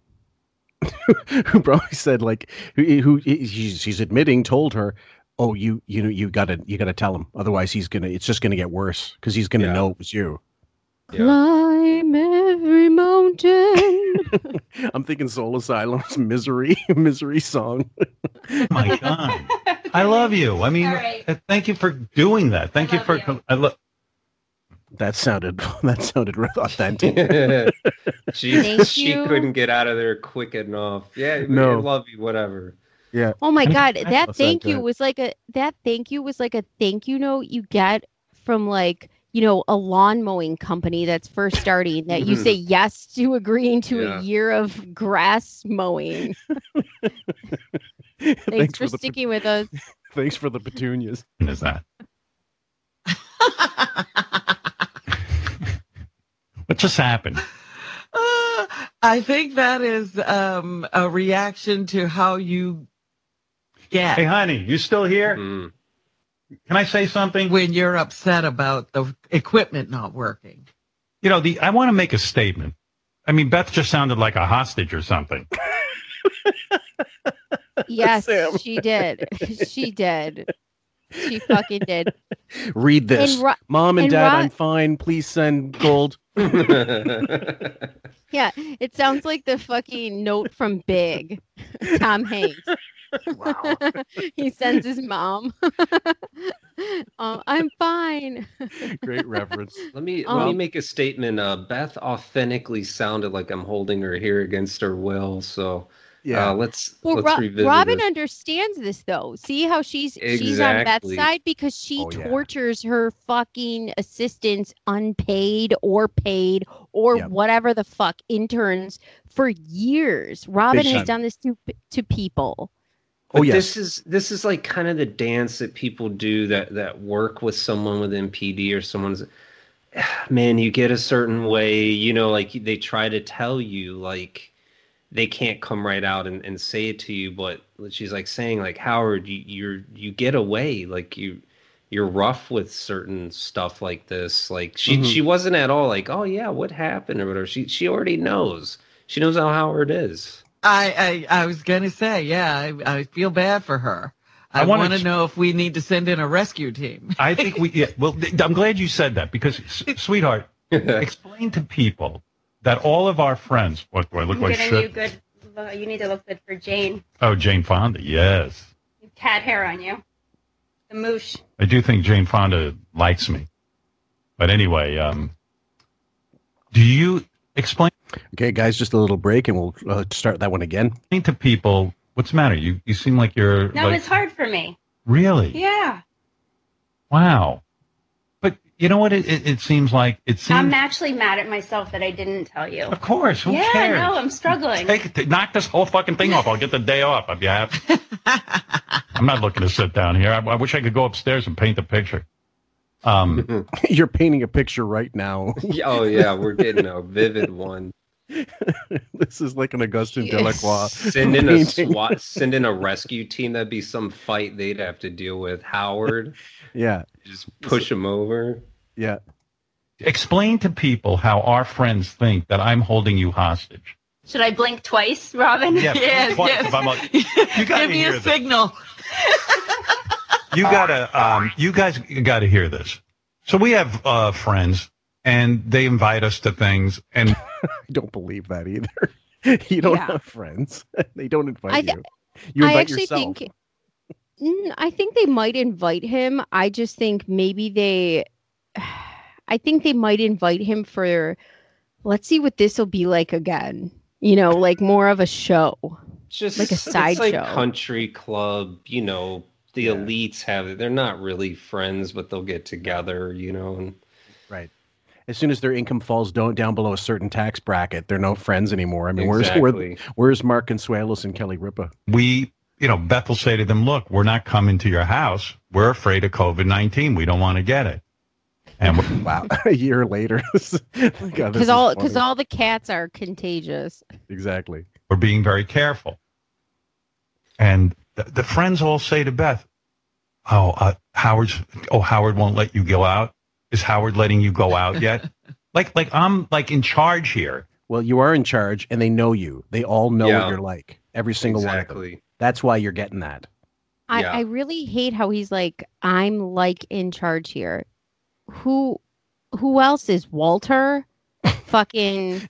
who probably said like, who, who he's, he's admitting told her, oh, you, you know, you gotta, you gotta tell him, otherwise he's gonna, it's just gonna get worse because he's gonna yeah. know it was you. Yeah. Climb every mountain. I'm thinking Soul Asylum's misery, misery song. Oh my God, I love you. I mean, right. thank you for doing that. Thank I you for. You. I love. That sounded that sounded authentic. Yeah. She, she couldn't get out of there quick enough. Yeah, no. I love you, whatever. Yeah. Oh my God, that thank you was like a that thank you was like a thank you note you get from like, you know, a lawn mowing company that's first starting that you say yes to agreeing to yeah. a year of grass mowing. Thanks, Thanks for, for sticking pe- with us. Thanks for the petunias. What is that? What just happened? Uh, I think that is um, a reaction to how you get. Hey, honey, you still here? Mm. Can I say something? When you're upset about the equipment not working. You know, the I want to make a statement. I mean, Beth just sounded like a hostage or something. Yes, Sam. She did. She did. She fucking did. Read this. And Ro- Mom and, and Dad, Ro- I'm fine. Please send gold. Yeah, it sounds like the fucking note from Big. Tom Hanks. Wow. He sends his mom. um, I'm fine. Great reference. Let me um, let me make a statement. Uh, Beth authentically sounded like I'm holding her here against her will. So. Yeah, uh, let's, well, let's Ro- revisit Robin this. Understands this, though. See how she's exactly. she's on Beth's side because she oh, tortures yeah. her fucking assistants, unpaid or paid or yep. whatever the fuck, interns for years. Robin Big has time. done this to to people. But oh, yes. this is this is like kind of the dance that people do that, that work with someone with M P D or someone's. Man, you get a certain way, you know, like they try to tell you, like. They can't come right out and, and say it to you, but she's like saying like, Howard, you you're, you get away. Like you, you're rough with certain stuff like this. Like she, mm-hmm. she wasn't at all like, oh yeah, what happened or whatever. She, she already knows. She knows how Howard is. I, I, I was going to say, yeah, I, I feel bad for her. I, I want to ch- know if we need to send in a rescue team. I think we, yeah, well, I'm glad you said that because s- sweetheart, explain to people. That all of our friends, what do I look I'm like? Shit? You, good, you need to look good for Jane. Oh, Jane Fonda, yes. You cat hair on you. The moosh. I do think Jane Fonda likes me. But anyway, um, do you explain? Okay, guys, just a little break, and we'll uh, start that one again. Explain to people, what's the matter? You you seem like you're... No, like, it's hard for me. Really? Yeah. Wow. You know what? It, it, it seems like it seems. I'm actually mad at myself that I didn't tell you. Of course, who yeah, cares? Yeah, no, I'm struggling. Take, take, knock this whole fucking thing off. I'll get the day off. I'll be happy. I'm not looking to sit down here. I, I wish I could go upstairs and paint the picture. Um, you're painting a picture right now. Oh yeah, we're getting a vivid one. This is like an Augustin yes. Delacroix. Send in a SWAT, send in a rescue team. That'd be some fight they'd have to deal with. Howard. Yeah. Just push him over. Yeah. Explain to people how our friends think that I'm holding you hostage. Should I blink twice, Robin? Yeah, yeah twice. Yeah. If I'm like, you gotta give me a signal. you gotta, um, you guys gotta hear this. So we have uh, friends, and they invite us to things. And I don't believe that either. You don't yeah. have friends. They don't invite I th- you. You invite I actually yourself. Think, I think they might invite him. I just think maybe they. I think they might invite him for. Let's see what this will be like again. You know, like more of a show, just like a side it's like show. Country club, you know. The yeah. elites have it. They're not really friends, but they'll get together, you know. And... Right. As soon as their income falls down, down below a certain tax bracket, they're no friends anymore. I mean, exactly. where's where, where's Mark Consuelos and Kelly Ripa? We, you know, Beth will say to them, look, we're not coming to your house. We're afraid of COVID nineteen. We don't want to get it. And wow, a year later. Because all, all the cats are contagious. Exactly. We're being very careful. And... the friends all say to Beth, "Oh, uh, Howard's. Oh, Howard won't let you go out. Is Howard letting you go out yet? like, like I'm like in charge here." Well, you are in charge, and they know you. They all know yeah. what you're like. Every single exactly. one of them. That's why you're getting that. I, yeah. I really hate how he's like, "I'm like in charge here." Who, who else is Walter? Fucking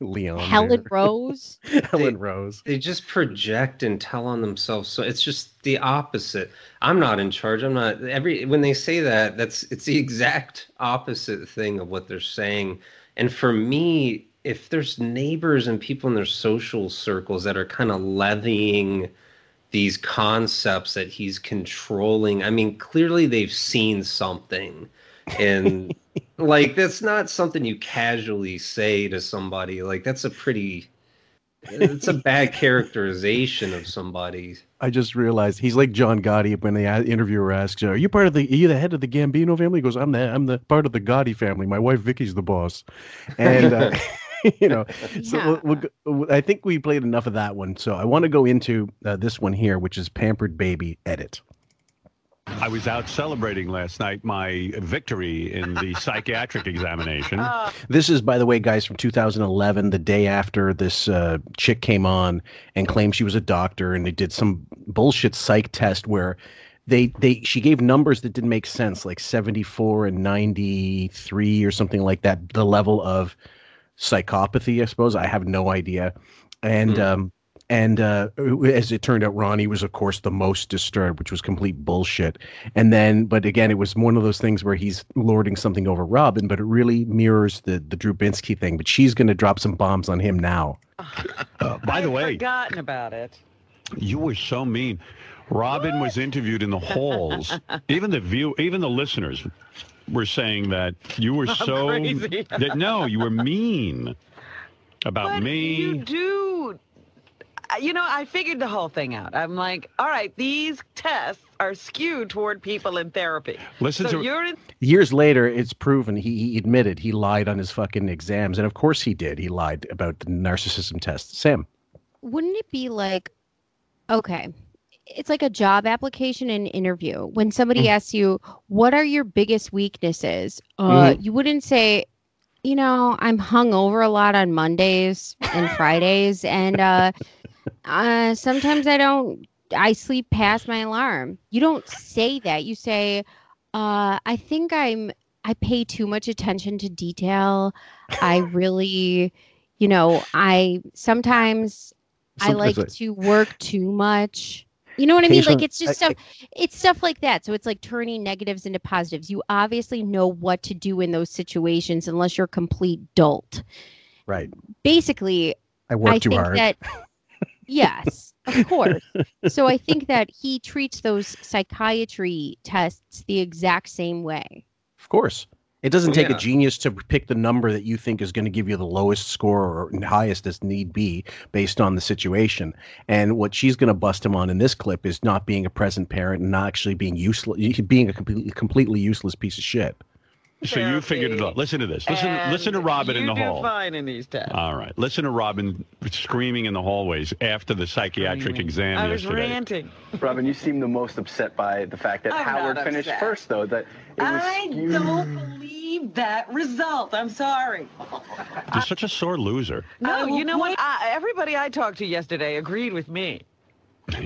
Leon, Helen Rose. Helen they, Rose. They just project and tell on themselves. So it's just the opposite. I'm not in charge. I'm not every when they say that, that's it's the exact opposite thing of what they're saying. And for me, if there's neighbors and people in their social circles that are kind of levying these concepts that he's controlling, I mean, clearly they've seen something. And like, that's not something you casually say to somebody. Like, that's a pretty, it's a bad characterization of somebody. I just realized he's like John Gotti when the interviewer asks, "Are you part of the? Are you the head of the Gambino family?" He goes, "I'm the, I'm the part of the Gotti family. My wife Vicky's the boss." And uh, you know, so yeah. we'll, we'll, I think we played enough of that one. So I want to go into uh, this one here, which is Pampered Baby Edit. I was out celebrating last night my victory in the psychiatric examination. This is, by the way, guys, from two thousand eleven, the day after this uh, chick came on and claimed she was a doctor, and they did some bullshit psych test where they, they she gave numbers that didn't make sense, like seventy-four and ninety-three or something like that, the level of psychopathy, I suppose. I have no idea. And... Mm. um And uh, as it turned out, Ronnie was, of course, the most disturbed, which was complete bullshit. And then, but again, it was one of those things where he's lording something over Robin, but it really mirrors the, the Drew Binsky thing. But she's going to drop some bombs on him now. Uh, by the way, I've forgotten about it. You were so mean. Robin what? was interviewed in the halls. even the view, even the listeners were saying that you were I'm so crazy. that no, you were mean about but me. You do. You know, I figured the whole thing out. I'm like, all right, these tests are skewed toward people in therapy. Listen so to you're in- years later, it's proven he, he admitted he lied on his fucking exams. And of course he did. He lied about the narcissism test. Sam. Wouldn't it be like, okay, it's like a job application and interview. When somebody mm. asks you, what are your biggest weaknesses? Uh, mm. You wouldn't say... You know, I'm hungover a lot on Mondays and Fridays, and uh, uh, sometimes I don't. I sleep past my alarm. You don't say that. You say, uh, "I think I'm. I pay too much attention to detail. I really, you know, I sometimes, sometimes I like I... to work too much." You know what I mean? Like, it's just stuff, it's stuff like that. So it's like turning negatives into positives. You obviously know what to do in those situations unless you're a complete dolt. Right. Basically, I work I too think hard. That, yes, of course. So I think that he treats those psychiatry tests the exact same way. Of course. It doesn't take yeah. a genius to pick the number that you think is going to give you the lowest score or highest as need be based on the situation. And what she's going to bust him on in this clip is not being a present parent and not actually being useless, being a completely, completely useless piece of shit. So you figured it out. Listen to this. Listen, listen to Robin in the hall. You do fine in these tests. All right. Listen to Robin screaming in the hallways after the psychiatric exam yesterday. I was ranting. Robin, you seem the most upset by the fact that Howard finished first, though. That it was skewed. I don't believe that result. I'm sorry. You're such a sore loser. No, you know what? I, everybody I talked to yesterday agreed with me.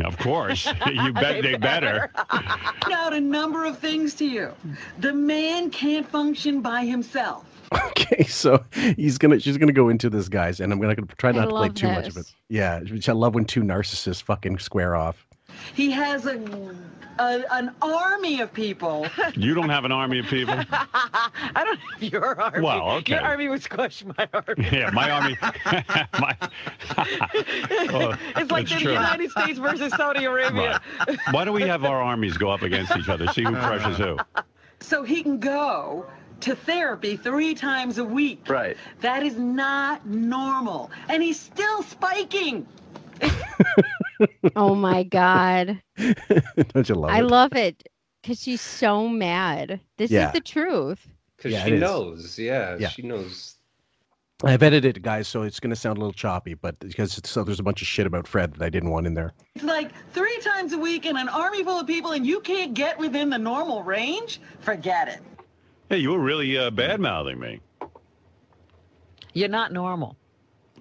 Of course. You bet they, they better. Put out a number of things to you. The man can't function by himself. Okay, so he's gonna, she's gonna go into this, guys, and I'm gonna try not I to play too this. much of it. Yeah, which I love when two narcissists fucking square off. He has a, a an army of people. You don't have an army of people. I don't have your army. Well, okay. Your army would squash my army. Yeah, my army. my... oh, it's like the true. United States versus Saudi Arabia. Right. Why don't we have our armies go up against each other, see who crushes who? So he can go to therapy three times a week. Right. That is not normal. And he's still spiking. Oh my God. Don't you love I it? I love it because she's so mad. This yeah. is the truth. Because yeah, she knows. Yeah, yeah, she knows. I've edited it, guys, so it's going to sound a little choppy, but because it's, so there's a bunch of shit about Fred that I didn't want in there. It's like three times a week and an army full of people, and you can't get within the normal range? Forget it. Hey, you were really uh, bad-mouthing me. You're not normal.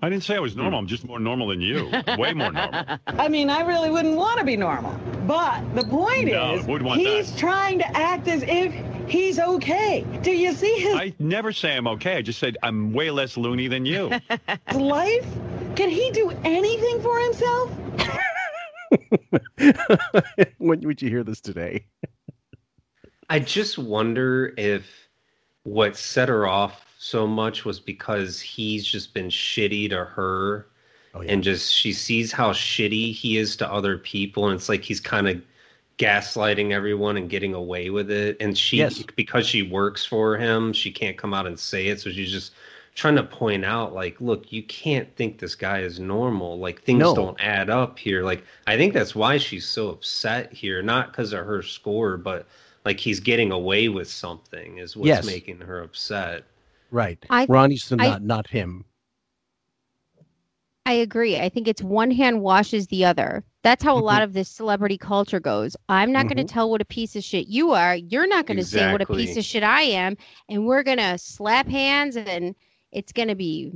I didn't say I was normal. I'm just more normal than you. Way more normal. I mean, I really wouldn't want to be normal. But the point no, is, he's that. trying to act as if he's okay. Do you see his... I never say I'm okay. I just said I'm way less loony than you. Life? Can he do anything for himself? When would you hear this today? I just wonder if what set her off so much was because he's just been shitty to her oh, yeah. and just she sees how shitty he is to other people, and it's like he's kind of gaslighting everyone and getting away with it, and she yes. because she works for him, she can't come out and say it, so she's just trying to point out, like, look, you can't think this guy is normal, like things no. don't add up here. Like, I think that's why she's so upset here, not because of her score, but like he's getting away with something is what's yes. making her upset. Right. I, Ronnie's the I, not, not him. I agree. I think it's one hand washes the other. That's how a lot of this celebrity culture goes. I'm not mm-hmm. going to tell what a piece of shit you are. You're not going to exactly. say what a piece of shit I am. And we're going to slap hands and it's going to be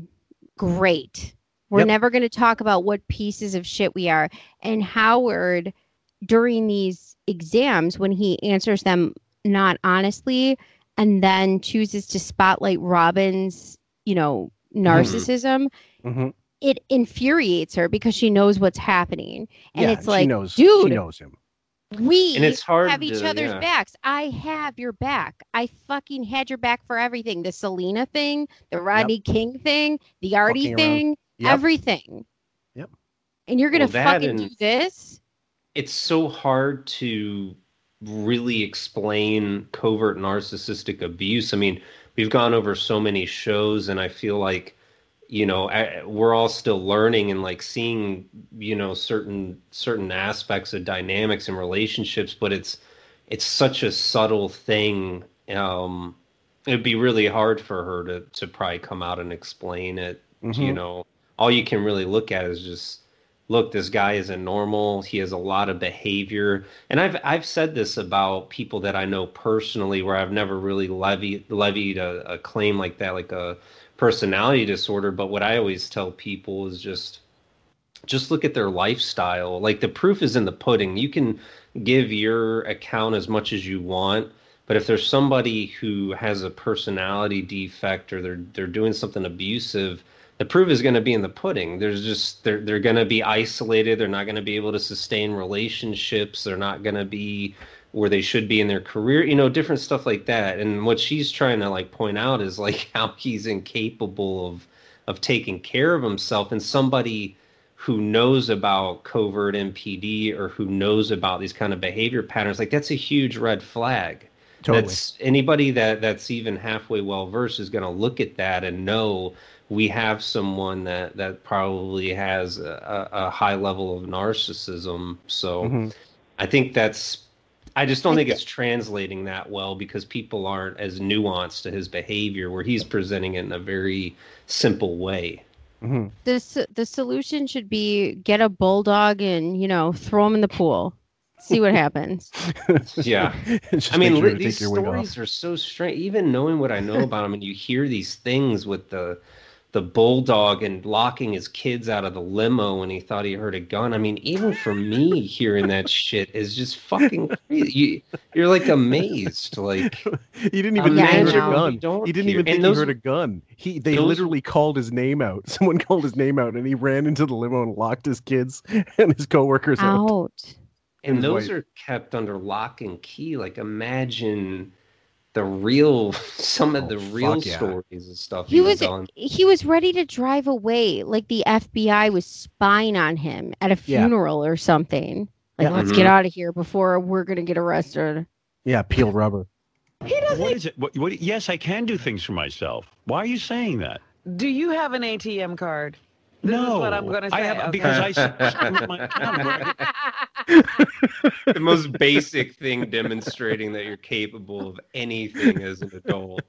great. We're yep. never going to talk about what pieces of shit we are. And Howard, during these exams, when he answers them not honestly, and then chooses to spotlight Robin's, you know, narcissism, mm-hmm. it infuriates her because she knows what's happening. And yeah, it's she like, knows, dude, she knows him. we and it's hard have to, each other's yeah. backs. I have your back. I fucking had your back for everything. The Selena thing, the Rodney yep. King thing, the Artie fucking thing, yep. everything. Yep. And you're going to well, fucking and... do this? It's so hard to really explain covert narcissistic abuse. I mean, we've gone over so many shows, and I feel like, you know, I, we're all still learning and like seeing, you know, certain certain aspects of dynamics and relationships, but it's it's such a subtle thing. Um, it'd be really hard for her to to probably come out and explain it. Mm-hmm. You know, all you can really look at is just, look, this guy isn't normal. He has a lot of behavior. And I've I've said this about people that I know personally where I've never really levied, levied a, a claim like that, like a personality disorder. But what I always tell people is just, just look at their lifestyle. Like, the proof is in the pudding. You can give your account as much as you want, but if there's somebody who has a personality defect or they're they're doing something abusive, the proof is going to be in the pudding. There's just they're they're going to be isolated. They're not going to be able to sustain relationships. They're not going to be where they should be in their career. You know, different stuff like that. And what she's trying to like point out is like how he's incapable of of taking care of himself. And somebody who knows about covert M P D or who knows about these kind of behavior patterns, like, that's a huge red flag. Totally. That's anybody that that's even halfway well versed is going to look at that and know, we have someone that, that probably has a, a high level of narcissism. So mm-hmm. I think that's, I just don't I think th- it's translating that well because people aren't as nuanced to his behavior where he's presenting it in a very simple way. Mm-hmm. This, the solution should be get a bulldog and, you know, throw him in the pool. See what happens. Yeah. I mean, sure these stories are so strange. Even knowing what I know about him, and you hear these things with the the bulldog and locking his kids out of the limo when he thought he heard a gun. I mean, even for me, hearing that shit is just fucking crazy. You, you're like amazed. Like you didn't even yeah, think he heard a gun. You, you didn't even think those, he heard a gun. He they those, literally called his name out. Someone called his name out, and he ran into the limo and locked his kids and his coworkers out. out. And those are kept under lock and key. Like, imagine the real, some of the real stories and stuff. He was he was ready to drive away. Like, the F B I was spying on him at a funeral or something. Like, let's get out of here before we're going to get arrested. Yeah, peel rubber. He doesn't. What is it? What, what, yes, I can do things for myself. Why are you saying that? Do you have an A T M card? This no, is what I'm going to say. I have, okay. Because I screwed my camera. The most basic thing demonstrating that you're capable of anything as an adult.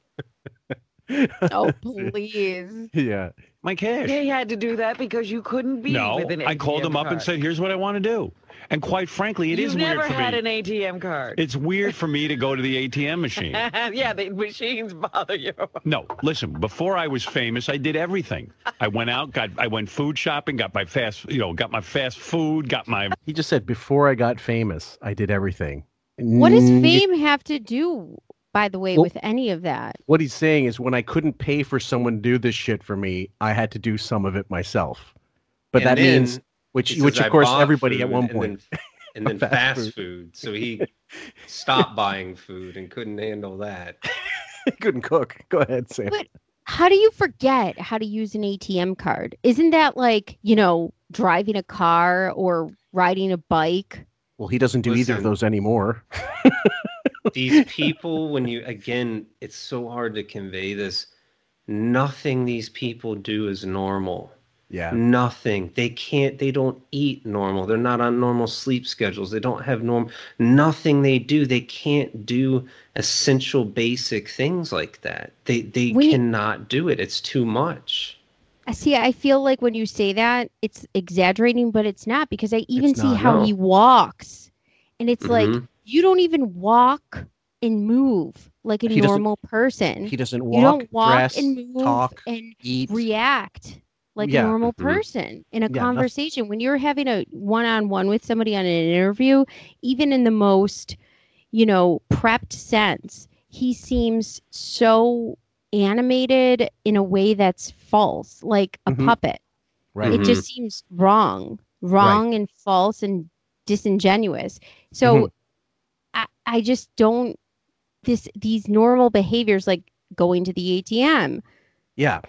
Oh, please. Yeah. My cash. They had to do that because you couldn't be no, with an A T M card. I called them up and said, here's what I want to do. And quite frankly, it You've is weird for me. You've never had an A T M card. It's weird for me to go to the A T M machine. Yeah, the machines bother you. No, listen, before I was famous, I did everything. I went out, got, I went food shopping, got my fast, you know, got my fast food, got my... He just said, before I got famous, I did everything. What does fame have to do, by the way, well, with any of that? What he's saying is when I couldn't pay for someone to do this shit for me, I had to do some of it myself. But and that then, means... Which, which of course, everybody at one point. And then, and then fast, fast food. food. So he stopped buying food and couldn't handle that. He couldn't cook. Go ahead, Sam. But how do you forget how to use an A T M card? Isn't that like, you know, driving a car or riding a bike? Well, he doesn't do Listen, either of those anymore. These people, when you, again, it's so hard to convey this. Nothing these people do is normal. Yeah. Nothing. They can't, they don't eat normal. They're not on normal sleep schedules. They don't have normal, nothing they do. They can't do essential basic things like that. They they we, cannot do it. It's too much. I see. I feel like when you say that, it's exaggerating, but it's not because I even it's see not, how no. he walks. And it's mm-hmm. like, you don't even walk and move like a he normal person. He doesn't walk, you don't walk dress, and move talk, and eat, react. Like yeah. a normal person in a yeah, conversation. That's... When you're having a one-on-one with somebody on an interview, even in the most, you know, prepped sense, he seems so animated in a way that's false, like a mm-hmm. puppet. Right. It mm-hmm. just seems wrong, wrong right. and false and disingenuous. So mm-hmm. I, I just don't, this these normal behaviors like going to the A T M. Yeah.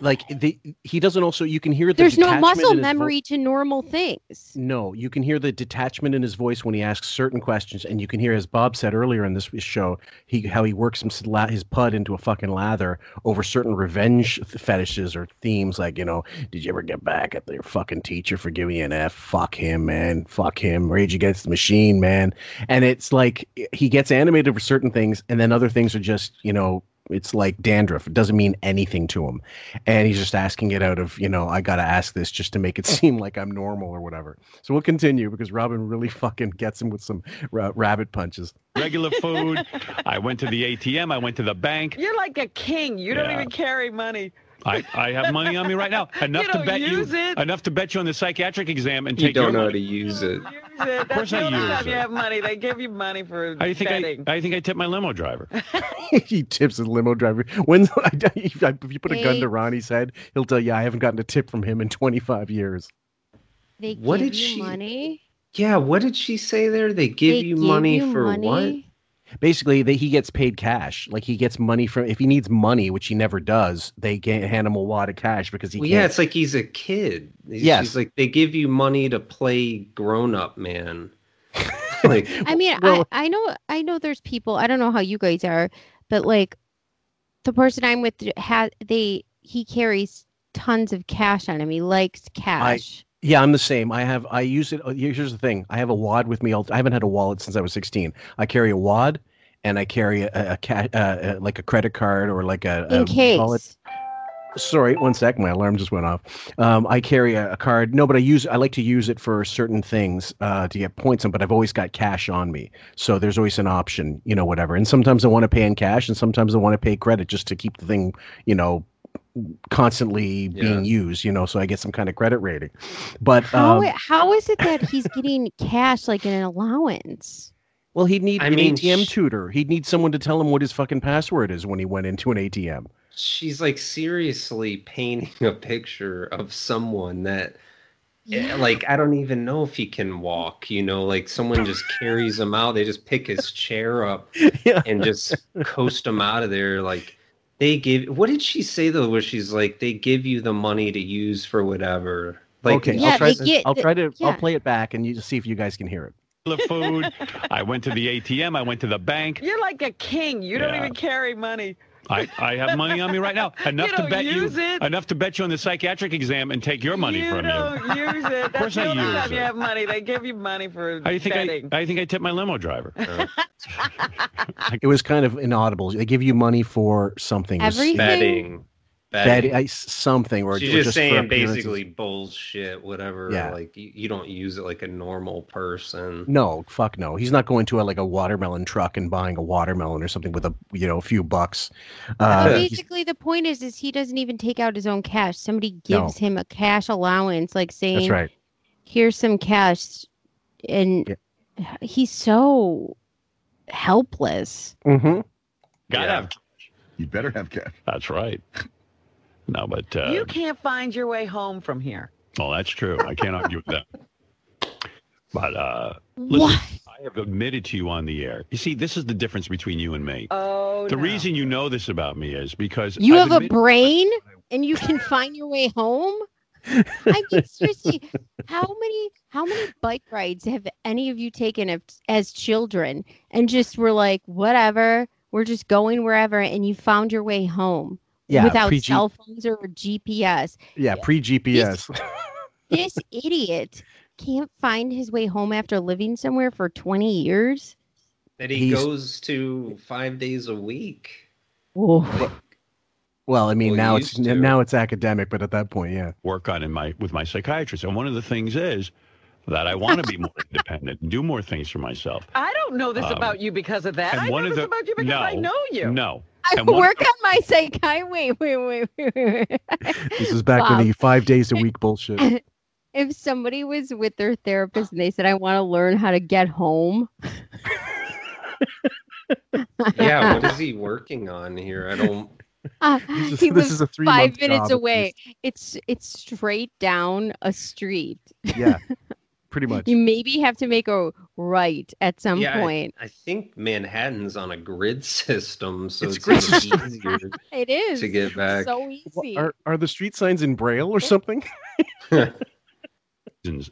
Like, the, he doesn't also, you can hear the There's detachment no muscle memory vo- to normal things. No, you can hear the detachment in his voice when he asks certain questions. And you can hear, as Bob said earlier in this show, he how he works his, his pud into a fucking lather over certain revenge fetishes or themes. Like, you know, did you ever get back at your fucking teacher for giving you an F? Fuck him, man. Fuck him. Rage Against the Machine, man. And it's like, he gets animated for certain things. And then other things are just, you know, it's like dandruff. It doesn't mean anything to him. And he's just asking it out of, you know, I got to ask this just to make it seem like I'm normal or whatever. So we'll continue because Robin really fucking gets him with some ra- rabbit punches. Regular food. I went to the A T M. I went to the bank. You're like a king. You yeah. don't even carry money. I, I have money on me right now. Enough you to bet you it. Enough to bet you on the psychiatric exam and you take your money. You don't know how to use it. Of course I use it. That's the only time you have money. They give you money for I think betting. I, I think I tip my limo driver. He tips his limo driver. When if you put a gun to Ronnie's head, he'll tell you I haven't gotten a tip from him in twenty-five years. They give what did you she, money? Yeah, what did she say there? They give they you give money you for money? What? Basically, that he gets paid cash. Like, he gets money from... If he needs money, which he never does, they can't hand him a wad of cash because he well, can't... Yeah, it's like he's a kid. He's, yes. He's like, they give you money to play grown-up, man. Like, I mean, well, I, I know I know there's people... I don't know how you guys are, but, like, the person I'm with, ha- they he carries tons of cash on him. He likes cash. I, Yeah, I'm the same. I have, I use it. Here's the thing. I have a wad with me. I haven't had a wallet since I was sixteen. I carry a wad and I carry a, a cat, uh, like a credit card or like a, a In case. wallet. Sorry, one sec. My alarm just went off. Um, I carry a, a card. No, but I use. I like to use it for certain things uh, to get points on. But I've always got cash on me, so there's always an option, you know, whatever. And sometimes I want to pay in cash, and sometimes I want to pay credit just to keep the thing, you know, constantly yeah. being used, you know, so I get some kind of credit rating. But how um, how is it that he's getting cash like an allowance? Well, he'd need I an mean, A T M tutor. He'd need someone to tell him what his fucking password is when he went into an A T M. She's like seriously painting a picture of someone that, yeah. like, I don't even know if he can walk, you know, like someone just carries him out. They just pick his chair up yeah. and just coast him out of there. Like, they give, what did she say though? Where she's like, they give you the money to use for whatever. Like, okay, yeah, I'll try to, get, I'll, try to yeah. I'll play it back and you just see if you guys can hear it. The food. I went to the A T M. I went to the bank. You're like a king. You yeah. don't even carry money. I, I have money on me right now. Enough you to bet you it. enough to bet you on the psychiatric exam and take your money you from don't you. Don't use it. That's of course I use time it. You have money. They give you money for how do you think betting. I, I think I tipped my limo driver. It was kind of inaudible. They give you money for something. Everything. Betting. Betting. Betting. Something. Or, She's or just, just saying basically bullshit, whatever. Yeah. Like you, you don't use it like a normal person. No, fuck no. He's not going to a, like a watermelon truck and buying a watermelon or something with a you know a few bucks. Uh, so basically, the point is, is he doesn't even take out his own cash. Somebody gives no. him a cash allowance, like saying, "That's right. Here's some cash," and yeah. he's so helpless. Mm-hmm. Gotta yeah. have cash. You better have cash. That's right. No, but uh, you can't find your way home from here. Well, that's true. I can't argue with that. But uh, listen, I have admitted to you on the air. You see, this is the difference between you and me. Oh, the no. reason you know this about me is because you I've have a brain I... and you can find your way home. I mean, seriously, how many how many bike rides have any of you taken as children and just were like, whatever, we're just going wherever, and you found your way home? Yeah, without pre-G- cell phones or G P S. Yeah, pre-G P S. This, this idiot can't find his way home after living somewhere for twenty years. That he He's... goes to five days a week. Like, well, I mean, well, now it's to. now it's academic, but at that point, yeah. Work on in my with my psychiatrist. And one of the things is that I want to be more independent, do more things for myself. I don't know this um, about you because of that. I know this the, about you because no, I know you. No. I and work the, on my psychiatry. Wait, wait, wait, wait, wait. This is back Bob. when the five days a week bullshit. If somebody was with their therapist and they said, I want to learn how to get home. Yeah, what is he working on here? I don't. Uh, this is, he this was is a three five minutes job, away. It's it's straight down a street. Yeah. Pretty much. You maybe have to make a right at some yeah, point. I, I think Manhattan's on a grid system, so it's, it's easier it is. to get back. So easy. Well, are, are the street signs in Braille or something?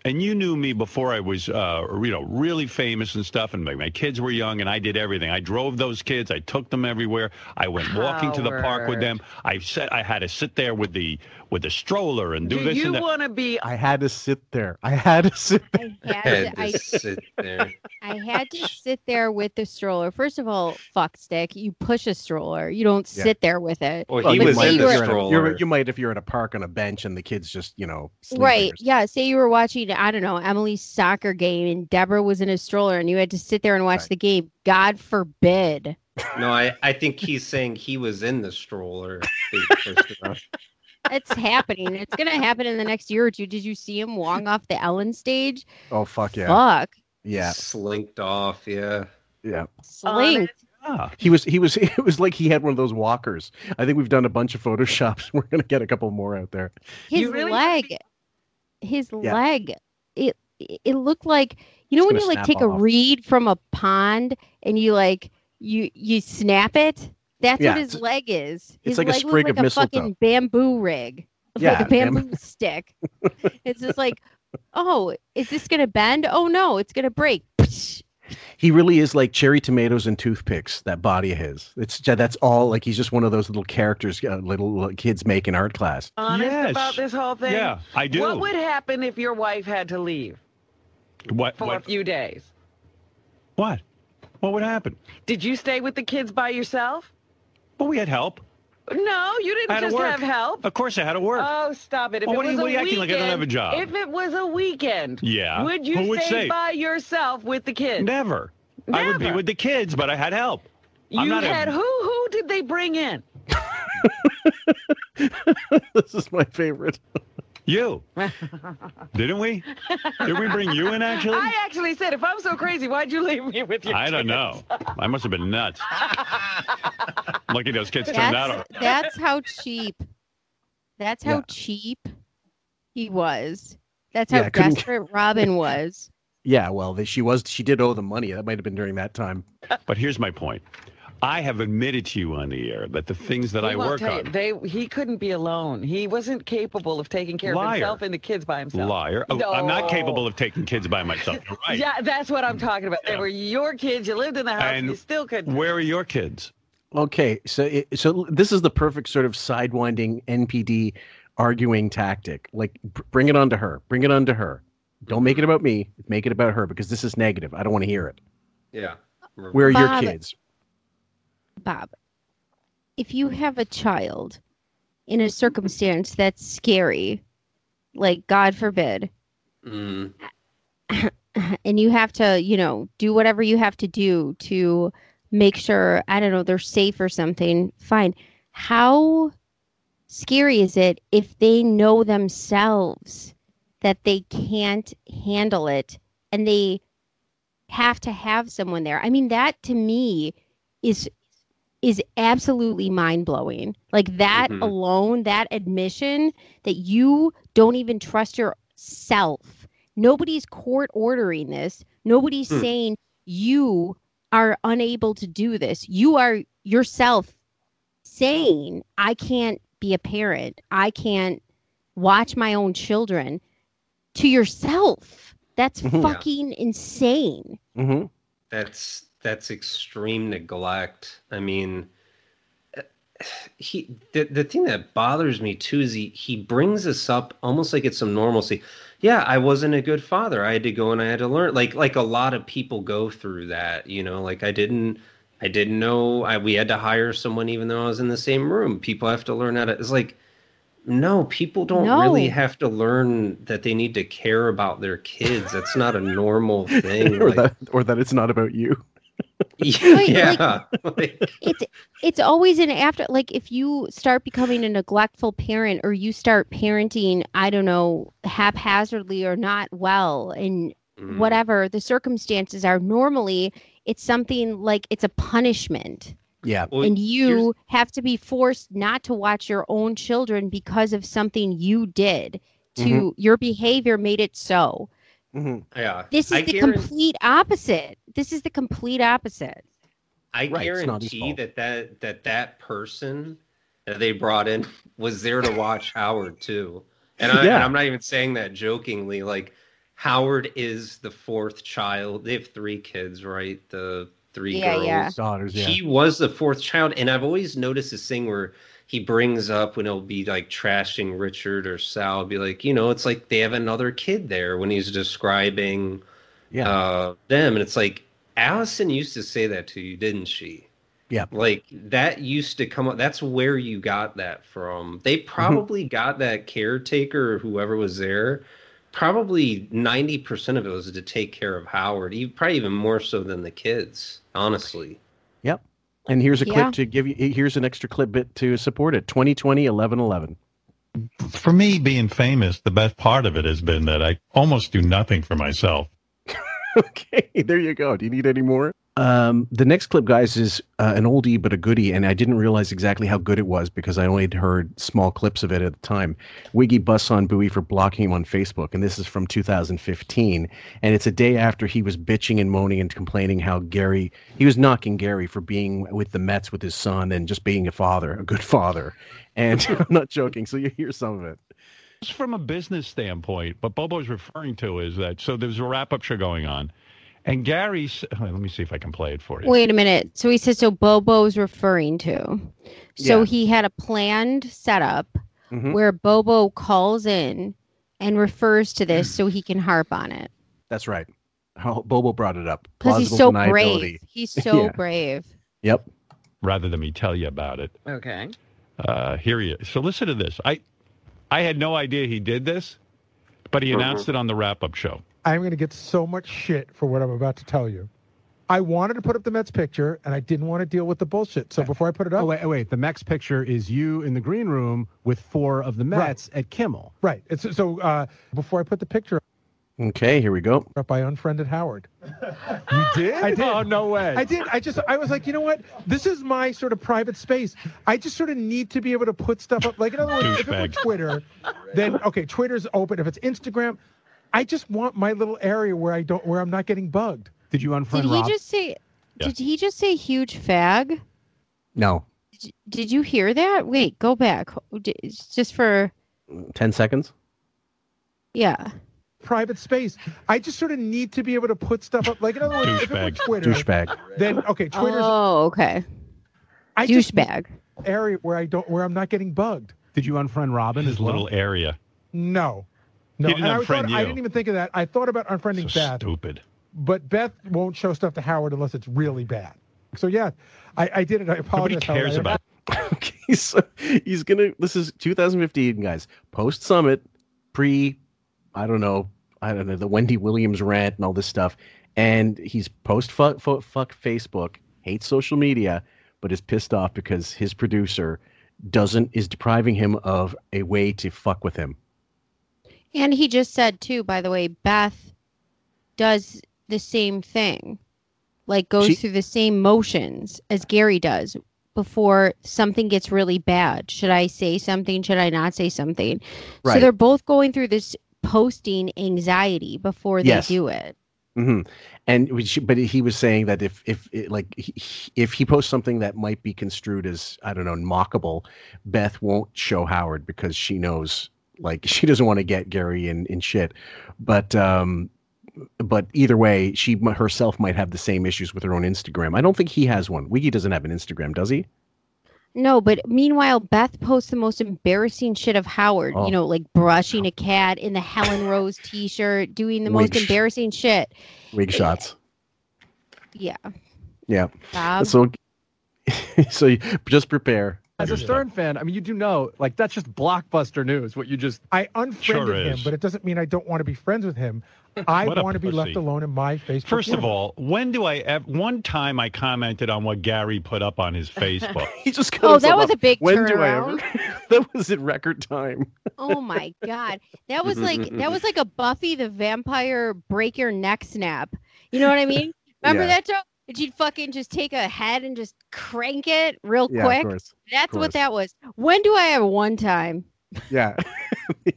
And you knew me before I was uh, you know, really famous and stuff, and my, my kids were young, and I did everything. I drove those kids. I took them everywhere. I went Howard. walking to the park with them. I said I had to sit there with the with the stroller and do, do this you and that. You want to be... I had to sit there. I had to sit there. I had to, I, sit there. I had to sit there with the stroller. First of all, fuck stick. You push a stroller. You don't yeah. sit there with it. Well, he but was in the stroller. You're, you might if you're at a park on a bench and the kids just, you know... Right. Yeah, say you were watching watching, I don't know, Emily's soccer game and Deborah was in a stroller and you had to sit there and watch right. the game. God forbid. No, I, I think he's saying he was in the stroller. It's happening. It's going to happen in the next year or two. Did you see him walk off the Ellen stage? Oh, fuck yeah. Fuck. Yeah. Slinked off. Yeah. Yeah. Slinked. Um, Ah. He was, he was, it was like he had one of those walkers. I think we've done a bunch of photoshops. We're going to get a couple more out there. His you really leg. Be- His yeah. leg, it it looked like, you know, it's when you like take off. a reed from a pond and you like you you snap it. That's yeah, what his leg is. His it's like leg a sprig like of a mistletoe. Fucking bamboo rig, yeah, like a bamboo bam- stick. It's just like, oh, is this gonna bend? Oh no, it's gonna break. He really is like cherry tomatoes and toothpicks, that body of his. It's that's all, like, he's just one of those little characters uh, little kids make in art class. Honest yes. about this whole thing? Yeah, I do. What would happen if your wife had to leave what, for what? a few days? What? What would happen? Did you stay with the kids by yourself? Well, we had help. No, you didn't just have help. Of course I had to work. Oh, stop it. If well, it what was are you, a weekend, like I don't have a job? If it was a weekend, yeah. would you would stay say? by yourself with the kids? Never. Never. I would be with the kids, but I had help. You I'm not had a... who? Who did they bring in? This is my favorite. You. Didn't we? Did we bring you in, actually? I actually said, if I'm so crazy, why'd you leave me with your I kids? Don't know. I must have been nuts. Lucky those kids that's, turned out. All right. That's how cheap. That's how yeah. cheap he was. That's how yeah, desperate Robin was. Yeah, well, she was. She did owe the money. That might have been during that time. But here's my point. I have admitted to you on the air that the things that he I work on... You, they, he couldn't be alone. He wasn't capable of taking care Liar. of himself and the kids by himself. Liar. Oh, no. I'm not capable of taking kids by myself. You're right. Yeah, that's what I'm talking about. Yeah. They were your kids. You lived in the house. And you still couldn't. Where are your kids? Okay, so it, so this is the perfect sort of sidewinding N P D arguing tactic. Like, bring it on to her. Bring it on to her. Don't make it about me. Make it about her, because this is negative. I don't want to hear it. Yeah. Where are Bob. your kids? Bob, if you have a child in a circumstance that's scary, like God forbid, mm. and you have to, you know, do whatever you have to do to make sure, I don't know, they're safe or something, fine. How scary is it if they know themselves that they can't handle it and they have to have someone there? I mean, that to me is... is absolutely mind-blowing. Like that mm-hmm. alone, that admission that you don't even trust yourself. Nobody's court ordering this. Nobody's mm. saying you are unable to do this. You are yourself saying, I can't be a parent. I can't watch my own children to yourself. That's mm-hmm. fucking yeah. insane. Mm-hmm. That's... That's extreme neglect. I mean, he the, the thing that bothers me, too, is he, he brings this up almost like it's some normalcy. Yeah, I wasn't a good father. I had to go and I had to learn. Like like a lot of people go through that, you know, like I didn't I didn't know. I we had to hire someone even though I was in the same room. People have to learn how to. It's like, no, people don't no. really have to learn that they need to care about their kids. That's not a normal thing. or, like, that, or that it's not about you. Yeah, like, it's it's always an after. Like if you start becoming a neglectful parent, or you start parenting, I don't know, haphazardly or not well, and mm. whatever the circumstances are. Normally, it's something like it's a punishment. Yeah, well, and you have to be forced not to watch your own children because of something you did. To mm-hmm. your behavior made it so. Mm-hmm. Yeah, this is I the guarantee... complete opposite. This is the complete opposite. I right, guarantee that that that that person that they brought in was there to watch Howard too. And, I, yeah. and I'm not even saying that jokingly. Like Howard is the fourth child. They have three kids, right? The three yeah, girls, yeah. daughters. Yeah. He was the fourth child, and I've always noticed this thing where he brings up when he'll be like trashing Richard or Sal, be like, you know, it's like they have another kid there when he's describing yeah. uh, them. And it's like, Allison used to say that to you, didn't she? Yeah. Like that used to come up. That's where you got that from. They probably mm-hmm. got that caretaker or whoever was there. Probably ninety percent of it was to take care of Howard. Probably even more so than the kids, honestly. Yep. And here's a clip yeah. to give you. Here's an extra clip bit to support it. twenty twenty, eleven eleven For me, being famous, the best part of it has been that I almost do nothing for myself. Okay, there you go. Do you need any more? Um, the next clip, guys, is uh, an oldie but a goodie, and I didn't realize exactly how good it was because I only had heard small clips of it at the time. Wiggy busts on Bowie for blocking him on Facebook, and this is from two thousand fifteen, and it's a day after he was bitching and moaning and complaining how Gary, he was knocking Gary for being with the Mets with his son and just being a father, a good father, and I'm not joking, so you hear some of it. Just from a business standpoint, what Bobo's referring to is that, so there's a wrap-up show going on, And Gary, let me see if I can play it for you. Wait a minute. So he says, so Bobo's referring to. So yeah. He had a planned setup mm-hmm. where Bobo calls in and refers to this so he can harp on it. That's right. How Bobo brought it up. Because he's so brave. He's so yeah. brave. Yep. Rather than me tell you about it. Okay. Uh, here he is. So listen to this. I, I had no idea he did this, but he announced mm-hmm. it on the wrap-up show. I'm going to get so much shit for what I'm about to tell you. I wanted to put up the Mets picture, and I didn't want to deal with the bullshit. So before I put it up... Oh, wait, wait. The Mets picture is you in the green room with four of the Mets right. at Kimmel. Right. It's, so uh, before I put the picture up... Okay, here we go. Up, I unfriended Howard. You did? I did. Oh, no way. I did. I just... I was like, you know what? This is my sort of private space. I just sort of need to be able to put stuff up. Like, in other words, if it were Twitter, then... Okay, Twitter's open. If it's Instagram... I just want my little area where I don't, where I'm not getting bugged. Did you unfriend Rob? Did he Rob? just say? Yeah. Did he just say huge fag? No. Did, did you hear that? Wait, go back. Just for ten seconds. Yeah. Private space. I just sort of need to be able to put stuff up. Like in other words, if it were Twitter, douchebag. Then okay, Twitter's. Oh, okay. Douchebag. Area where I don't, where I'm not getting bugged. Did you unfriend Robin? His little well? area. No. No, he didn't and I, thought, I didn't even think of that. I thought about unfriending so Beth. Stupid. But Beth won't show stuff to Howard unless it's really bad. So yeah, I, I did it. I apologize. Nobody cares Howard. about it. Okay, so he's gonna. This is two thousand fifteen, guys. Post Summit, pre, I don't know, I don't know the Wendy Williams rant and all this stuff. And he's post fuck fuck, fuck Facebook, hates social media, but is pissed off because his producer doesn't is depriving him of a way to fuck with him. And he just said, too, by the way, Beth does the same thing, like goes she, through the same motions as Gary does before something gets really bad. Should I say something? Should I not say something? Right. So they're both going through this posting anxiety before they yes. do it. Mm-hmm. And she, but he was saying that if if like if he posts something that might be construed as, I don't know, mockable, Beth won't show Howard because she knows. Like, she doesn't want to get Gary in, in shit. But um, but either way, she herself might have the same issues with her own Instagram. I don't think he has one. Wiggy doesn't have an Instagram, does he? No, but meanwhile, Beth posts the most embarrassing shit of Howard. Oh. You know, like brushing a cat in the Helen Rose t-shirt, doing the Wig most embarrassing sh- shit. Wig shots. Yeah. Yeah. Bob? So, so just prepare. As a Stern fan, I mean, you do know, like, that's just blockbuster news, what you just... I unfriended sure him, but it doesn't mean I don't want to be friends with him. I want to be left alone in my Facebook. First universe. of all, when do I... Ev- one time I commented on what Gary put up on his Facebook. He just oh, that was up, a big when turnaround. Do I ever... That was in record time. Oh, my God. That was like that was like a Buffy the Vampire break-your-neck snap. You know what I mean? Remember yeah. that joke? And she'd fucking just take a head and just crank it real yeah, quick. Of course, That's of course. what that was. When do I have one time? Yeah.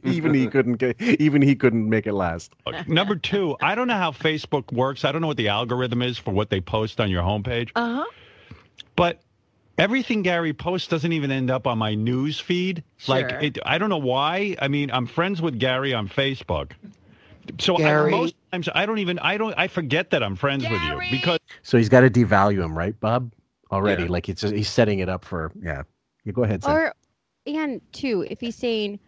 even he couldn't get, even he couldn't make it last. Number two, I don't know how Facebook works. I don't know what the algorithm is for what they post on your homepage. Uh-huh. But everything Gary posts doesn't even end up on my news feed. Sure. Like it, I don't know why. I mean, I'm friends with Gary on Facebook. So I, most times I don't even I don't I forget that I'm friends Gary! with you because so he's got to devalue him, right, Bob? Already, yeah. like it's he's setting it up for yeah. You go ahead. Sam. Or and too, if he's saying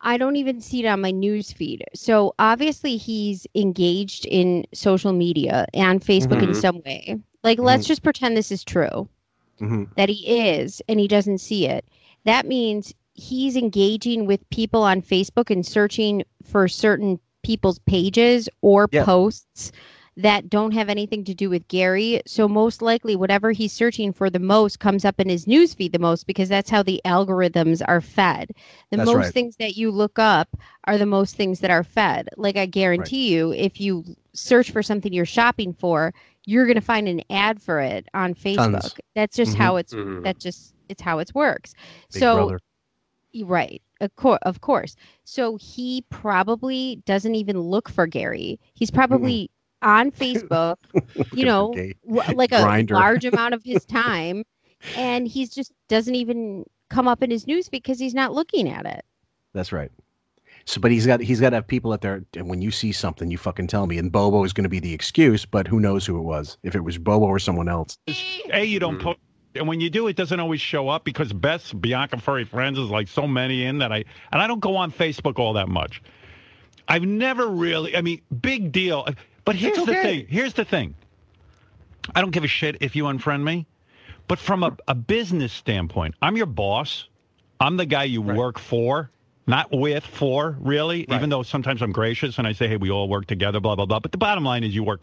I don't even see it on my news feed, so obviously he's engaged in social media and Facebook mm-hmm. in some way. Like, mm-hmm. let's just pretend this is true mm-hmm. that he is, and he doesn't see it. That means he's engaging with people on Facebook and searching for certain people's pages or yeah. posts that don't have anything to do with Gary. So most likely whatever he's searching for the most comes up in his newsfeed the most, because that's how the algorithms are fed. The that's most right. things that you look up are the most things that are fed. Like, I guarantee right. you, if you search for something you're shopping for, you're going to find an ad for it on Facebook. Tons. That's just mm-hmm. how it's, mm-hmm. that's just, it's how it works. Big so brother. Right. Of, co- of course. So he probably doesn't even look for Gary. He's probably mm-hmm. on Facebook, you know, w- like a Grinder. large amount of his time. And he's just doesn't even come up in his news because he's not looking at it. That's right. So, but he's got he's got to have people out there. And when you see something, you fucking tell me. And Bobo is going to be the excuse, but who knows who it was? If it was Bobo or someone else. A, you don't post, and when you do, it doesn't always show up because Beth's Bianca Furry Friends is like so many in that I and I don't go on Facebook all that much. I've never really. I mean, big deal. But here's okay. the thing. Here's the thing. I don't give a shit if you unfriend me, but from a, a business standpoint, I'm your boss. I'm the guy you right. work for, not with, for, really, right. even though sometimes I'm gracious and I say, hey, we all work together, blah, blah, blah. But the bottom line is you work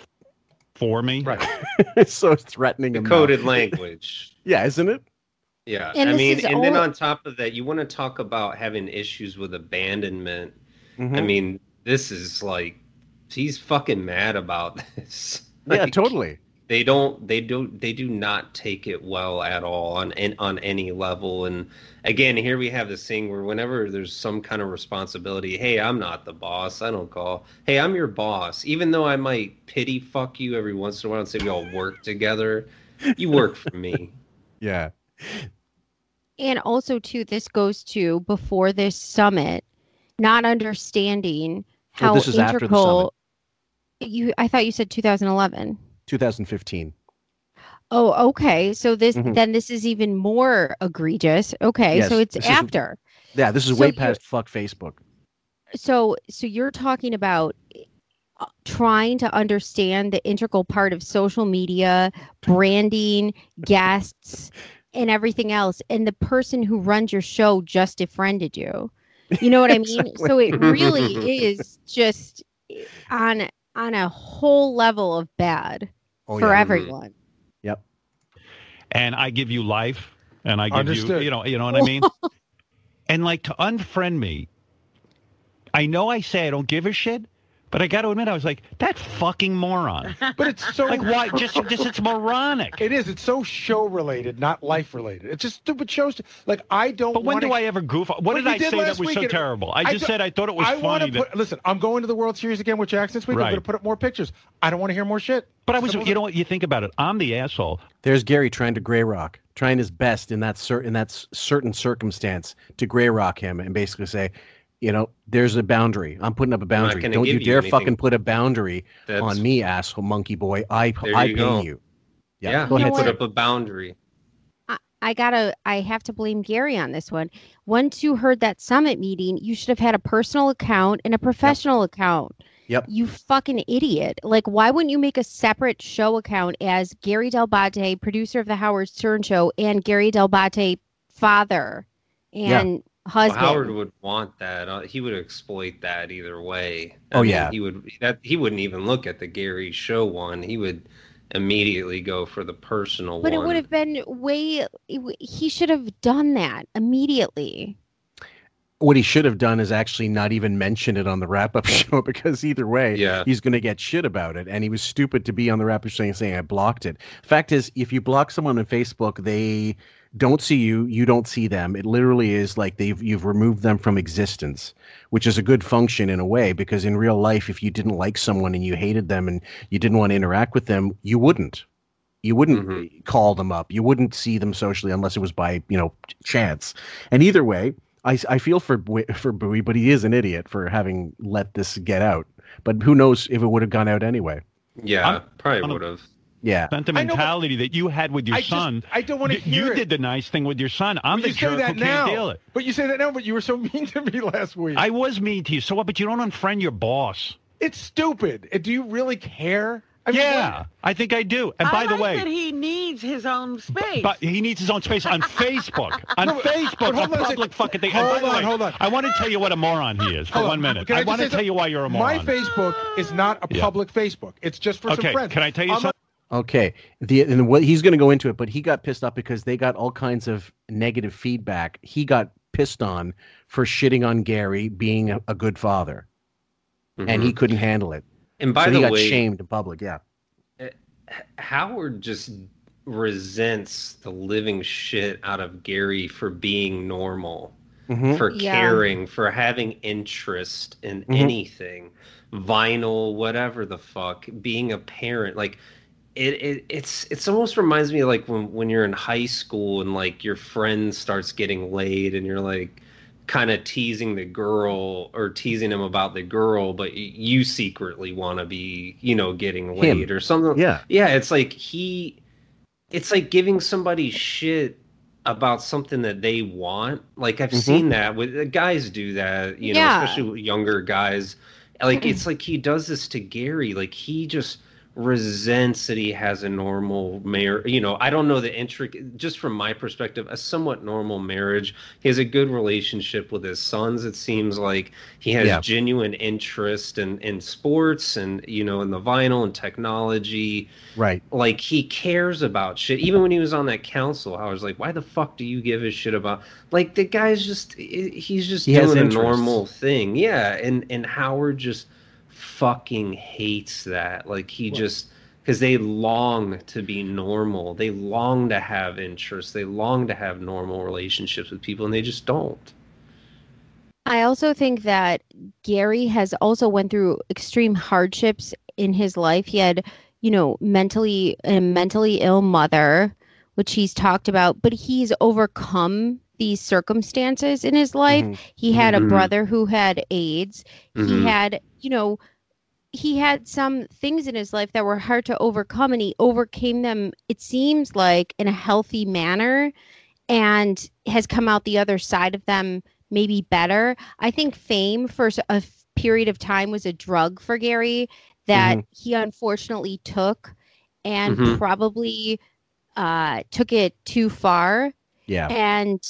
for me. Right. It's so threatening. The coded language. Yeah, isn't it? Yeah. And I mean, and old... then on top of that, you want to talk about having issues with abandonment. Mm-hmm. I mean, this is like, he's fucking mad about this. Like, yeah, totally. They don't. They do. They do not take it well at all on on any level. And again, here we have this thing where whenever there's some kind of responsibility, hey, I'm not the boss. I don't call. Hey, I'm your boss. Even though I might pity fuck you every once in a while and say we all work together, you work for me. Yeah. And also, too, this goes to before this summit, not understanding how oh, this is integral. After the summit. You, I thought you said two thousand eleven. two thousand fifteen. Oh, okay. So this mm-hmm. then this is even more egregious. Okay, yes, so it's after. Is, yeah, this is so way past fuck Facebook. So, so you're talking about trying to understand the integral part of social media, branding, guests, and everything else, and the person who runs your show just defriended you. You know what I mean? Exactly. So it really is just on. on a whole level of bad oh, for yeah. everyone. Yep. And I give you life and I give Understood. you, you know, you know what I mean? And like to unfriend me, I know I say I don't give a shit, but I got to admit, I was like, that fucking moron. But it's so... like, why? Just, just, it's moronic. It is. It's so show-related, not life-related. It's just stupid shows. Like, I don't But when wanna... do I ever goof off? What did I did say that was so terrible? I, I just do... said I thought it was I funny. That... Put... Listen, I'm going to the World Series again with Jackson this week. Right. I'm going to put up more pictures. I don't want to hear more shit. But I was... Simple you know what? You think about it. I'm the asshole. There's Gary trying to gray rock, trying his best in that, cer- in that certain circumstance to gray rock him and basically say... You know, there's a boundary. I'm putting up a boundary. Don't you dare you fucking put a boundary That's... on me, asshole monkey boy. I there I you pay go. you. Yeah, yeah. Go you ahead. Put up a boundary. I, I gotta. I have to blame Gary on this one. Once you heard that summit meeting, you should have had a personal account and a professional yep. account. Yep. You fucking idiot. Like, why wouldn't you make a separate show account as Gary Dell'Abate, producer of the Howard Stern Show, and Gary Dell'Abate, father, and. Yeah. Husband. Well, Howard would want that. Uh, he would exploit that either way. I oh mean, yeah, he would. That he wouldn't even look at the Gary Show one. He would immediately go for the personal but one. But it would have been way. It, he should have done that immediately. What he should have done is actually not even mention it on the wrap-up show because either way, yeah. he's going to get shit about it. And he was stupid to be on the wrap-up show and saying, I blocked it. Fact is, if you block someone on Facebook, they don't see you, you don't see them. It literally is like they've you've removed them from existence, which is a good function in a way because in real life, if you didn't like someone and you hated them and you didn't want to interact with them, you wouldn't. You wouldn't mm-hmm. call them up. You wouldn't see them socially unless it was by, you know, chance. And either way... I, I feel for for Bowie, but he is an idiot for having let this get out. But who knows if it would have gone out anyway. Yeah, I'm, probably would have. Yeah. Sentimentality that you had with your I son. Just, I don't want to y- hear You it. did the nice thing with your son. I'm but the jerk who now. can't deal it. But you say that now, but you were so mean to me last week. I was mean to you. So what? But you don't unfriend your boss. It's stupid. Do you really care? I mean, yeah, what? I think I do. And by I like the way, that he needs his own space. But he needs his own space on Facebook. On no, Facebook, a public fucking thing. Hold on, way, hold on. I want to tell you what a moron he is for hold one on. minute. Can I, I want to tell something? you why you're a moron. My Facebook is not a public yeah. Facebook. It's just for okay, some friends. Okay, can I tell you I'm something? A- okay, the and what he's going to go into it, but he got pissed off because they got all kinds of negative feedback. He got pissed on for shitting on Gary being a, a good father, mm-hmm. and he couldn't handle it. And by so the he got way, shamed in public, yeah. Howard just resents the living shit out of Gary for being normal, mm-hmm. for yeah. caring, for having interest in mm-hmm. anything, vinyl, whatever the fuck, being a parent. Like it, it, it's it's almost reminds me of like when when you're in high school and like your friend starts getting laid and you're like, kind of teasing the girl or teasing him about the girl, but you secretly want to be, you know, getting laid him. Or something. Yeah. Yeah. It's like he, it's like giving somebody shit about something that they want. Like I've mm-hmm. seen that with guys do that, you yeah. know, especially with younger guys. Like, it's like he does this to Gary. Like he just resents that he has a normal marriage. You know, I don't know the intricate, just from my perspective, a somewhat normal marriage. He has a good relationship with his sons. It seems like he has yeah. genuine interest in, in sports and, you know, in the vinyl and technology. Right. Like he cares about shit. Even when he was on that council, I was like, why the fuck do you give a shit about, like the guy's just, he's just he doing a normal thing. Yeah. And, and Howard just fucking hates that. Like he what? just, because they long to be normal, they long to have interests, they long to have normal relationships with people, and they just don't. I also think that Gary has also went through extreme hardships in his life. He had, you know, mentally a mentally ill mother, which he's talked about, but he's overcome these circumstances in his life. Mm-hmm. He had mm-hmm. a brother who had AIDS. Mm-hmm. He had, you know, he had some things in his life that were hard to overcome, and he overcame them, it seems like, in a healthy manner, and has come out the other side of them maybe better. I think fame for a period of time was a drug for Gary that mm-hmm. he unfortunately took, and mm-hmm. probably uh, took it too far. Yeah. And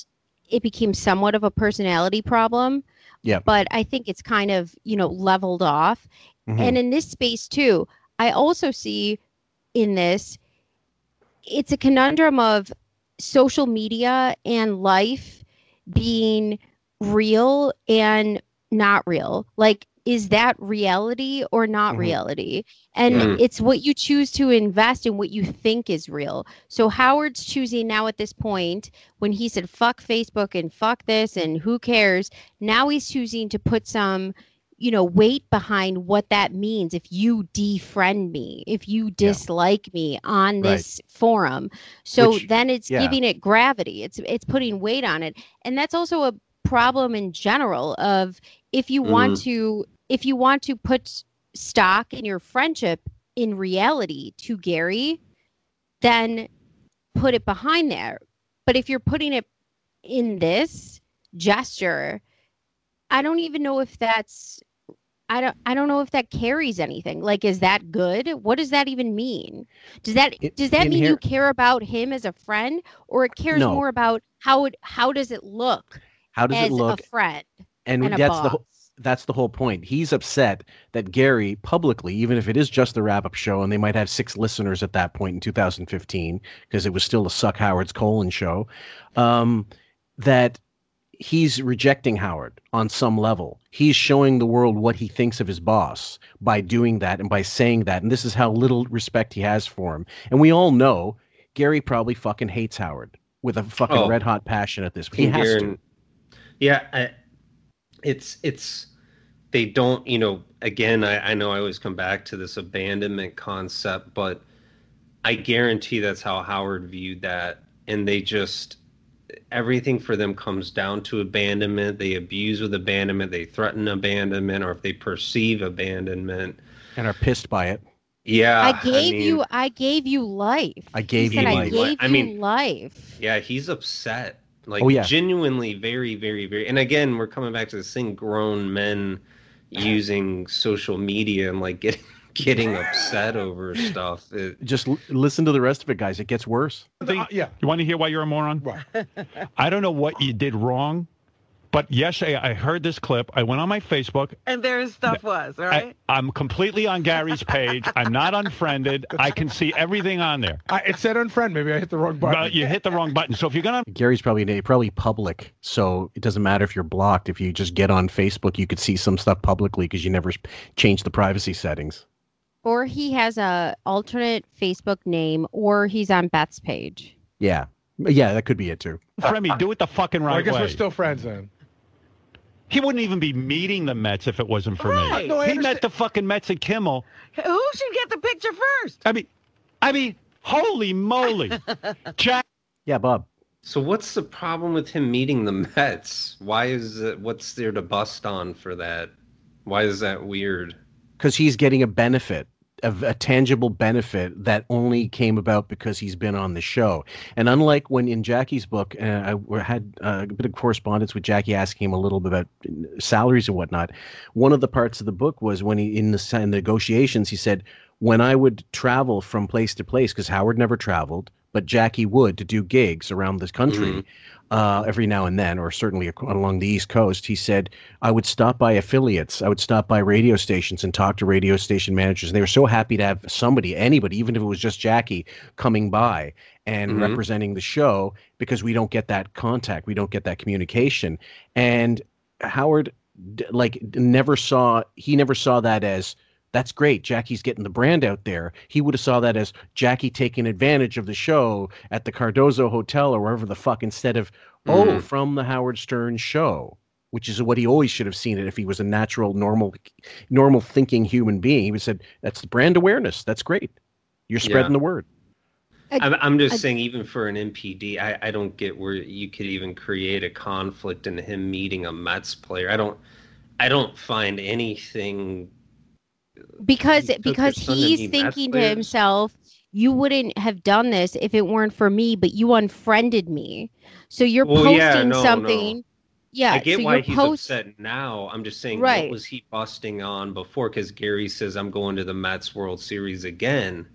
it became somewhat of a personality problem. Yeah. But I think it's kind of, you know, leveled off. Mm-hmm. And in this space, too, I also see in this, it's a conundrum of social media and life being real and not real. Like, is that reality or not mm-hmm. reality? And mm. it's what you choose to invest in, what you think is real. So Howard's choosing now at this point, when he said, fuck Facebook and fuck this and who cares, now he's choosing to put some, you know, weight behind what that means. If you defriend me, if you dislike yeah. me on this right. forum. So Which, then it's yeah. giving it gravity. It's, it's putting weight on it. And that's also a problem in general of, if you want mm. to, if you want to put stock in your friendship in reality to Gary, then put it behind there. But if you're putting it in this gesture, I don't even know if that's, I don't, I don't know if that carries anything. Like, is that good? What does that even mean? Does that, it, does that mean here, you care about him as a friend, or it cares no. more about how it, how does it look? How does as it look? A friend. And, and that's the that's the whole point. He's upset that Gary publicly, even if it is just the wrap-up show, and they might have six listeners at that point in two thousand fifteen, because it was still a Suck Howard's colon show, um, that he's rejecting Howard on some level. He's showing the world what he thinks of his boss by doing that and by saying that. And this is how little respect he has for him. And we all know Gary probably fucking hates Howard with a fucking oh. red-hot passion at this. He has Garen, to. Yeah, I- It's, it's, they don't, you know, again, I, I know I always come back to this abandonment concept, but I guarantee that's how Howard viewed that. And they just, everything for them comes down to abandonment. They abuse with abandonment. They threaten abandonment, or if they perceive abandonment. And are pissed by it. Yeah. I gave I mean, you, I gave you life. I gave you life. I, gave I mean, you life. Yeah, he's upset. Like, oh, yeah. genuinely very, very, very... And again, we're coming back to this thing, grown men using social media and, like, get, getting upset over stuff. It, Just l- listen to the rest of it, guys. It gets worse. Uh, yeah. You want to hear why you're a moron? I don't know what you did wrong, but yesterday I heard this clip. I went on my Facebook. And there his stuff was, right? I, I'm completely on Gary's page. I'm not unfriended. I can see everything on there. I, it said unfriend. Maybe I hit the wrong button. But you hit the wrong button. So if you're going to... Gary's probably probably public, so it doesn't matter if you're blocked. If you just get on Facebook, you could see some stuff publicly because you never change the privacy settings. Or he has a alternate Facebook name, or he's on Beth's page. Yeah. Yeah, that could be it, too. Remy, do it the fucking right way. Well, I guess way. We're still friends, then. He wouldn't even be meeting the Mets if it wasn't for right. me. No, he met the fucking Mets at Kimmel. Who should get the picture first? I mean, I mean, holy moly. Jack. Yeah, Bob. So what's the problem with him meeting the Mets? Why is it, what's there to bust on for that? Why is that weird? Because he's getting a benefit, a, a tangible benefit that only came about because he's been on the show. And unlike when in Jackie's book, uh, I had uh, a bit of correspondence with Jackie asking him a little bit about salaries and whatnot. One of the parts of the book was when he, in the, in the negotiations, he said, when I would travel from place to place, because Howard never traveled, but Jackie would, to do gigs around this country, mm-hmm. uh, every now and then, or certainly along the East Coast, he said, I would stop by affiliates. I would stop by radio stations and talk to radio station managers. And they were so happy to have somebody, anybody, even if it was just Jackie, coming by and mm-hmm. representing the show, because we don't get that contact. We don't get that communication. And Howard, like, never saw, he never saw that as, that's great, Jackie's getting the brand out there. He would have saw that as Jackie taking advantage of the show at the Cardozo Hotel or wherever the fuck, instead of, oh, mm-hmm. from the Howard Stern show, which is what he always should have seen it if he was a natural, normal, normal thinking human being. He would have said, that's the brand awareness. That's great. You're spreading yeah. the word. I'm, I'm just I, saying, even for an M P D, I, I don't get where you could even create a conflict in him meeting a Mets player. I don't, I don't find anything... Because he because he's thinking to himself, you wouldn't have done this if it weren't for me, but you unfriended me. So you're well, posting yeah, no, something. No. Yeah, I get so why he's post- upset now. I'm just saying, right. What was he busting on before? Because Gary says, I'm going to the Mets World Series again.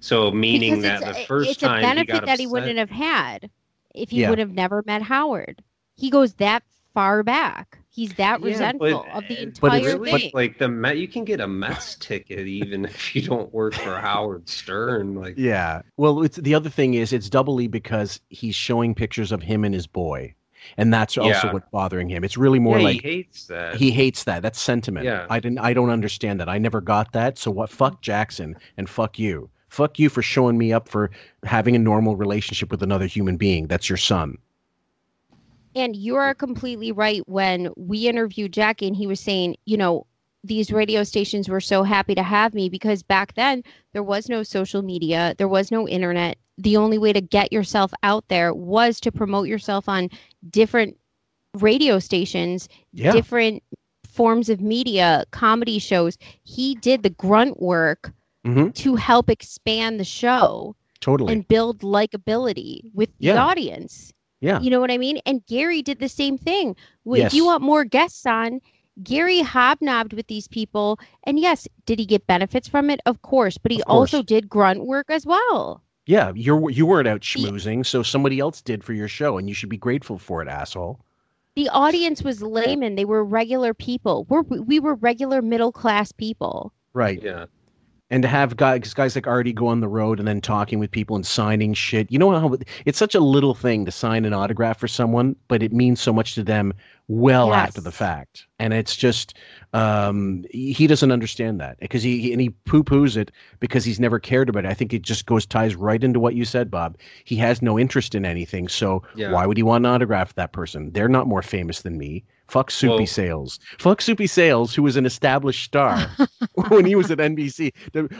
So meaning because that the first it's time it's a benefit he got that he wouldn't have had if he yeah. would have never met Howard. He goes that far back. He's that yeah, resentful but, of the entire but thing. But like the Met, you can get a Mets ticket even if you don't work for Howard Stern. Like, yeah. Well, it's, the other thing is it's doubly because he's showing pictures of him and his boy, and that's also yeah. what's bothering him. It's really more yeah, like he hates that. He hates that. That's sentiment. Yeah. I didn't. I don't understand that. I never got that. So what? Fuck Jackson and fuck you. Fuck you for showing me up for having a normal relationship with another human being. That's your son. And you are completely right. When we interviewed Jackie and he was saying, you know, these radio stations were so happy to have me because back then there was no social media. There was no internet. The only way to get yourself out there was to promote yourself on different radio stations, yeah. different forms of media, comedy shows. He did the grunt work mm-hmm. to help expand the show totally and build likability with yeah. the audience. Yeah. You know what I mean? And Gary did the same thing. If yes. you want more guests on, Gary hobnobbed with these people. And yes, did he get benefits from it? Of course. But he also did grunt work as well. Yeah. You're, you weren't out schmoozing. He, so somebody else did for your show. And you should be grateful for it, asshole. The audience was laymen. They were regular people. We're, we were regular middle class people. Right. Yeah. And to have guys, guys like Artie go on the road and then talking with people and signing shit. You know how it's such a little thing to sign an autograph for someone, but it means so much to them well yes. after the fact. And it's just, um, he doesn't understand that because he, he and he poo-poos it because he's never cared about it. I think it just goes ties right into what you said, Bob. He has no interest in anything. So yeah. why would he want an autograph for that person? They're not more famous than me. Fuck Soupy Whoa. Sales. Fuck Soupy Sales, who was an established star when he was at N B C.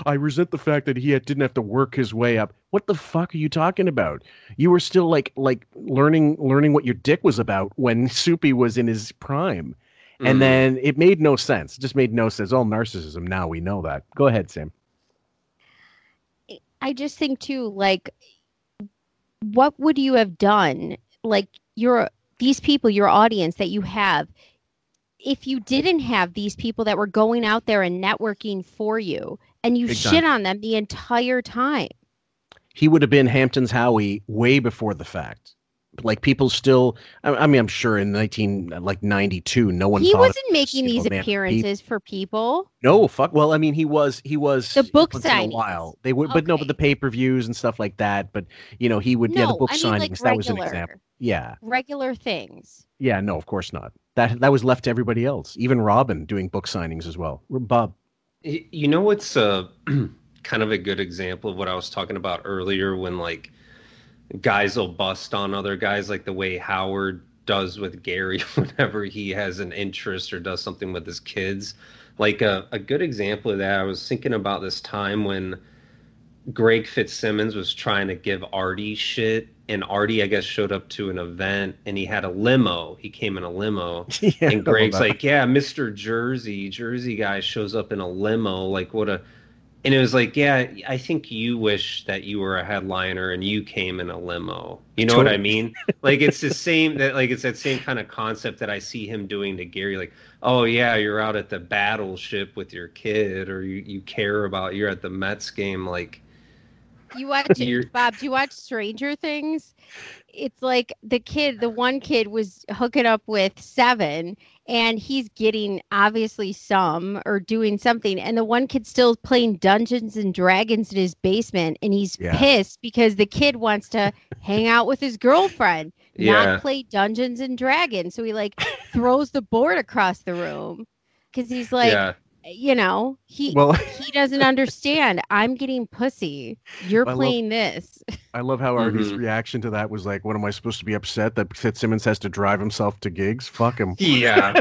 I resent the fact that he had, didn't have to work his way up. What the fuck are you talking about? You were still like like learning learning what your dick was about when Soupy was in his prime. Mm-hmm. And then it made no sense. It just made no sense. All narcissism. Now we know that. Go ahead, Sam. I just think, too, like, what would you have done? Like, you're... These people, your audience that you have, if you didn't have these people that were going out there and networking for you and you Big shit time. on them the entire time. He would have been Hampton's Howie way before the fact. Like people still, I mean, I'm sure in nineteen, like ninety-two, no one. He wasn't making these appearances for people. No, fuck. Well, I mean, he was, he was. The book signings. A while they would, okay. but no, but the pay-per-views and stuff like that. But you know, he would. No, yeah, the book I mean, signings. Like that was an example. Yeah. Regular things. Yeah. No, of course not. That that was left to everybody else. Even Robin doing book signings as well. Bob, you know what's uh, kind of a good example of what I was talking about earlier when like. Guys will bust on other guys like the way Howard does with Gary whenever he has an interest or does something with his kids. Like a, a good example of that, I was thinking about this time when Greg Fitzsimmons was trying to give Artie shit and Artie, I guess, showed up to an event, and he had a limo. He came in a limo, yeah, and Greg's like, yeah, Mister Jersey, Jersey guy shows up in a limo. Like, what a... And it was like, yeah, I think you wish that you were a headliner and you came in a limo. You know totally. What I mean? Like, it's the same, that like, it's that same kind of concept that I see him doing to Gary. Like, oh, yeah, you're out at the Battleship with your kid, or you, you care about, you're at the Mets game. Like, you watch, Bob, do you watch Stranger Things? It's like the kid, the one kid was hooking up with seven, and he's getting obviously some or doing something. And the one kid's still playing Dungeons and Dragons in his basement. And he's yeah. pissed because the kid wants to hang out with his girlfriend, yeah. not play Dungeons and Dragons. So he like throws the board across the room because he's like, yeah. you know, he well, he doesn't understand. I'm getting pussy. You're I playing love, this. I love how Artie's mm-hmm. reaction to that was like, what am I supposed to be upset that Fitzsimmons has to drive himself to gigs? Fuck him. Yeah.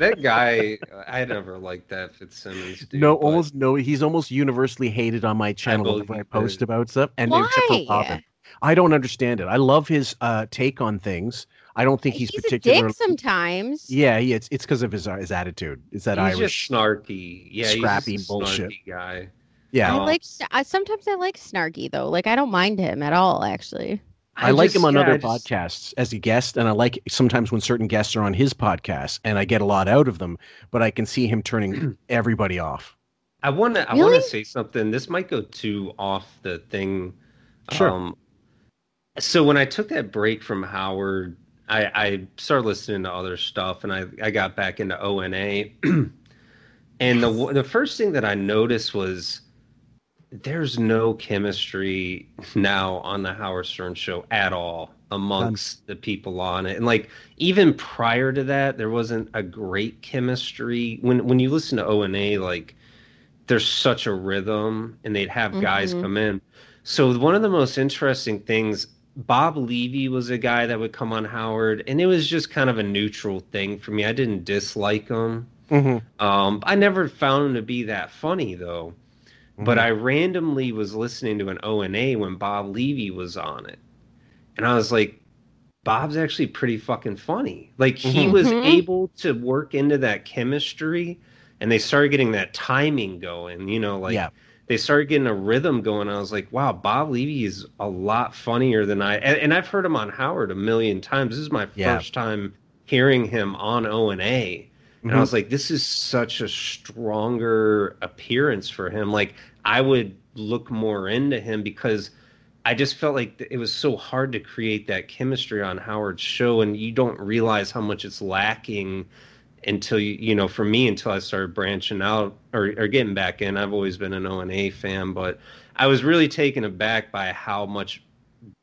That guy, I never liked that Fitzsimmons dude. No, almost no. He's almost universally hated on my channel when I post did. about stuff. And Why? Except for Poppin. I don't understand it. I love his uh, take on things. I don't think he's, he's particularly. A dick sometimes. Yeah, yeah it's it's because of his his attitude. It's that he's Irish just snarky, yeah, scrappy he's just bullshit snarky guy. Yeah, I like. I, sometimes I like snarky though. Like I don't mind him at all. Actually, I, I like just, him on yeah, other just... podcasts as a guest, and I like sometimes when certain guests are on his podcast, and I get a lot out of them. But I can see him turning everybody off. I want to. Really? I want to say something. This might go too off the thing. Sure. Um, so when I took that break from Howard, I, I started listening to other stuff, and I, I got back into O N A. And the the first thing that I noticed was there's no chemistry now on the Howard Stern show at all amongst um, the people on it. And like even prior to that, there wasn't a great chemistry. When when you listen to O N A, like there's such a rhythm, and they'd have mm-hmm. guys come in. So one of the most interesting things. Bob Levy was a guy that would come on Howard, and it was just kind of a neutral thing for me. I didn't dislike him. Mm-hmm. Um, I never found him to be that funny, though. Mm-hmm. But I randomly was listening to an O N A when Bob Levy was on it. And I was like, Bob's actually pretty fucking funny. Like, he mm-hmm. was able to work into that chemistry, and they started getting that timing going, you know, like... Yeah. They started getting a rhythm going. I was like, wow, Bob Levy is a lot funnier than I... And, and I've heard him on Howard a million times. This is my yeah. first time hearing him on O N A. Mm-hmm. And I was like, this is such a stronger appearance for him. Like, I would look more into him because I just felt like it was so hard to create that chemistry on Howard's show. And you don't realize how much it's lacking... Until, you you know, for me, until I started branching out or, or getting back in, I've always been an O N A fan, but I was really taken aback by how much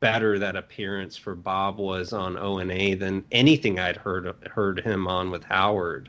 better that appearance for Bob was on O N A than anything I'd heard heard him on with Howard.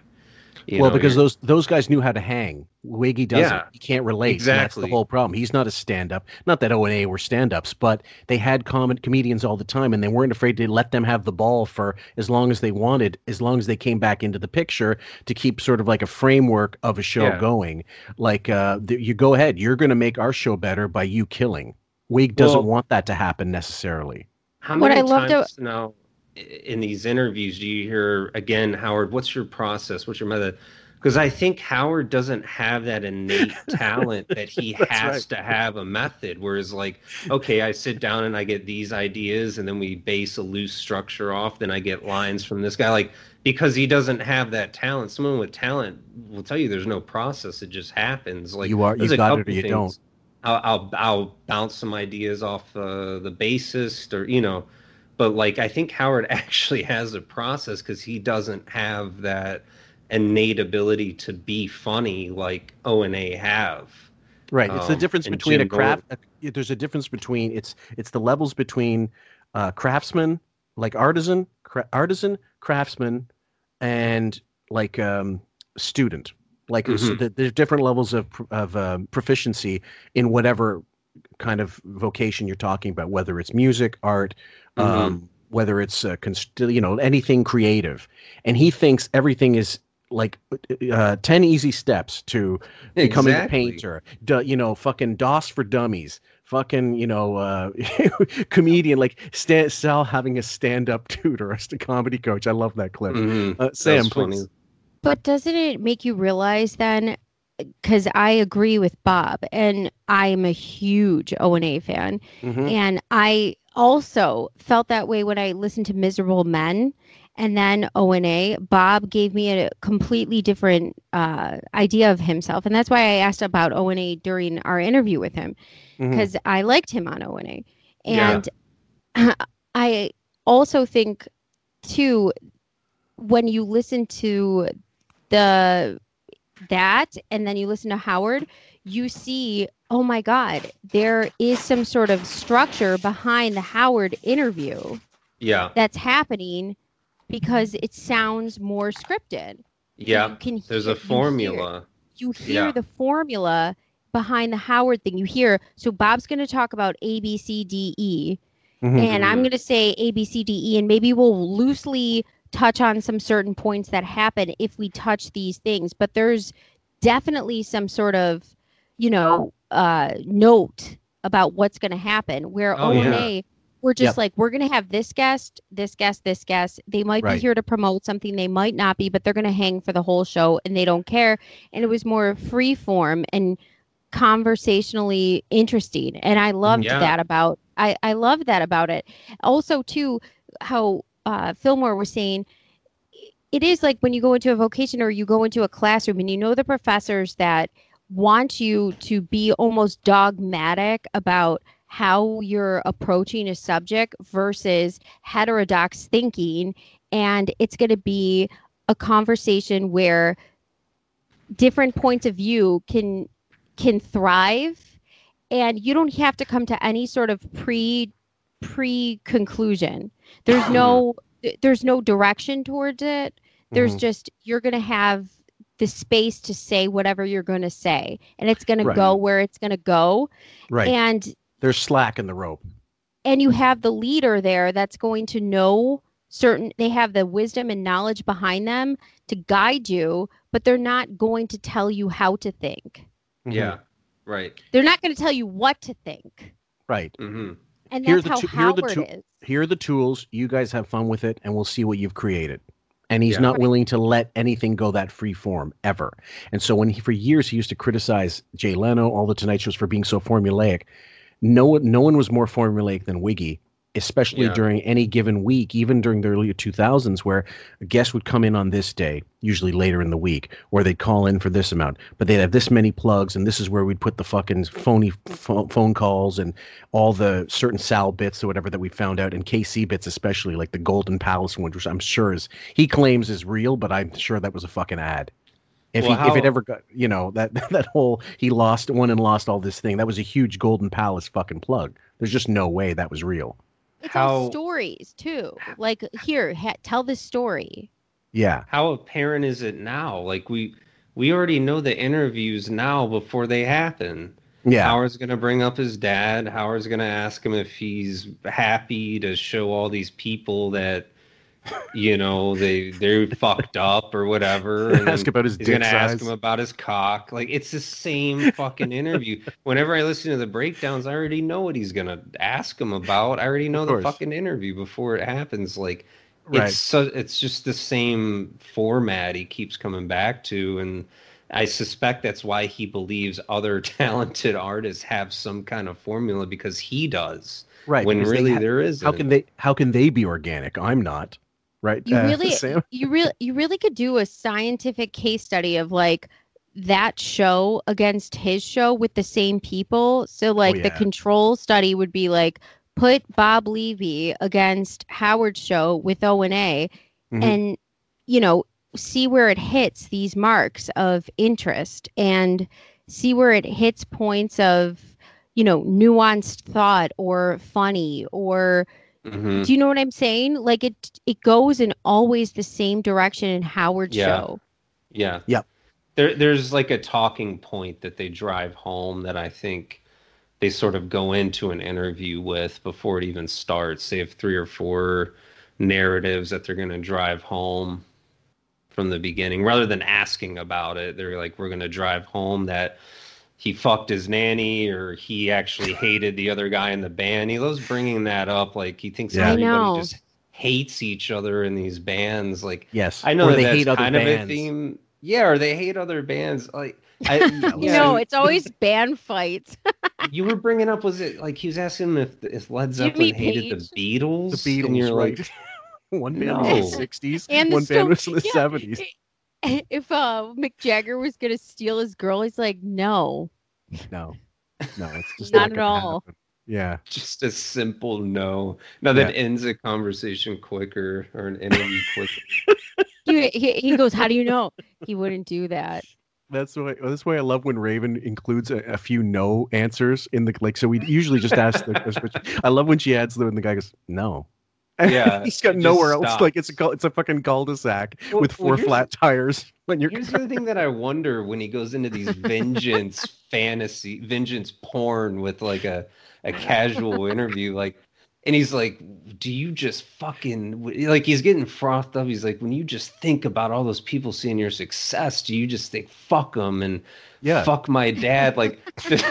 You well, know, because those those guys knew how to hang. Wiggy doesn't. Yeah, he can't relate. Exactly. That's the whole problem. He's not a stand-up. Not that O N A were stand-ups, but they had common comedians all the time, and they weren't afraid to let them have the ball for as long as they wanted, as long as they came back into the picture to keep sort of like a framework of a show yeah. going. Like, uh, th- you go ahead. You're going to make our show better by you killing. Wig doesn't well, want that to happen necessarily. How many what I times loved to- now... in these interviews, do you hear again, Howard, what's your process? What's your method? Because I think Howard doesn't have that innate talent that he has right. to have a method. Whereas like, okay, I sit down and I get these ideas and then we base a loose structure off. Then I get lines from this guy, like, because he doesn't have that talent. Someone with talent will tell you there's no process. It just happens. Like you are, you got it or you things. Don't. I'll, I'll, I'll bounce some ideas off uh, the bassist or, you know, but, like, I think Howard actually has a process because he doesn't have that innate ability to be funny like O N A have. Right. It's um, the difference between a craft. A, there's a difference between it's it's the levels between uh, craftsman, like artisan, cra- artisan, craftsman, and, like, um, student. Like, mm-hmm. so the, there's different levels of, of um, proficiency in whatever kind of vocation you're talking about, whether it's music, art, Um, mm-hmm. whether it's uh, const- you know anything creative, and he thinks everything is like uh, ten easy steps to exactly. becoming a painter. D- you know, fucking DOS for dummies, fucking, you know, uh, comedian, like Stan, Sal having a stand-up tutor as the comedy coach. I love that clip. Mm-hmm. Uh, Sam, That's please. Funny. But doesn't it make you realize then, because I agree with Bob, and I'm a huge O and A fan, mm-hmm. and I also felt that way when I listened to Miserable Men and then O and A. Bob gave me a completely different uh, idea of himself, and that's why I asked about O and A during our interview with him, because mm-hmm. I liked him on O and A. And yeah. I also think, too, when you listen to the that and then you listen to Howard, you see, oh my God, there is some sort of structure behind the Howard interview. Yeah, that's happening because it sounds more scripted. Yeah, you can there's hear, a formula. You hear, you hear yeah. the formula behind the Howard thing. You hear, so Bob's going to talk about A, B, C, D, E, mm-hmm. and I'm going to say A, B, C, D, E, and maybe we'll loosely touch on some certain points that happen if we touch these things, but there's definitely some sort of, you know, uh, note about what's going to happen, where oh, O and A, yeah. we're just yep. like, we're going to have this guest, this guest, this guest. They might right. be here to promote something. They might not be, but they're going to hang for the whole show and they don't care. And it was more free form and conversationally interesting. And I loved yeah. that about, I, I loved that about it. Also too, how, Uh, Fillmore was saying, it is like when you go into a vocation or you go into a classroom and you know the professors that want you to be almost dogmatic about how you're approaching a subject versus heterodox thinking. And it's going to be a conversation where different points of view can can thrive, and you don't have to come to any sort of pre pre-conclusion. There's no there's no direction towards it. There's mm-hmm. just, you're going to have the space to say whatever you're going to say, and it's going right. to go where it's going to go. Right. And there's slack in the rope. And you have the leader there that's going to know certain, they have the wisdom and knowledge behind them to guide you, but they're not going to tell you how to think. Yeah. Right. They're not going to tell you what to think. Right. Mm-hmm. And that's how Howard is. Here are the tools. You guys have fun with it, and we'll see what you've created. And he's yeah. not willing to let anything go that free form ever. And so when he, for years, he used to criticize Jay Leno, all the Tonight Shows, for being so formulaic. No, no one was more formulaic than Wiggy, especially yeah. during any given week, even during the early two thousands, where a guest would come in on this day, usually later in the week, or they'd call in for this amount, but they'd have this many plugs, and this is where we'd put the fucking phony ph- phone calls and all the certain Sal bits or whatever that we found out, and K C bits especially, like the Golden Palace one, which I'm sure is, he claims is real, but I'm sure that was a fucking ad. If, well, he, how... if it ever got, you know, that that whole, he lost one and lost all this thing, that was a huge Golden Palace fucking plug. There's just no way that was real. It's how, all stories, too. Like, here, ha- tell this story. Yeah. How apparent is it now? Like, we we already know the interviews now before they happen. Yeah. Howard's going to bring up his dad. Howard's going to ask him if he's happy to show all these people that, you know, they, they're fucked up or whatever. And ask about his dick size. He's going to ask him about his cock. Like, it's the same fucking interview. Whenever I listen to the breakdowns, I already know what he's going to ask him about. I already know the fucking interview before it happens. Like, right. it's so, it's just the same format he keeps coming back to. And I suspect that's why he believes other talented artists have some kind of formula, because he does. Right. When really have, there isn't. How can they, how can they be organic? I'm not. Right. You uh, really, Sam? you really, you really could do a scientific case study of like that show against his show with the same people. So like oh, yeah. the control study would be like, put Bob Levy against Howard's show with O and A, mm-hmm. and, you know, see where it hits these marks of interest and see where it hits points of, you know, nuanced thought or funny or, mm-hmm. do you know what I'm saying? Like it, it goes in always the same direction in Howard's yeah. show. Yeah, yeah. There, there's like a talking point that they drive home that I think they sort of go into an interview with before it even starts. They have three or four narratives that they're going to drive home from the beginning, rather than asking about it. They're like, we're going to drive home that he fucked his nanny or he actually hated the other guy in the band. He loves bringing that up. Like, he thinks yeah. everybody just hates each other in these bands. Like, yes, I know that they that's hate other kind bands. Of a theme. Yeah, or they hate other bands. Like, I, yeah, no, it's always band fights. You were bringing up, was it like he was asking him if, if Led Zeppelin hated the Beatles? The Beatles, and you're right. Like, one band no. was in the sixties, and one band was in the yeah. seventies. If uh, Mick Jagger was going to steal his girl, he's like, no. No. No, it's just not, not at all. Happen. Yeah. Just a simple no. No, that yeah. ends a conversation quicker or an interview quicker. he, he, he goes, how do you know? He wouldn't do that. That's why. That's why I love when Raven includes a, a few no answers in the like. So we usually just ask the question. I love when she adds the and the guy goes no. Yeah, he's got nowhere else. Stops. Like it's a it's a fucking cul-de-sac well, with four well, flat tires. When you're here's car. The other thing that I wonder when he goes into these vengeance fantasy, vengeance porn with like a a casual interview, like. And he's like, do you just fucking, like, he's getting frothed up. He's like, when you just think about all those people seeing your success, do you just think, fuck them and yeah. fuck my dad? Like, does,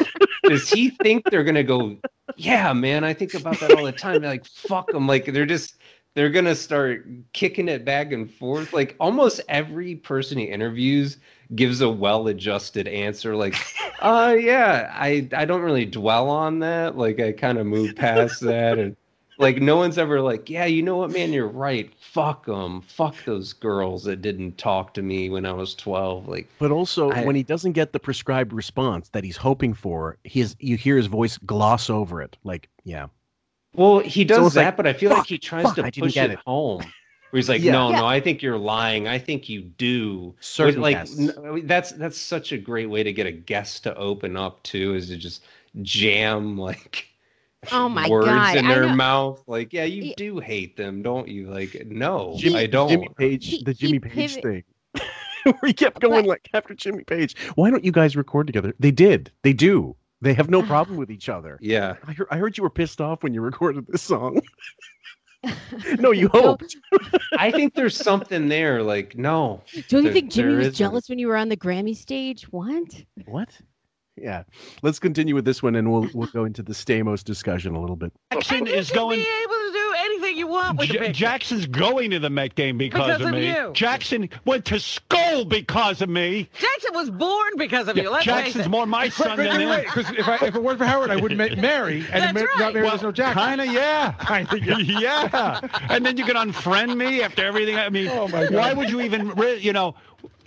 does he think they're going to go, yeah, man, I think about that all the time. They're like, fuck them. Like, they're just, they're going to start kicking it back and forth. Like, almost every person he interviews gives a well-adjusted answer. Like, uh, yeah, I, I don't really dwell on that. Like, I kind of move past that and. Like, no one's ever like, yeah, you know what, man, you're right. Fuck them. Fuck those girls that didn't talk to me when I was twelve. Like, but also, I, when he doesn't get the prescribed response that he's hoping for, he's, you hear his voice gloss over it. Like, yeah. Well, he does that, like, but I feel fuck, like he tries fuck, to push it, it home. Where he's like, yeah, no, yeah. no, I think you're lying. I think you do. Certain like, n- that's that's such a great way to get a guest to open up, too, is to just jam, like... Oh my words God. In their mouth, like, yeah, you he, do hate them, don't you? Like, no, Jimmy, I don't. Jimmy Page, he, the Jimmy Page pivot. Thing, where he kept going but, like after Jimmy Page. Why don't you guys record together? They did. They do. They have no problem with each other. Yeah, I heard. I heard you were pissed off when you recorded this song. No, you hoped. I think there's something there. Like, no, don't there, you think Jimmy was isn't. Jealous when you were on the Grammy stage? What? What? Yeah, let's continue with this one, and we'll we'll go into the Stamos discussion a little bit. Jackson is going. Be able to do anything you want with J- the Met Game. Jackson's going to the Met Game because, because of, of me. You. Jackson went to school because of me. Jackson was born because of yeah, you. Let's Jackson's more my son than me. Because if I, if it weren't for Howard, I would ma- marry, and ma- right. not marry well, no Jackson. Kinda, yeah, kinda, yeah. yeah. And then you can unfriend me after everything. I mean, oh my God. Why would you even, you know?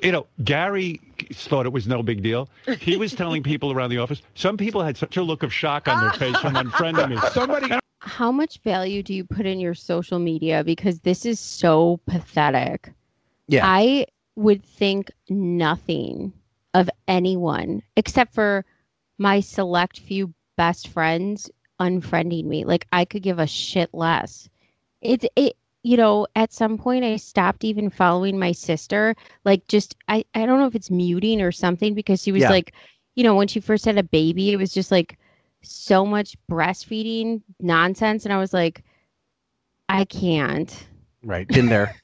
You know, Gary thought it was no big deal. He was telling people around the office. Some people had such a look of shock on their face from unfriending me. Somebody. How much value do you put in your social media? Because this is so pathetic. Yeah. I would think nothing of anyone except for my select few best friends unfriending me. Like, I could give a shit less. It's it. You know, at some point I stopped even following my sister, like just, I, I don't know if it's muting or something because she was yeah. like, you know, when she first had a baby, it was just like so much breastfeeding nonsense. And I was like, I can't. Right. In there.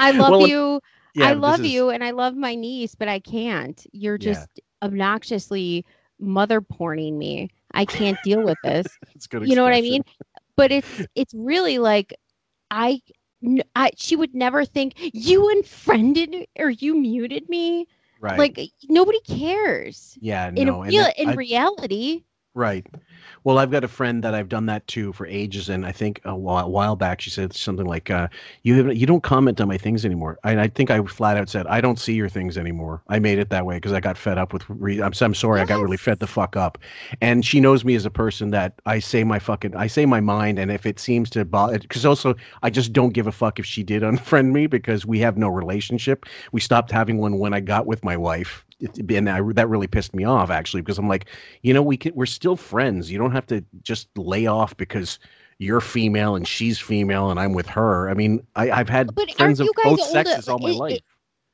I love well, you. Yeah, I love is... you. And I love my niece, but I can't. You're just yeah. obnoxiously mother porning me. I can't deal with this. That's good you know what I mean? But it's, it's really like, I, I, she would never think you unfriended or you muted me. Right. Like nobody cares. Yeah. In no. Real, and in I, reality. Right. Well, I've got a friend that I've done that to for ages, and I think a while, a while back she said something like, uh, "You haven't, you don't comment on my things anymore." And I think I flat out said, "I don't see your things anymore." I made it that way because I got fed up with. Re- I'm, I'm sorry, yes. I got really fed the fuck up. And she knows me as a person that I say my fucking, I say my mind, and if it seems to bother, because also I just don't give a fuck if she did unfriend me because we have no relationship. We stopped having one when I got with my wife. It, and I, that really pissed me off, actually, because I'm like, you know, we can, we're still friends. You don't have to just lay off because you're female and she's female and I'm with her. I mean, I, I've had but friends of both sexes all my it, life. It,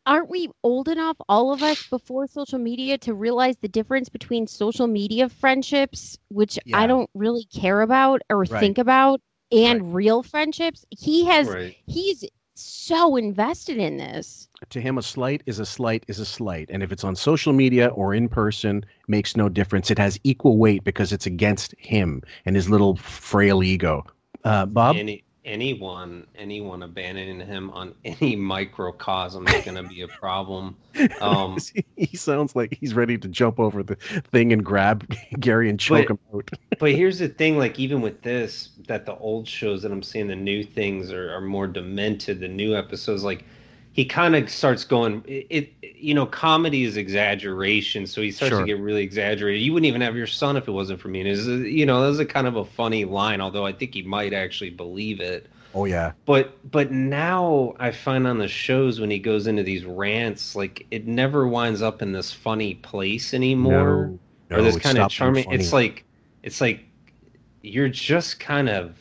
aren't we old enough, all of us, before social media to realize the difference between social media friendships, which yeah. I don't really care about or right. think about, and right. real friendships? He has, right. he's so invested in this. To him, a slight is a slight is a slight. And if it's on social media or in person, makes no difference. It has equal weight because it's against him and his little frail ego. Uh, Bob? Any, anyone, anyone abandoning him on any microcosm is going to be a problem. Um, he sounds like he's ready to jump over the thing and grab Gary and choke but, him out. But here's the thing, like even with this, that the old shows that I'm seeing, the new things are, are more demented. The new episodes, like, he kind of starts going, it, it, you know, comedy is exaggeration, so he starts sure. to get really exaggerated. You wouldn't even have your son if it wasn't for me. And it's, you know, that was a kind of a funny line, although I think he might actually believe it. Oh, yeah. But but now I find on the shows when he goes into these rants, like, it never winds up in this funny place anymore. No, no, or this kind of charming. It's like, it's like you're just kind of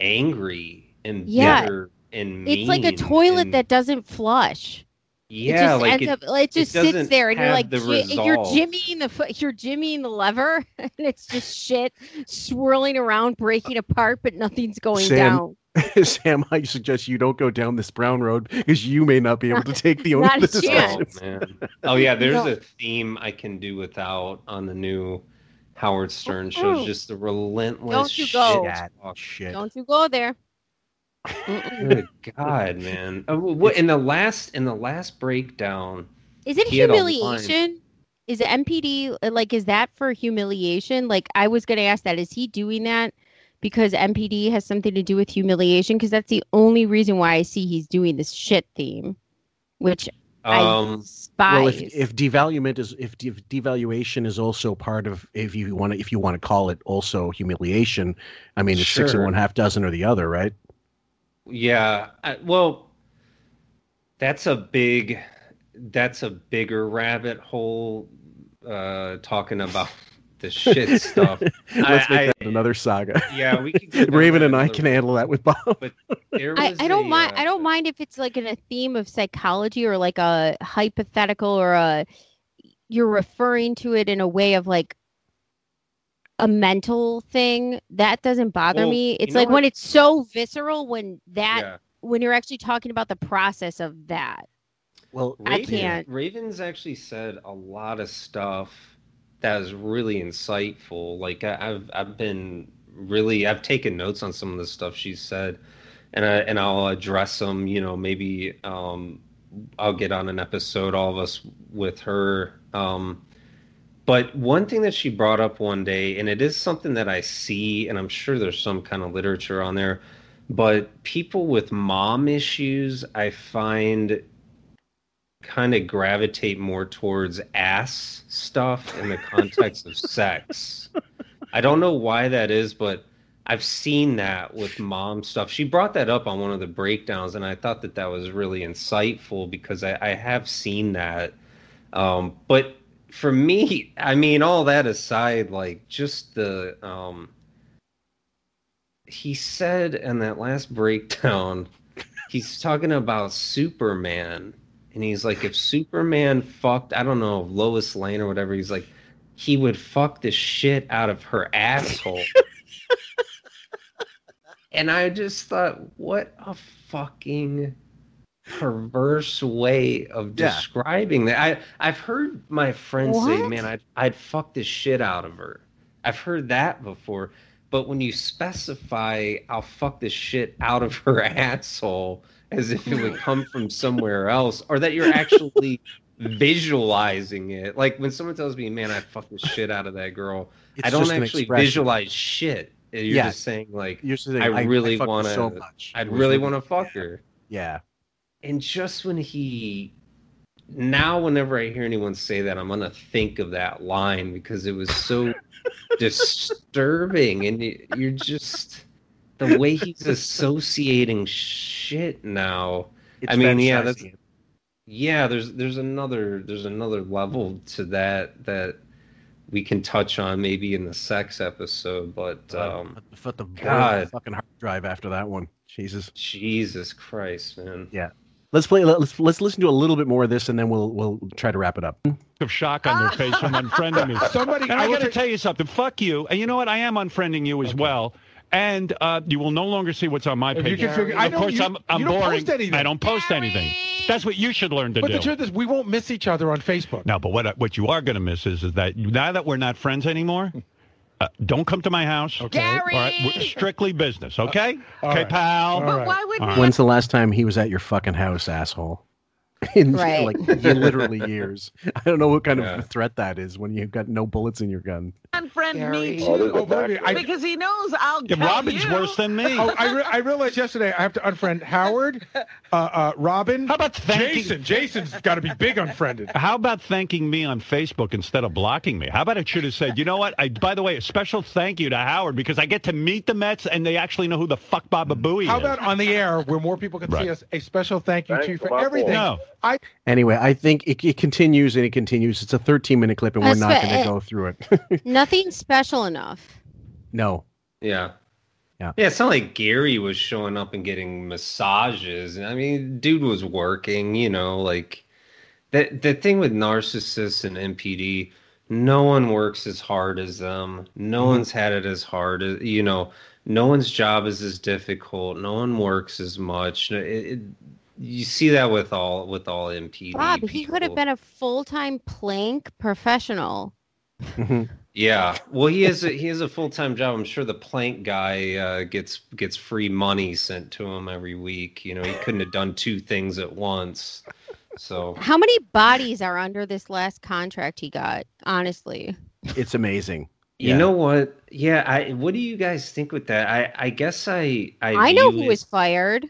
angry and yeah. bitter. And it's like a toilet and... that doesn't flush. Yeah, it just, like it, up, it just it sits there, and you're like, the you're jimmying the you're jimmying the lever, and it's just shit swirling around, breaking apart, but nothing's going Sam, down. Sam, I suggest you don't go down this brown road because you may not be able to take the own decision. Oh, oh yeah, there's no. a theme I can do without on the new Howard Stern show. Mm-hmm. Just the relentless don't you go. Shit. Oh, shit. Don't you go there. Good God, man! Uh, what, in the last in the last breakdown, is it humiliation? Is it M P D? Like, is that for humiliation? Like, I was going to ask that. Is he doing that because M P D has something to do with humiliation? Because that's the only reason why I see he's doing this shit theme, which um, I despise. Well, if, if devaluation is if de- devaluation is also part of, if you want to if you want to call it also humiliation, I mean, it's sure. six and one half dozen or the other, right? Yeah, I, well, that's a big, that's a bigger rabbit hole. Uh, talking about the shit stuff. Let's I, make that I, another saga. Yeah, we can. Raven and I can room. handle that with Bob. But there was I, I don't a, mind. Uh, I don't mind if it's like in a theme of psychology or like a hypothetical or a you're referring to it in a way of like a mental thing that doesn't bother well, me. It's like what? When it's so visceral, when that, yeah. when you're actually talking about the process of that. Well, I Raven, can't. Raven's actually said a lot of stuff that is really insightful. Like I, I've, I've been really, I've taken notes on some of the stuff she's said, and I, and I'll address them. You know, maybe um, I'll get on an episode, all of us with her. Um, But one thing that she brought up one day, and it is something that I see, and I'm sure there's some kind of literature on there, but people with mom issues, I find, kind of gravitate more towards ass stuff in the context of sex. I don't know why that is, but I've seen that with mom stuff. She brought that up on one of the breakdowns, and I thought that that was really insightful because I, I have seen that. Um, but... For me, I mean, all that aside, like, just the, um, he said in that last breakdown, he's talking about Superman, and he's like, if Superman fucked, I don't know, Lois Lane or whatever, he's like, he would fuck the shit out of her asshole. And I just thought, what a fucking... perverse way of describing yeah. that. I, I've heard my friends what? say, man, I'd, I'd fuck the shit out of her. I've heard that before. But when you specify, I'll fuck the shit out of her asshole as if it would come from somewhere else, or that you're actually visualizing it. Like when someone tells me, man, I fuck the shit out of that girl, it's I don't actually visualize shit. You're yeah. just saying, like, you're saying, I really want to, so much. I'd really want to fuck yeah. her. Yeah. And just when he, now whenever I hear anyone say that, I'm going to think of that line because it was so disturbing. And it, you're just, the way he's associating shit now. It's I mean, yeah, that's, yeah, there's, there's another, there's another level to that, that we can touch on maybe in the sex episode, but, um, uh, but the God, fucking hard drive after that one. Jesus. Jesus Christ, man. Yeah. Let's play. Let's let's listen to a little bit more of this, and then we'll we'll try to wrap it up. Of shock on their face from unfriending me. Somebody, and I got to tell you something. Fuck you. And you know what? I am unfriending you as okay. well. And uh, you will no longer see what's on my page. Figure, I of course, you, I'm, I'm you boring. I don't post Gary. anything. That's what you should learn to but do. But the truth is, we won't miss each other on Facebook. No, but what what you are going to miss is, is that now that we're not friends anymore, uh, don't come to my house. Okay. Gary! All right, strictly business, okay? Uh, okay, right. pal. But right. why would right. When's the last time he was at your fucking house, asshole? In right. like literally years. I don't know what kind yeah. of threat that is when you've got no bullets in your gun. Unfriend Gary. me too, oh, oh, I, because he knows I'll. Yeah, Robin's you. worse than me. Oh, I, re- I realized yesterday I have to unfriend Howard, uh, uh, Robin. How about thanking Jason? Jason's got to be big unfriended. How about thanking me on Facebook instead of blocking me? How about it should have said, you know what? I by the way, a special thank you to Howard because I get to meet the Mets and they actually know who the fuck Baba Booey is. How about on the air where more people can right. see us? A special thank you Thanks to you for everything. No. I, anyway, I think it, it continues and it continues. It's a thirteen-minute clip, and we're not going to go through it. Nothing special enough. No. Yeah. Yeah. Yeah. It's not like Gary was showing up and getting massages. I mean, dude was working. You know, like that. The thing with narcissists and M P D, no one works as hard as them. No mm-hmm. one's had it as hard as you know. No one's job is as difficult. No one works as much. It, it, You see that with all with all M P D. Bob, people. He could have been a full-time plank professional. yeah, well, he is a, he has a full-time job. I'm sure the plank guy uh, gets gets free money sent to him every week. You know, he couldn't have done two things at once. So, how many bodies are under this last contract he got? Honestly, it's amazing. You yeah. know what? Yeah, I. What do you guys think with that? I I guess I I, I know who it... was fired.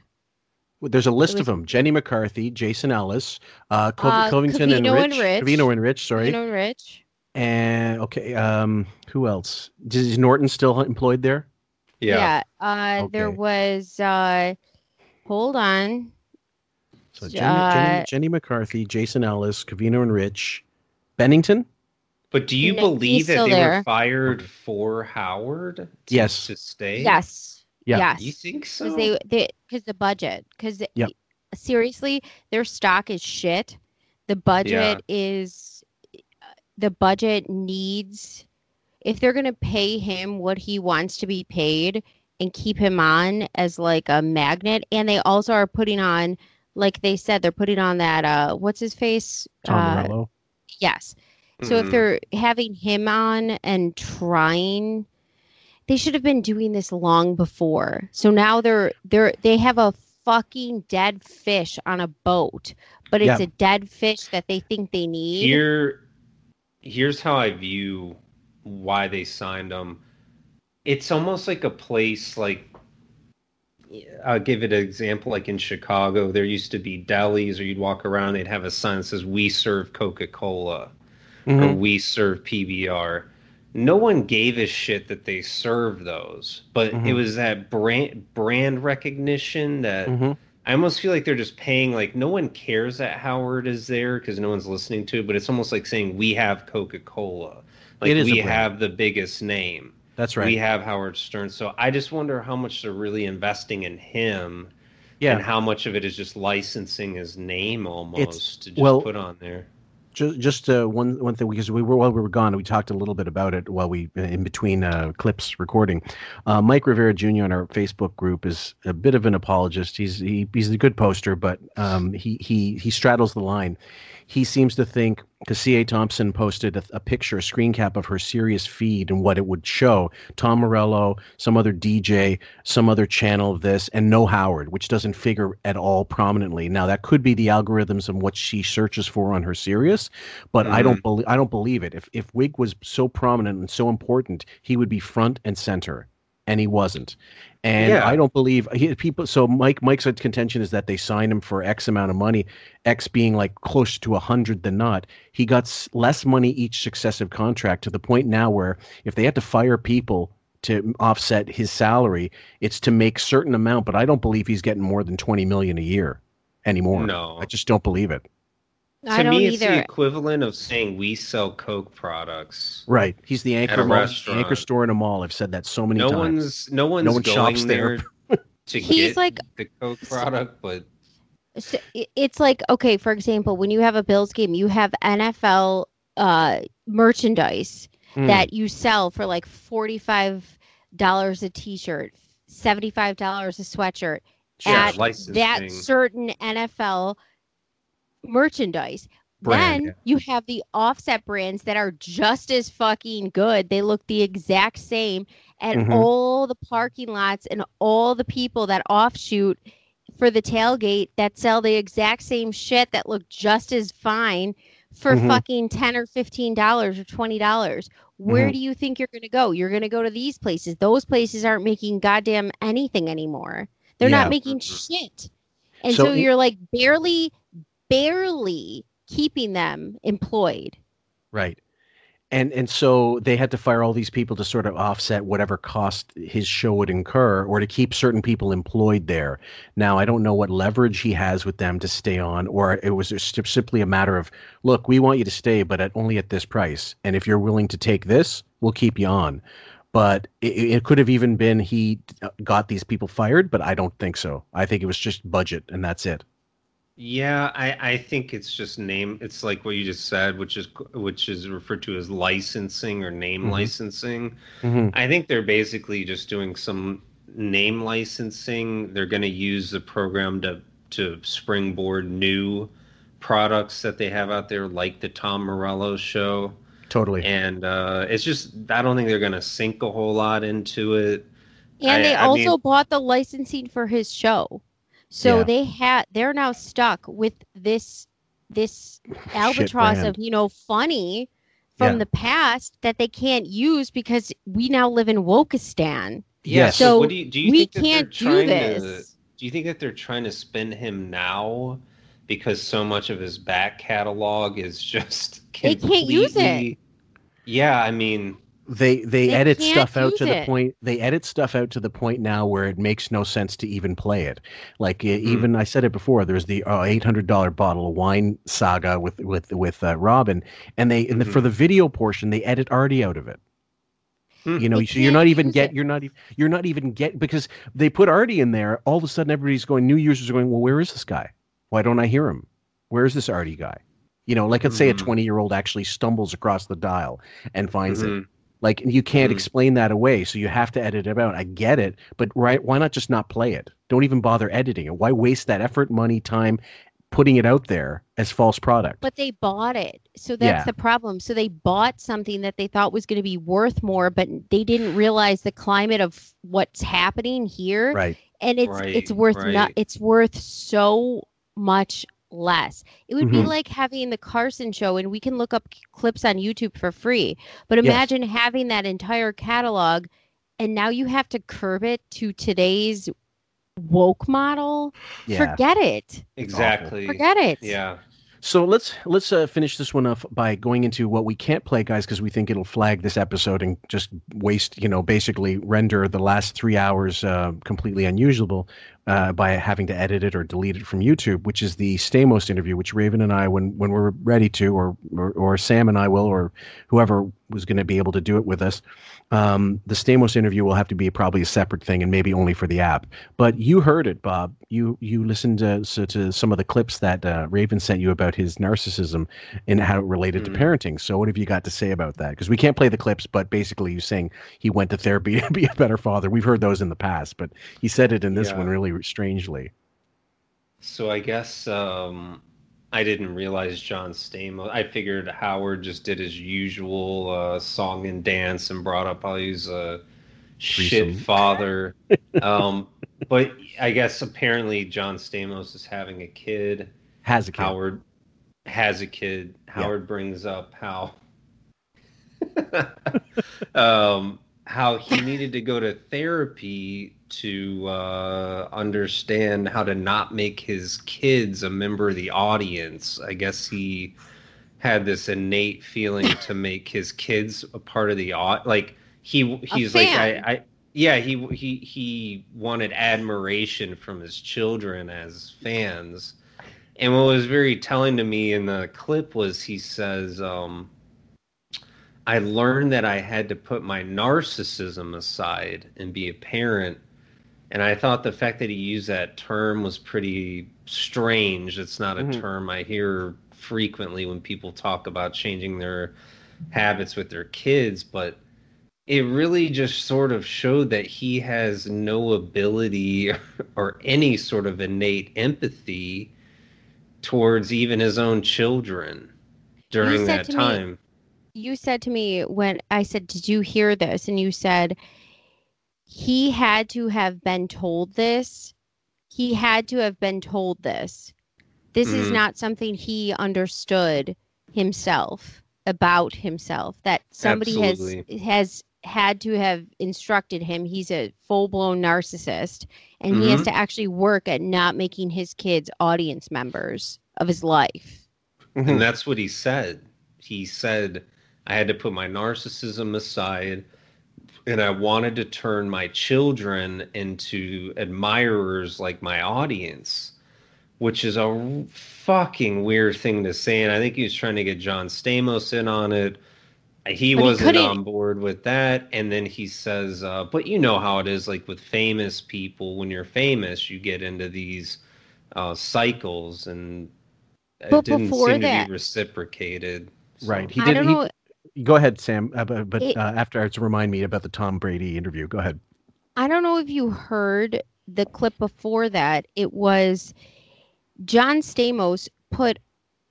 There's a list was, of them: Jenny McCarthy, Jason Ellis, uh, Cov- uh, Covington, Covino and Rich. And Rich. Covino and Rich, sorry. Covino and Rich. And okay, um, who else? Is Norton still employed there? Yeah. Yeah. Uh, okay. There was. Uh, hold on. So Jenny, uh, Jenny, Jenny McCarthy, Jason Ellis, Covino and Rich, Bennington. But do you no, believe that they there. were fired for Howard? To, yes. To stay. Yes. Yeah, yes. You think so? Because they, they, the budget. Because yep. seriously, their stock is shit. The budget yeah. is, the budget needs. If they're gonna pay him what he wants to be paid and keep him on as like a magnet, and they also are putting on, like they said, they're putting on that. Uh, what's his face? Tom uh, Morello. Yes. Mm-hmm. So if they're having him on and trying. They should have been doing this long before. So now they're they're they have a fucking dead fish on a boat, but it's yeah. a dead fish that they think they need. Here, here's how I view why they signed them. It's almost like a place like I'll give it an example. Like in Chicago, there used to be delis, or you'd walk around, they'd have a sign that says "We serve Coca-Cola" mm-hmm. or "We serve P B R." No one gave a shit that they served those, but mm-hmm. it was that brand brand recognition that mm-hmm. I almost feel like they're just paying. Like no one cares that Howard is there because no one's listening to it. But it's almost like saying we have Coca-Cola, like we have the biggest name. That's right. We have Howard Stern. So I just wonder how much they're really investing in him, yeah. and how much of it is just licensing his name almost it's, to just well, put on there. Just, just uh, one one thing, because we were while we were gone, we talked a little bit about it while we in between uh, clips recording. Uh, Mike Rivera Junior on our Facebook group is a bit of an apologist. He's he, he's a good poster, but um, he he he straddles the line. He seems to think because C A. Thompson posted a, a picture, a screen cap of her Sirius feed and what it would show: Tom Morello, some other D J, some other channel of this, and no Howard, which doesn't figure at all prominently. Now that could be the algorithms and what she searches for on her Sirius, but mm-hmm. I don't believe I don't believe it. If if Wig was so prominent and so important, he would be front and center. And he wasn't, and yeah. I don't believe he, people. So Mike, Mike's contention is that they signed him for X amount of money, X being like closer to a hundred than not. He got less money each successive contract to the point now where if they had to fire people to offset his salary, it's to make certain amount. But I don't believe he's getting more than twenty million a year anymore. No, I just don't believe it. I to don't me, either. It's the equivalent of saying we sell Coke products. Right. He's the anchor mall, anchor store in a mall. I've said that so many no times. One's, no one's no one going shops there to He's get like, the Coke product. So, but so it's like, okay, for example, when you have a Bills game, you have N F L uh, merchandise mm. that you sell for like forty-five a t-shirt, seventy-five dollars a sweatshirt, at that certain N F L merchandise. Brand, then yeah. you have the offset brands that are just as fucking good. They look the exact same. And mm-hmm. all the parking lots and all the people that offshoot for the tailgate that sell the exact same shit that look just as fine for mm-hmm. fucking ten dollars or fifteen dollars or twenty dollars. Where mm-hmm. do you think you're going to go? You're going to go to these places. Those places aren't making goddamn anything anymore. They're yeah. not making shit. And so, so you're like barely, barely... keeping them employed. Right. And and so they had to fire all these people to sort of offset whatever cost his show would incur or to keep certain people employed there. Now, I don't know what leverage he has with them to stay on, or it was just simply a matter of, look, we want you to stay, but at only at this price. And if you're willing to take this, we'll keep you on. But it, it could have even been he got these people fired, but I don't think so. I think it was just budget and that's it. Yeah, I, I think it's just name. It's like what you just said, which is which is referred to as licensing or name mm-hmm. licensing. Mm-hmm. I think they're basically just doing some name licensing. They're going to use the program to to springboard new products that they have out there, like the Tom Morello show. Totally. And uh, it's just, I don't think they're going to sink a whole lot into it. And I, they I also mean, bought the licensing for his show. So yeah. they had, they're now stuck with this, this albatross of, you know, funny from yeah. the past that they can't use because we now live in Wokistan. Yeah. So, so what do you, do you we think can't that do this. To, do you think that they're trying to spin him now because so much of his back catalog is just completely, they can't use it. Yeah. I mean. They they, they edit stuff out to it. the point they edit stuff out to the point now where it makes no sense to even play it. Like mm-hmm. even I said it before, there's the uh, eight hundred dollar bottle of wine saga with with with uh, Robin, and they mm-hmm. and the, for the video portion they edit Artie out of it. You know, so you're not even get, you're not, you're not even get because they put Artie in there. All of a sudden, everybody's going. New users are going. Well, where is this guy? Why don't I hear him? Where is this Artie guy? You know, like let's mm-hmm. say a twenty year old actually stumbles across the dial and finds mm-hmm. it. Like, you can't mm. explain that away, so you have to edit it out. I get it, but right, why not just not play it? Don't even bother editing it. Why waste that effort, money, time, putting it out there as false product? But they bought it, so that's yeah. the problem. So they bought something that they thought was going to be worth more, but they didn't realize the climate of what's happening here. Right, and it's right. it's worth right. not. It's worth so much less. It would mm-hmm. be like having the Carson show, and we can look up clips on YouTube for free, but imagine yes. having that entire catalog and now you have to curb it to today's woke model. Yeah. Forget it. Exactly. Forget it. Yeah. So let's let's uh, finish this one off by going into what we can't play, guys, because we think it'll flag this episode and just waste, you know, basically render the last three hours uh, completely unusable uh, by having to edit it or delete it from YouTube, which is the Stamos interview, which Raven and I, when when we're ready to, or or, or Sam and I will, or whoever was going to be able to do it with us, um, the Stamos interview will have to be probably a separate thing and maybe only for the app. But you heard it, Bob. You you listened to, so, to some of the clips that uh, Raven sent you about his narcissism and how it related mm-hmm. to parenting. So what have you got to say about that? Because we can't play the clips, but basically you're saying he went to therapy to be a better father. We've heard those in the past, but he said it in this yeah. one really strangely. So I guess um, I didn't realize John Stamos. I figured Howard just did his usual uh, song and dance and brought up all these uh, shit father. um, but I guess apparently John Stamos is having a kid. Has a kid. Howard. Has a kid. Howard yeah. brings up how um, how he needed to go to therapy to uh, understand how to not make his kids a member of the audience. I guess he had this innate feeling to make his kids a part of the audience. Like he he's like I, I yeah he he he wanted admiration from his children as fans. And what was very telling to me in the clip was he says, um, I learned that I had to put my narcissism aside and be a parent. And I thought the fact that he used that term was pretty strange. It's not a mm-hmm. term I hear frequently when people talk about changing their habits with their kids, but it really just sort of showed that he has no ability or any sort of innate empathy towards even his own children during that time. Me, you said to me when I said, did you hear this? And you said he had to have been told this. He had to have been told this. This mm-hmm. is not something he understood himself about himself, that somebody Absolutely. has has had to have instructed him. He's a full-blown narcissist, and mm-hmm. he has to actually work at not making his kids audience members of his life. And that's what he said. He said, I had to put my narcissism aside, and I wanted to turn my children into admirers like my audience, which is a fucking weird thing to say. And I think he was trying to get John Stamos in on it. He but wasn't he on board with that. And then he says, uh, but you know how it is, like with famous people, when you're famous, you get into these uh, cycles, and it but didn't seem that, to be reciprocated. So. Right. He didn't. He, know, go ahead, Sam. Uh, but but it, uh, afterwards, remind me about the Tom Brady interview. Go ahead. I don't know if you heard the clip before that. It was John Stamos put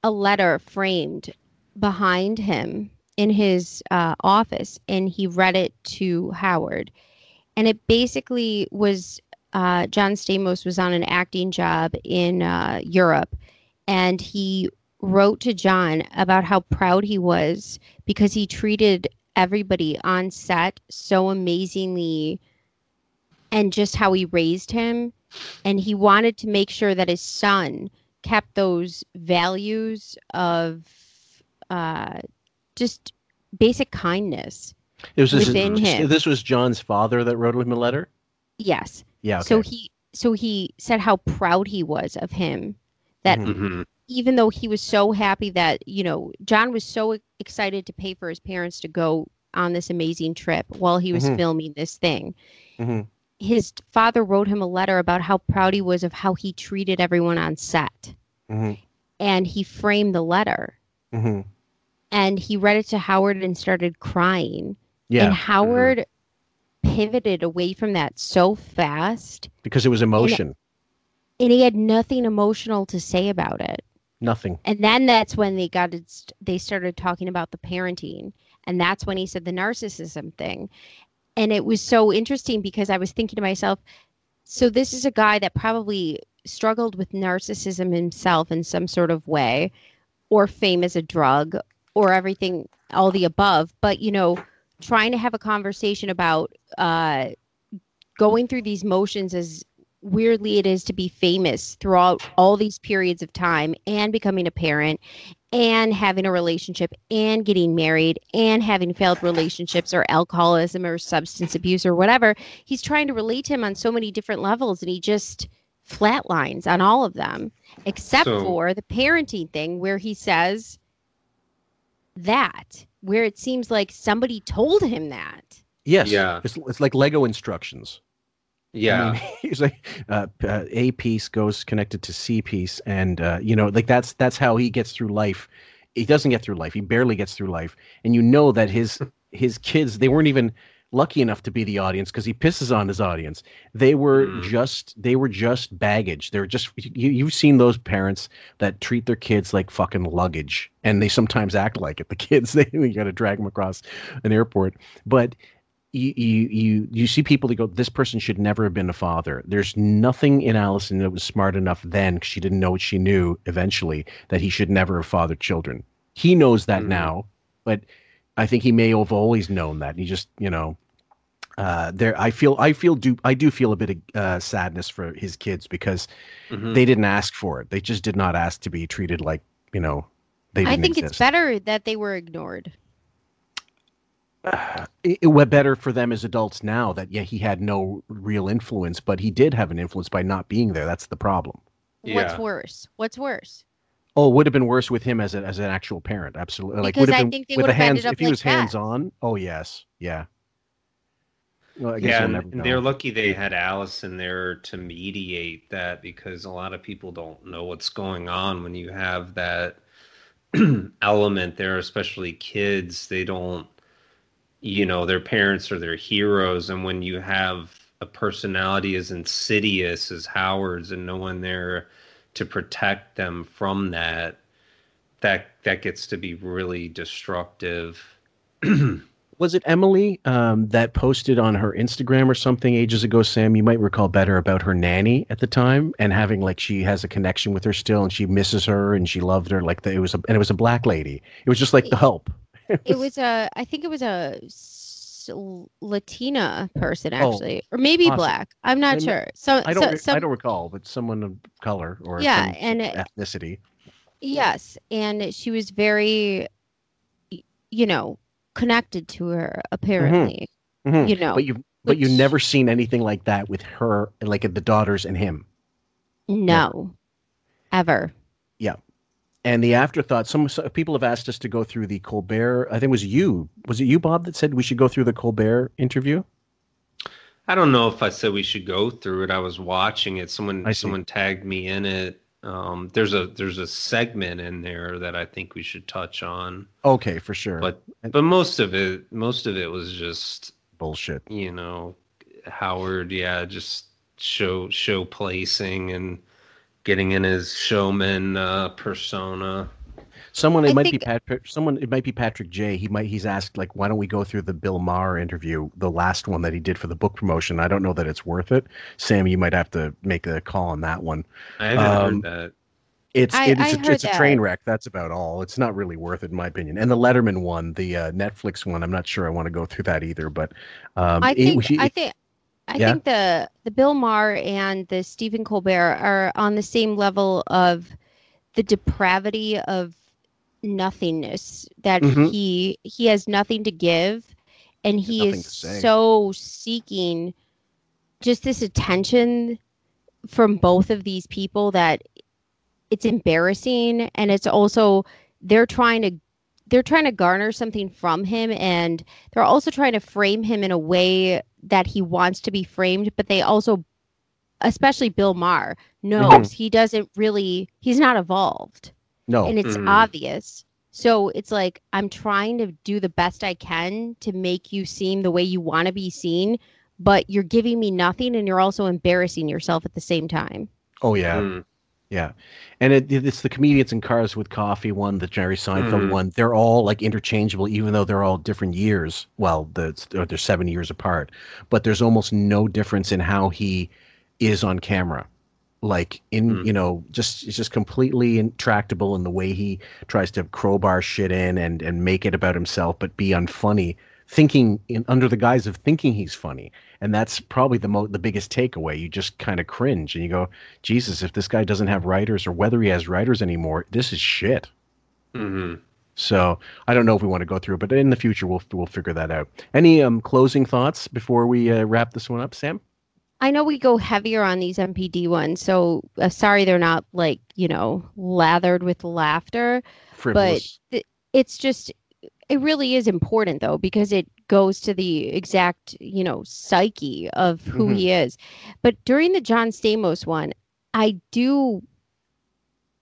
a letter framed behind him in his uh, office, and he read it to Howard. And it basically was uh, John Stamos was on an acting job in uh, Europe, and he wrote to John about how proud he was because he treated everybody on set so amazingly and just how he raised him. And he wanted to make sure that his son kept those values of uh, just basic kindness it was within this, him. This was John's father that wrote him a letter? Yes. Yeah. Okay. So he so he said how proud he was of him, that mm-hmm. even though he was so happy that, you know, John was so excited to pay for his parents to go on this amazing trip while he was mm-hmm. filming this thing. Mm-hmm. His father wrote him a letter about how proud he was of how he treated everyone on set. Mm-hmm. And he framed the letter. Mm-hmm. And he read it to Howard and started crying. Yeah. And Howard mm-hmm. pivoted away from that so fast. Because it was emotion. And, and he had nothing emotional to say about it. Nothing. And then that's when they got it, they started talking about the parenting. And that's when he said the narcissism thing. And it was so interesting because I was thinking to myself, so this is a guy that probably struggled with narcissism himself in some sort of way, or fame as a drug, or everything, all the above. But, you know, trying to have a conversation about uh, going through these motions as weirdly it is to be famous throughout all these periods of time, and becoming a parent, and having a relationship, and getting married, and having failed relationships or alcoholism or substance abuse or whatever. He's trying to relate to him on so many different levels, and he just flatlines on all of them, except so, for the parenting thing where he says that, where it seems like somebody told him that. Yes. Yeah. It's, it's like Lego instructions. Yeah. I mean, he's like uh, uh, A piece goes connected to C piece. And, uh, you know, like that's that's how he gets through life. He doesn't get through life. He barely gets through life. And, you know, that his his kids, they weren't even lucky enough to be the audience because he pisses on his audience. They were mm. just they were just baggage. They're just you, you've seen those parents that treat their kids like fucking luggage. And they sometimes act like it. The kids, they you got to drag them across an airport. But You, you you you see people that go, this person should never have been a father. There's nothing in Allison that was smart enough then, because she didn't know what she knew eventually, that he should never have fathered children. He knows that mm-hmm. now, but I think he may have always known that. He just, you know, uh, there. I feel I feel do I do feel a bit of uh, sadness for his kids because mm-hmm. they didn't ask for it. They just did not ask to be treated like, you know, they didn't I think exist. It's better that they were ignored. Uh, it, it went better for them as adults now that, yeah, he had no real influence, but he did have an influence by not being there. That's the problem. Yeah. What's worse? What's worse? Oh, it would have been worse with him as, a, as an actual parent. Absolutely. Because like, I been, think they would have hands, ended up if he like was hands on. Oh, yes. Yeah. Well, I guess yeah, never and they're lucky they had Allison there to mediate that, because a lot of people don't know what's going on when you have that element there, especially kids. They don't you know, their parents are their heroes. And when you have a personality as insidious as Howard's and no one there to protect them from that, that that gets to be really destructive. Was it Emily um, that posted on her Instagram or something ages ago, Sam, you might recall better, about her nanny at the time and having, like, she has a connection with her still and she misses her and she loved her, like the, it was a, and it was a black lady. It was just like it, the help. It, it was a, I think it was a Latina person actually, oh, or maybe awesome. Black. I'm not I mean, sure. So I don't, so, some, I don't recall, but someone of color or yeah, and ethnicity. It, yes, and she was very, you know, connected to her apparently. Mm-hmm. Mm-hmm. You know, but you which... but you've never seen anything like that with her, like the daughters and him. No, yeah. Ever. Yeah, and the afterthought. Some, some people have asked us to go through the Colbert. I think it was you. Was it you, Bob, that said we should go through the Colbert interview? I don't know if I said we should go through it. I was watching it. Someone someone tagged me in it. Um, there's a there's a segment in there that I think we should touch on. Okay, for sure. But but most of it most of it was just bullshit. You know, Howard, yeah, just show show placing and getting in his showman uh, persona. Someone it I might think... be Patrick. Someone it might be Patrick J. He might he's asked like, why don't we go through the Bill Maher interview, the last one that he did for the book promotion? I don't know that it's worth it. Sam, you might have to make a call on that one. I haven't um, heard that. It's I, it is a, it's that. a train wreck. That's about all. It's not really worth it, in my opinion. And the Letterman one, the uh, Netflix one, I'm not sure I want to go through that either. But um, I think it, he, I think I yeah? think the the Bill Maher and the Stephen Colbert are on the same level of the depravity of nothingness that mm-hmm. he he has nothing to give and he is so seeking just this attention from both of these people that it's embarrassing, and it's also they're trying to they're trying to garner something from him, and they're also trying to frame him in a way that he wants to be framed, but they also, especially Bill Maher, knows mm-hmm. he doesn't really he's not evolved. No. And it's mm. obvious. So it's like, I'm trying to do the best I can to make you seem the way you want to be seen, but you're giving me nothing and you're also embarrassing yourself at the same time. Oh, yeah. Mm. Yeah. And it, it's the Comedians in Cars with Coffee one, the Jerry Seinfeld mm. one. They're all like interchangeable, even though they're all different years. Well, the, they're seven years apart, but there's almost no difference in how he is on camera. Like in mm. you know, just it's just completely intractable in the way he tries to crowbar shit in and and make it about himself, but be unfunny, thinking in under the guise of thinking he's funny. And that's probably the mo- the biggest takeaway. You just kind of cringe and you go, Jesus, if this guy doesn't have writers, or whether he has writers anymore, this is shit. Mm-hmm. So I don't know if we want to go through, but in the future we'll we'll figure that out. Any um closing thoughts before we uh, wrap this one up, Sam? I know we go heavier on these M P D ones, so uh, sorry they're not, like, you know, lathered with laughter. Frivolous. But th- it's just, it really is important, though, because it goes to the exact, you know, psyche of who mm-hmm. he is. But during the John Stamos one, I do,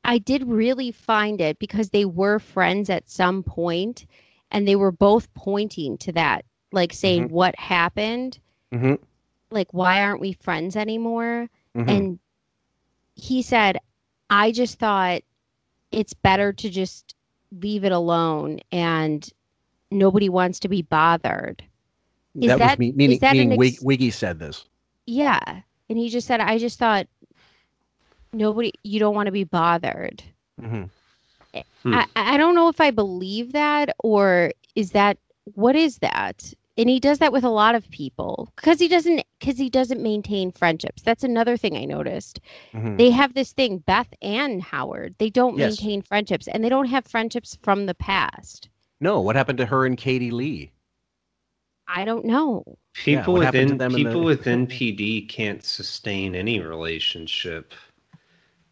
I did really find it, because they were friends at some point, and they were both pointing to that, like saying mm-hmm. what happened. Mm-hmm. Like, why aren't we friends anymore? Mm-hmm. And he said, I just thought it's better to just leave it alone, and nobody wants to be bothered. Is that, that was me, meaning, that meaning ex- Wiggy said this. Yeah. And he just said, I just thought nobody, you don't want to be bothered. Mm-hmm. Hmm. I, I don't know if I believe that, or is that, what is that? And he does that with a lot of people, because he doesn't because he doesn't maintain friendships. That's another thing I noticed. Mm-hmm. They have this thing, Beth and Howard. They don't yes. maintain friendships, and they don't have friendships from the past. No, what happened to her and Katie Lee? I don't know. People yeah, within people the... with N P D can't sustain any relationship.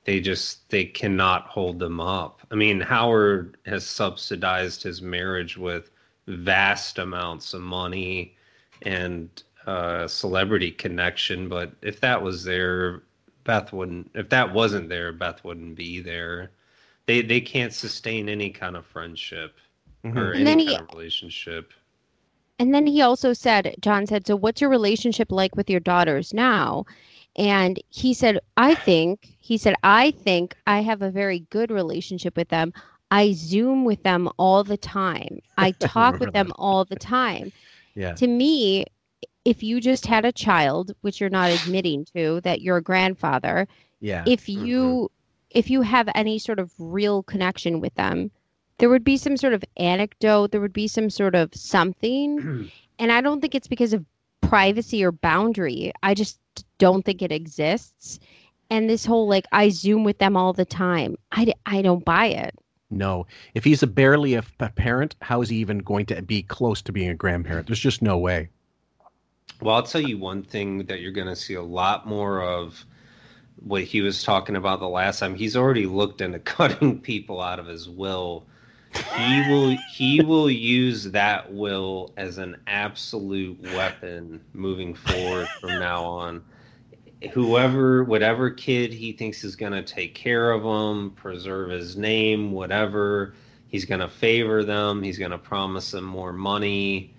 They just they cannot hold them up. I mean, Howard has subsidized his marriage with vast amounts of money and uh celebrity connection, but if that was there, Beth wouldn't if that wasn't there, Beth wouldn't be there. They they can't sustain any kind of friendship mm-hmm. or and any kind he, of relationship. And then he also said, John said, so what's your relationship like with your daughters now? And he said, I think, he said, I think I have a very good relationship with them. I Zoom with them all the time. I talk really? with them all the time. Yeah. To me, if you just had a child, which you're not admitting to, that you're a grandfather, yeah. if you mm-hmm. if you have any sort of real connection with them, there would be some sort of anecdote. There would be some sort of something. And I don't think it's because of privacy or boundary. I just don't think it exists. And this whole, like, I Zoom with them all the time. I, I don't buy it. No. If he's a barely a parent, how is he even going to be close to being a grandparent? There's just no way. Well, I'll tell you one thing that you're going to see a lot more of, what he was talking about the last time. He's already looked into cutting people out of his will. He will he will use that will as an absolute weapon moving forward from now on. Whoever, whatever kid he thinks is going to take care of him, preserve his name, whatever, he's going to favor them. He's going to promise them more money.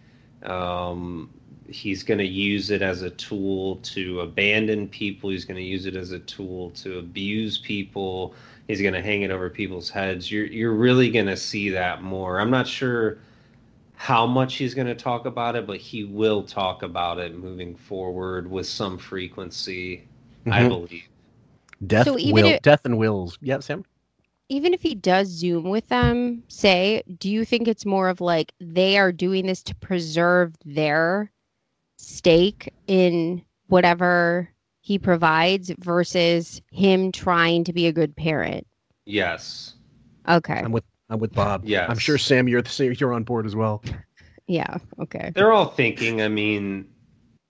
Um, he's going to use it as a tool to abandon people. He's going to use it as a tool to abuse people. He's going to hang it over people's heads. You're you're really going to see that more. I'm not sure how much he's going to talk about it, but he will talk about it moving forward with some frequency, mm-hmm. I believe. Death, so even will, if, death and wills. Yeah, Sam? Even if he does Zoom with them, say, do you think it's more of like they are doing this to preserve their stake in whatever he provides versus him trying to be a good parent? Yes. Okay. I'm with I'm with Bob. Yeah, I'm sure Sam, you're you're on board as well. Yeah. Okay. They're all thinking. I mean,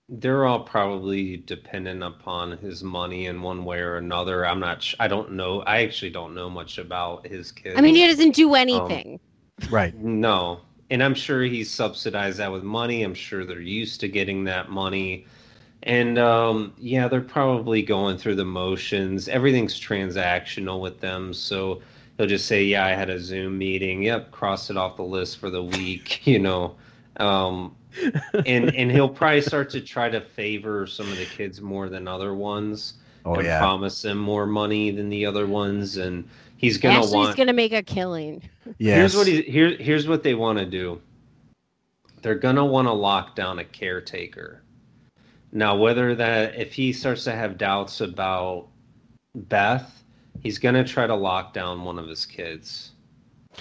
they're all probably dependent upon his money in one way or another. I'm not. Sh- I don't know. I actually don't know much about his kids. I mean, he doesn't do anything. Um, right. No, and I'm sure he's subsidized that with money. I'm sure they're used to getting that money, and um, yeah, they're probably going through the motions. Everything's transactional with them, so. He'll just say, yeah, I had a Zoom meeting. Yep, cross it off the list for the week, you know. Um, and and he'll probably start to try to favor some of the kids more than other ones. Oh, and yeah. promise them more money than the other ones. And he's going to want... Ashley's going to make a killing. Yes. Here's what he, here, here's what they want to do. They're going to want to lock down a caretaker. Now, whether that... If he starts to have doubts about Beth... He's going to try to lock down one of his kids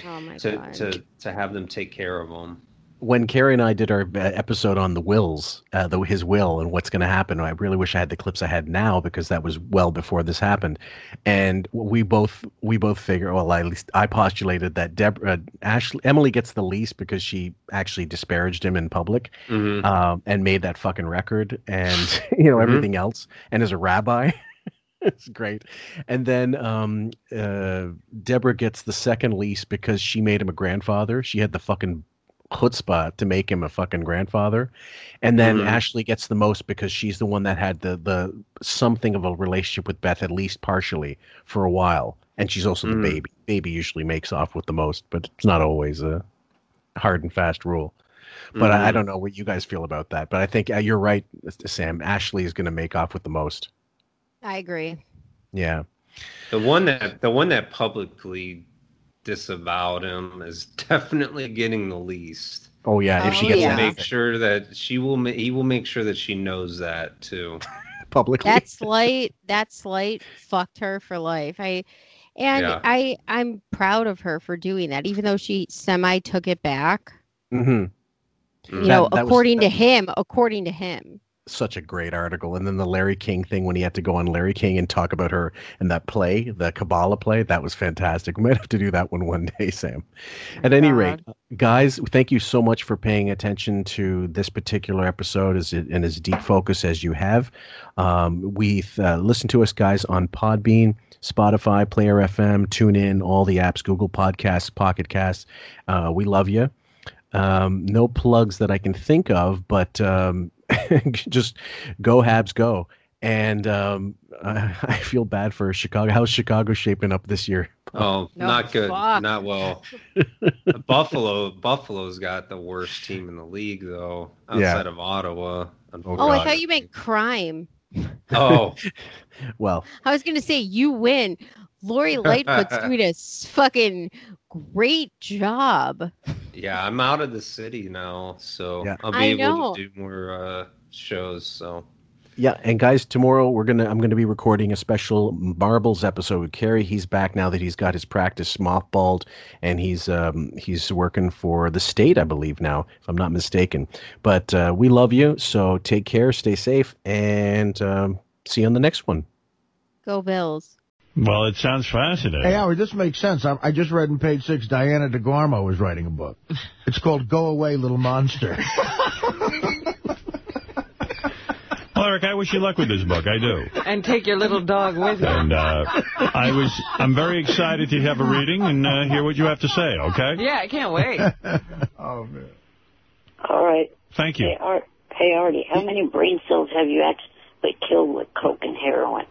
oh my to, God. to to have them take care of him. When Carrie and I did our episode on the wills, uh, the, his will and what's going to happen, I really wish I had the clips I had now because that was well before this happened. And we both we both figure, well, at least I postulated that Deborah, uh, Ashley, Emily gets the least because she actually disparaged him in public mm-hmm. um, and made that fucking record and you know everything mm-hmm. else. And as a rabbi. It's great. And then um, uh, Deborah gets the second least because she made him a grandfather. She had the fucking chutzpah to make him a fucking grandfather. And then mm-hmm. Ashley gets the most because she's the one that had the, the something of a relationship with Beth, at least partially, for a while. And she's also mm-hmm. the baby. Baby usually makes off with the most, but it's not always a hard and fast rule. But mm-hmm. I, I don't know what you guys feel about that. But I think uh, you're right, Sam. Ashley is going to make off with the most. I agree. Yeah. The one that the one that publicly disavowed him is definitely getting the least. Oh yeah, oh, if she gets yeah. make sure that she will ma- he will make sure that she knows that too. Publicly. That slight that slight fucked her for life. I and yeah. I I'm proud of her for doing that even though she semi took it back. Mhm. You that, know, that according was, to that... him, according to him. Such a great article. And then the Larry King thing when he had to go on Larry King and talk about her and that play, the Kabbalah play, that was fantastic. We might have to do that one one day, Sam. At any rate, guys, thank you so much for paying attention to this particular episode as it, and as deep focus as you have. Um, we've uh, listened to us, guys, on Podbean, Spotify, Player F M, TuneIn, all the apps, Google Podcasts, Pocket Casts. Uh, we love you. Um, no plugs that I can think of, but... Um, just go Habs go And um, I, I feel bad for Chicago. How's Chicago shaping up this year? Oh, no, not good. Fuck. Not well. Buffalo, Buffalo's got the worst team in the league, though, outside yeah. of Ottawa. Oh, oh I thought you meant crime. Oh. Well. I was going to say, you win. Lori Lightfoot's doing a fucking great job. Yeah, I'm out of the city now, so yeah. I'll be I able know. to do more uh, shows, so. Yeah, and guys, tomorrow we're gonna I'm gonna be recording a special marbles episode with Carrie. He's back now that he's got his practice mothballed, and he's um he's working for the state, I believe now, if I'm not mistaken. But uh, we love you, so take care, stay safe, and um, see you on the next one. Go Bills. Well, it sounds fascinating. Hey, Howard, this makes sense. I, I just read in page six, Diana DeGarmo is writing a book. It's called "Go Away, Little Monster." Well, Eric, I wish you luck with this book. I do. And take your little dog with you. And uh, I was, I'm very excited to have a reading and uh, hear what you have to say, okay? Yeah, I can't wait. Oh, man. All right. Thank you. Hey, Ar- hey, Artie, how many brain cells have you actually killed with coke and heroin?